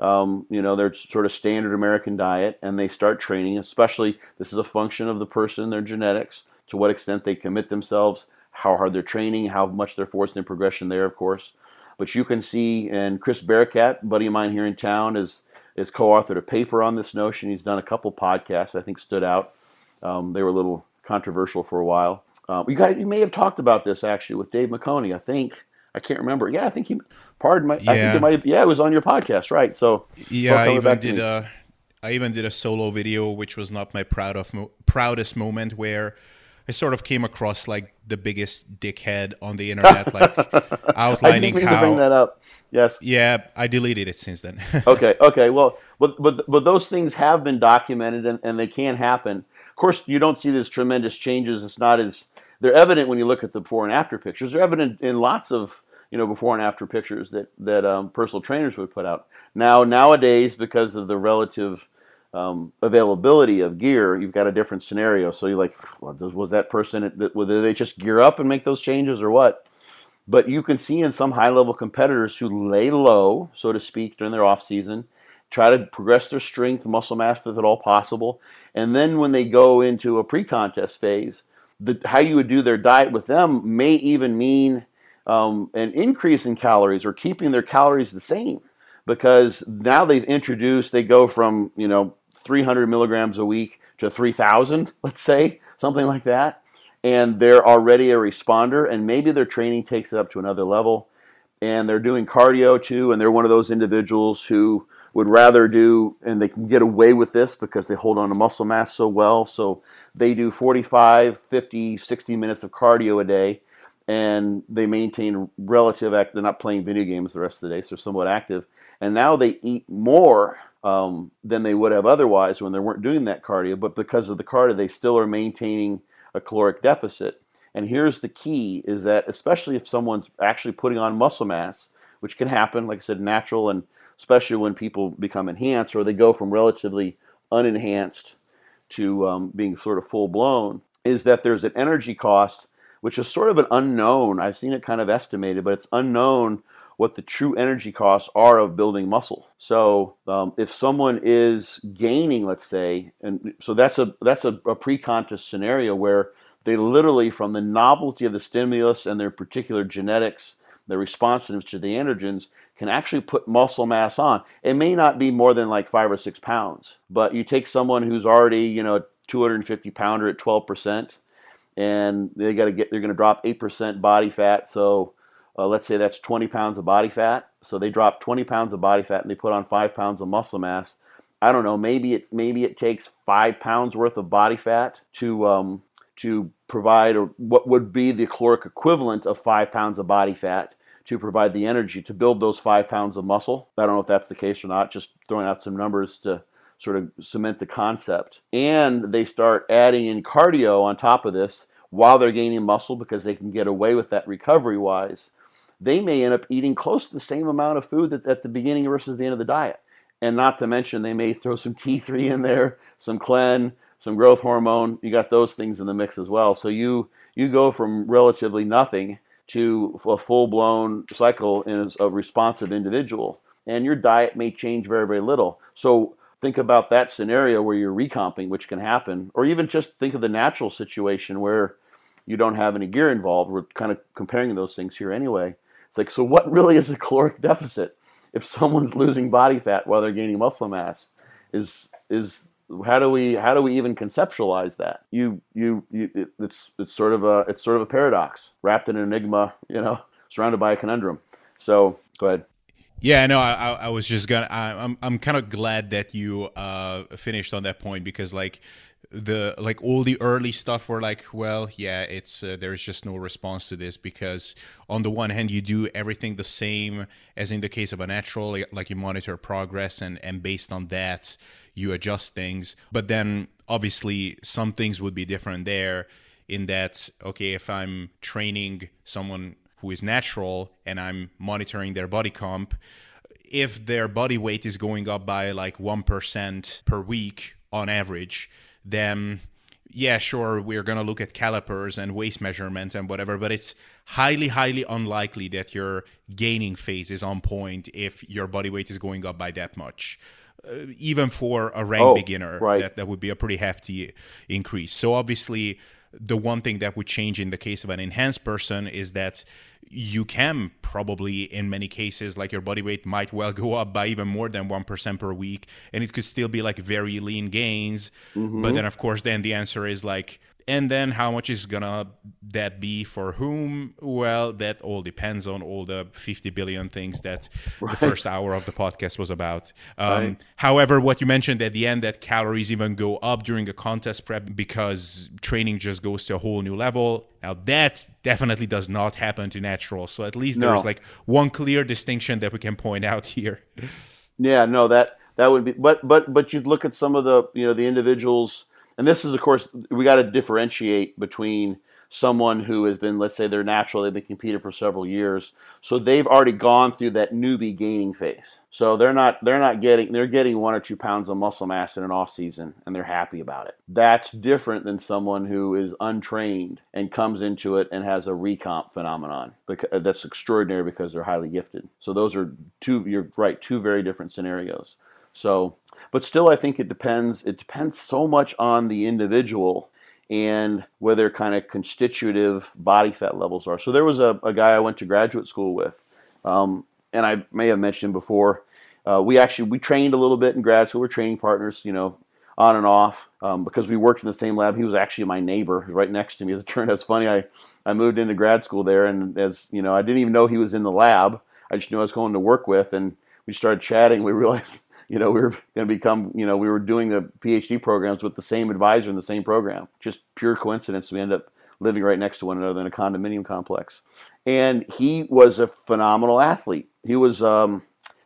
you know, their sort of standard American diet, and they start training. Especially, this is a function of the person, their genetics, to what extent they commit themselves, how hard they're training, how much they're forced in progression there, of course. But you can see, and Chris Bearcat, a buddy of mine here in town, is co-authored a paper on this notion. He's done a couple podcasts that I think stood out. They were a little controversial for a while. You may have talked about this actually with Dave McCoy, I think. I can't remember. Yeah, I think he. Pardon my. Yeah. I think it might. Yeah, it was on your podcast, right? So yeah, I even did a solo video, which was not my proudest moment, where I sort of came across like the biggest dickhead on the internet, like outlining how. I didn't mean to bring that up. Yes. Yeah, I deleted it since then. Okay. Okay. Well, but those things have been documented, and they can happen. Of course, you don't see these tremendous changes. It's not as they're evident when you look at the before and after pictures. They're evident in lots of, you know, before and after pictures that personal trainers would put out. Nowadays, because of the relative availability of gear, you've got a different scenario. So you're like, well, was that person, whether they just gear up and make those changes or what? But you can see in some high-level competitors who lay low, so to speak, during their off season, try to progress their strength, muscle mass, if at all possible, and then when they go into a pre-contest phase, how you would do their diet with them may even mean an increase in calories or keeping their calories the same, because now they've introduced, they go from, you know, 300 milligrams a week to 3,000, let's say, something like that. And they're already a responder, and maybe their training takes it up to another level, and they're doing cardio too. And they're one of those individuals who would rather do, and they can get away with this because they hold on to muscle mass so well. So they do 45, 50, 60 minutes of cardio a day, and they maintain relative active. They're not playing video games the rest of the day, so they're somewhat active. And now they eat more than they would have otherwise when they weren't doing that cardio, but because of the cardio, they still are maintaining a caloric deficit. And here's the key, is that especially if someone's actually putting on muscle mass, which can happen, like I said, natural, and especially when people become enhanced or they go from relatively unenhanced to being sort of full-blown, is that there's an energy cost, which is sort of an unknown. I've seen it kind of estimated, but it's unknown what the true energy costs are of building muscle. So if someone is gaining, let's say, and so that's a pre-contest scenario where they literally, from the novelty of the stimulus and their particular genetics, their responsiveness to the androgens, can actually put muscle mass on. It may not be more than like 5 or 6 pounds, but you take someone who's already, you know, 250 pounder at 12%, and they're going to drop 8% body fat. So let's say that's 20 pounds of body fat. So they drop 20 pounds of body fat and they put on 5 pounds of muscle mass. I don't know, maybe it takes 5 pounds worth of body fat to provide, or what would be the caloric equivalent of 5 pounds of body fat to provide the energy to build those 5 pounds of muscle. I don't know if that's the case or not, just throwing out some numbers to sort of cement the concept. And they start adding in cardio on top of this while they're gaining muscle, because they can get away with that recovery-wise. They may end up eating close to the same amount of food at the beginning versus the end of the diet. And not to mention, they may throw some T3 in there, some Clen, some growth hormone. You got those things in the mix as well. So you go from relatively nothing to a full-blown cycle as a responsive individual. And your diet may change very, very little. So think about that scenario where you're recomping, which can happen. Or even just think of the natural situation where you don't have any gear involved. We're kind of comparing those things here anyway. It's like, so what really is a caloric deficit if someone's losing body fat while they're gaining muscle mass? How do we even conceptualize that? It's sort of a paradox wrapped in an enigma, you know, surrounded by a conundrum. So go ahead. Yeah, no, I was just gonna. I'm kind of glad that you finished on that point, because like the like all the early stuff were like, well, yeah, it's there is just no response to this, because on the one hand you do everything the same as in the case of a natural, like you monitor progress and based on that you adjust things. But then obviously some things would be different there, in that, okay, if I'm training someone who is natural and I'm monitoring their body comp, if their body weight is going up by like 1% per week on average, then yeah, sure, we're going to look at calipers and waist measurement and whatever, but it's highly, highly unlikely that your gaining phase is on point if your body weight is going up by that much. Even for a rank beginner, right. that would be a pretty hefty increase. So obviously, the one thing that would change in the case of an enhanced person is that you can probably, in many cases, like your body weight might well go up by even more than 1% per week, and it could still be like very lean gains. Mm-hmm. But then, of course, then the answer is like, and then how much is gonna that be for whom? Well, that all depends on all the 50 billion things that the first hour of the podcast was about. However, what you mentioned at the end, that calories even go up during a contest prep because training just goes to a whole new level. Now, that definitely does not happen to natural. So at least there's like one clear distinction that we can point out here. Yeah, no, that would be, but you'd look at some of the, you know, the individuals. And this is, of course, we got to differentiate between someone who has been, let's say they're natural, they've been competing for several years, so they've already gone through that newbie gaining phase. So they're getting 1 or 2 pounds of muscle mass in an off season, and they're happy about it. That's different than someone who is untrained and comes into it and has a recomp phenomenon that's extraordinary because they're highly gifted. So those are two very different scenarios. So, but still, I think it depends so much on the individual and where their kind of constitutive body fat levels are. So there was a guy I went to graduate school with, and I may have mentioned him before. We trained a little bit in grad school. We're training partners, you know, on and off, because we worked in the same lab. He was actually my neighbor right next to me. As it turned out, it's funny, I moved into grad school there, and as you know, I didn't even know he was in the lab. I just knew I was going to work with, and we started chatting. We realized, you know, we were going to become, you know, we were doing the PhD programs with the same advisor in the same program. Just pure coincidence. We ended up living right next to one another in a condominium complex. And he was a phenomenal athlete. He was about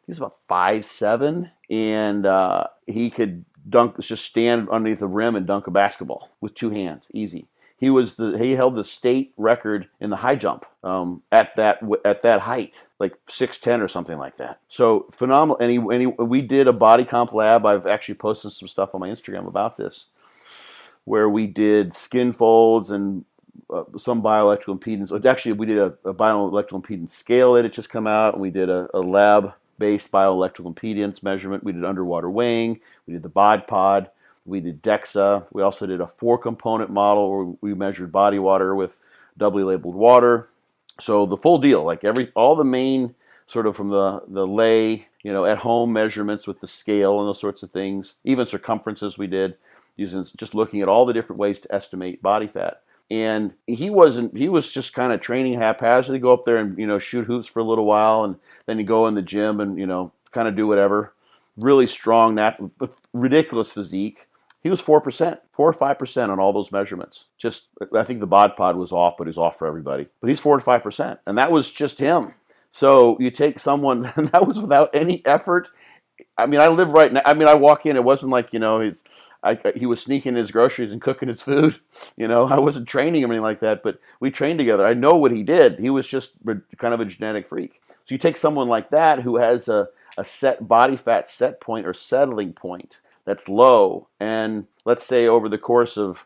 5'7", and he could dunk, just stand underneath the rim and dunk a basketball with two hands, easy. He held the state record in the high jump at that height, like 6'10" or something like that. So phenomenal. We did a body comp lab. I've actually posted some stuff on my Instagram about this, where we did skin folds and some bioelectrical impedance. Actually, we did a bioelectrical impedance scale that had just come out, and we did a lab-based bioelectrical impedance measurement. We did underwater weighing. We did the bod pod. We did DEXA. We also did a 4-component model where we measured body water with doubly labeled water. So the full deal, like all the main sort of from the lay, you know, at home measurements with the scale and those sorts of things, even circumferences we did, using just looking at all the different ways to estimate body fat. And he was just kind of training haphazardly, go up there and, you know, shoot hoops for a little while, and then you go in the gym and, you know, kind of do whatever. Really strong, ridiculous physique. He was 4%, 4 or 5% on all those measurements. Just, I think the bod pod was off, but he's off for everybody. But he's 4 to 5%, and that was just him. So you take someone, and that was without any effort. I mean, I live right now. I mean, I walk in. It wasn't like, you know, he was sneaking his groceries and cooking his food. You know, I wasn't training him or anything like that, but we trained together. I know what he did. He was just kind of a genetic freak. So you take someone like that who has a set body fat set point or settling point that's low, and let's say over the course of,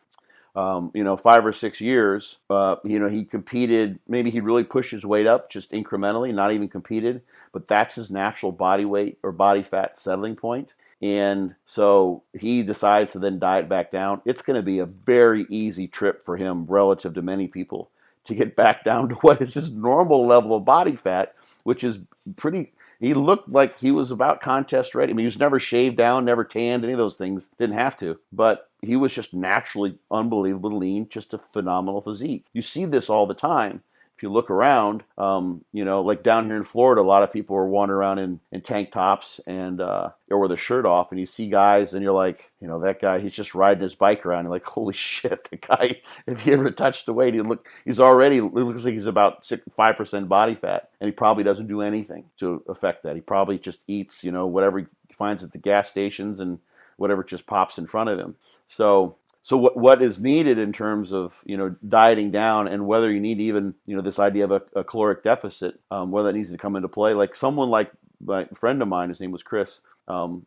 you know, 5 or 6 years, you know, he competed, maybe he really pushed his weight up just incrementally, not even competed, but that's his natural body weight or body fat settling point. And so he decides to then diet back down. It's going to be a very easy trip for him relative to many people to get back down to what is his normal level of body fat, which is pretty... He looked like he was about contest ready. I mean, he was never shaved down, never tanned, any of those things. Didn't have to. But he was just naturally unbelievably lean, just a phenomenal physique. You see this all the time. If if you look around, you know, like down here in Florida, a lot of people are wandering around in tank tops and or with a shirt off, and you see guys and you're like, you know, that guy, he's just riding his bike around. You're like, holy shit, the guy, if he ever touched the weight, he looks like he's about 5% body fat, and he probably doesn't do anything to affect that. He probably just eats, you know, whatever he finds at the gas stations and whatever just pops in front of him. So what is needed in terms of, you know, dieting down, and whether you need even, you know, this idea of a caloric deficit, whether that needs to come into play. Like someone like my friend of mine, his name was Chris, from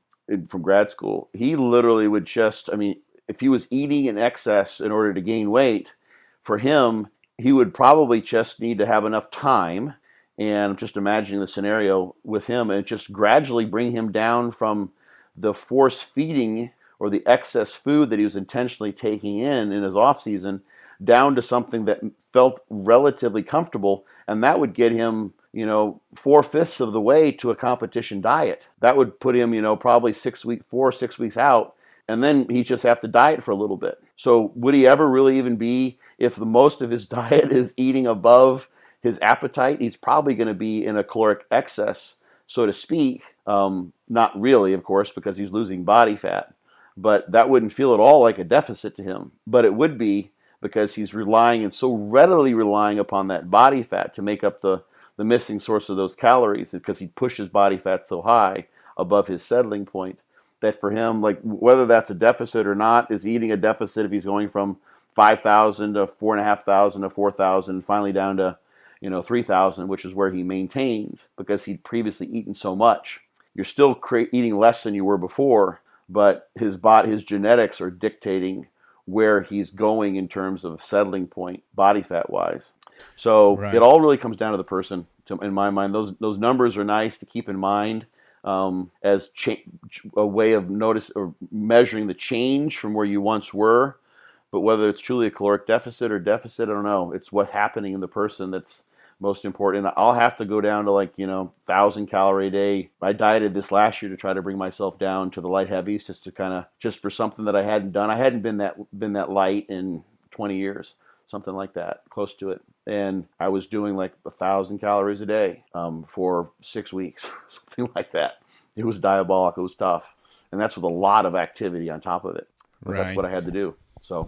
grad school. He literally would just, I mean, if he was eating in excess in order to gain weight, for him, he would probably just need to have enough time. And I'm just imagining the scenario with him, and just gradually bring him down from the force feeding or the excess food that he was intentionally taking in his off season, down to something that felt relatively comfortable, and that would get him, you know, 4/5 of the way to a competition diet. That would put him, you know, probably 4 or 6 weeks out, and then he just have to diet for a little bit. So would he ever really even be, if the most of his diet is eating above his appetite, he's probably going to be in a caloric excess, so to speak. Not really, of course, because he's losing body fat. But that wouldn't feel at all like a deficit to him. But it would be, because he's relying and so readily relying upon that body fat to make up the missing source of those calories, because he pushes body fat so high above his settling point that for him, like whether that's a deficit or not, is eating a deficit if he's going from 5,000 to 4,500 to 4,000, finally down to, you know, 3,000, which is where he maintains because he'd previously eaten so much. You're still eating less than you were before, but his genetics are dictating where he's going in terms of settling point, body fat wise. So right. It all really comes down to the person. In my mind, those numbers are nice to keep in mind as a way of notice or measuring the change from where you once were. But whether it's truly a caloric deficit or deficit, I don't know. It's what's happening in the person that's most important. And I'll have to go down to, like, you know, 1,000 calorie a day. I dieted this last year to try to bring myself down to the light heavies, just to kind of, just for something that I hadn't done. I hadn't been that light in 20 years, something like that, close to it. And I was doing like 1,000 calories a day for 6 weeks, something like that. It was diabolic. It was tough. And that's with a lot of activity on top of it. But right. That's what I had to do. So.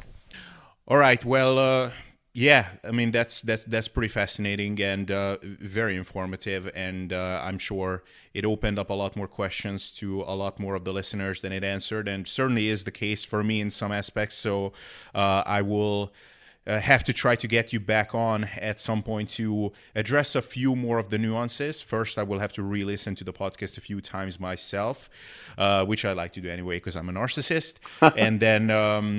All right. Well, yeah, I mean, that's pretty fascinating and very informative, and I'm sure it opened up a lot more questions to a lot more of the listeners than it answered, and certainly is the case for me in some aspects, so I will have to try to get you back on at some point to address a few more of the nuances. First, I will have to re-listen to the podcast a few times myself, which I like to do anyway because I'm a narcissist, and then...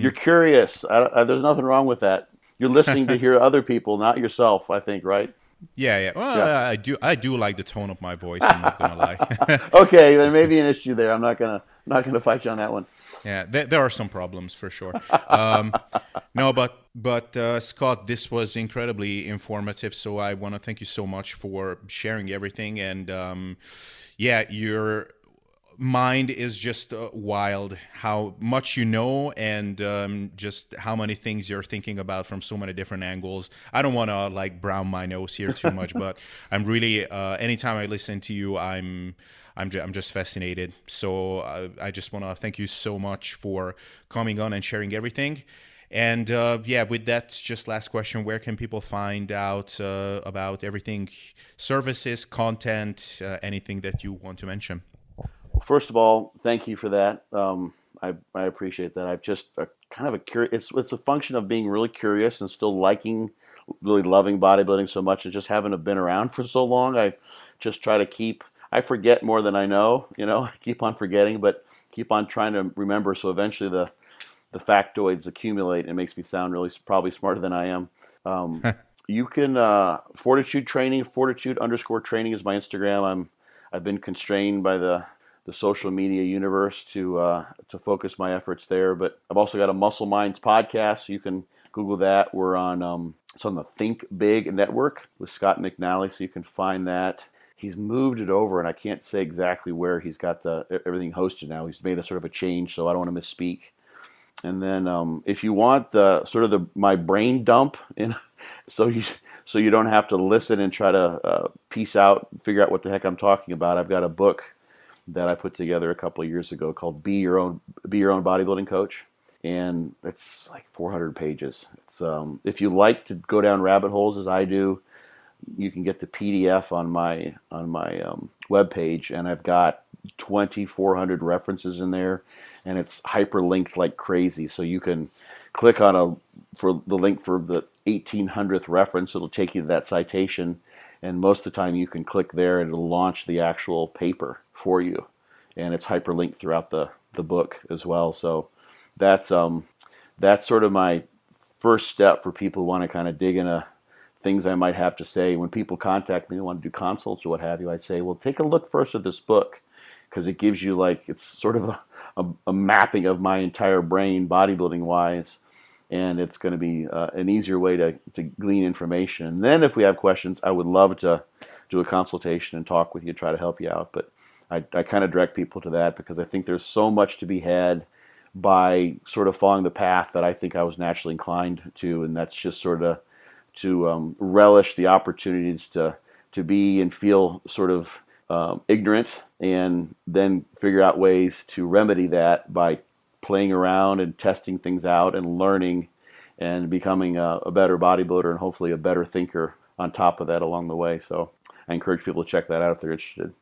You're curious. There's nothing wrong with that. You're listening to hear other people, not yourself, I think, right? Yeah. Well, yes. I do like the tone of my voice, I'm not going to lie. Okay, there may be an issue there. I'm not going to fight you on that one. Yeah, there are some problems for sure. No, but Scott, this was incredibly informative, so I want to thank you so much for sharing everything, and your mind is just wild how much you know, and just how many things you're thinking about from so many different angles. I don't want to like brown my nose here too much, but I'm really anytime I listen to you, I'm just fascinated. So I just want to thank you so much for coming on and sharing everything. And with that, just last question, where can people find out about everything, services, content, anything that you want to mention? First of all, thank you for that. I appreciate that. I've just kind of curious. It's a function of being really curious and still really loving bodybuilding so much, and just having been around for so long. I just try to I forget more than I know. You know, I keep on forgetting, but keep on trying to remember. So eventually, the factoids accumulate, and it makes me sound really probably smarter than I am. You can Fortitude Training. Fortitude_training is my Instagram. I've been constrained by the social media universe to focus my efforts there. But I've also got a Muscle Minds podcast. So you can Google that. We're on, it's on the Think Big Network with Scott McNally. So you can find that. He's moved it over, and I can't say exactly where he's got everything hosted now. He's made a sort of a change, so I don't want to misspeak. And then if you want my brain dump in So you don't have to listen and try to piece out, figure out what the heck I'm talking about. I've got a book that I put together a couple of years ago called Be Your Own Bodybuilding Coach, and it's like 400 pages. It's if you like to go down rabbit holes as I do, you can get the PDF on my webpage, and I've got 2,400 references in there, and it's hyperlinked like crazy. So you can click on the link for the 1800th reference. It'll take you to that citation, and most of the time you can click there and it'll launch the actual paper for you, and it's hyperlinked throughout the book as well. So that's sort of my first step for people who want to kind of dig into things I might have to say. When people contact me, they want to do consults or what have you, I'd say, well, take a look first at this book, because it gives you, like, it's sort of a mapping of my entire brain bodybuilding wise, and it's going to be an easier way to glean information. And then if we have questions, I would love to do a consultation and talk with you, try to help you out. But I kind of direct people to that, because I think there's so much to be had by sort of following the path that I think I was naturally inclined to, and that's just sort of to relish the opportunities to be and feel sort of ignorant, and then figure out ways to remedy that by playing around and testing things out and learning and becoming a better bodybuilder, and hopefully a better thinker on top of that along the way. So I encourage people to check that out if they're interested.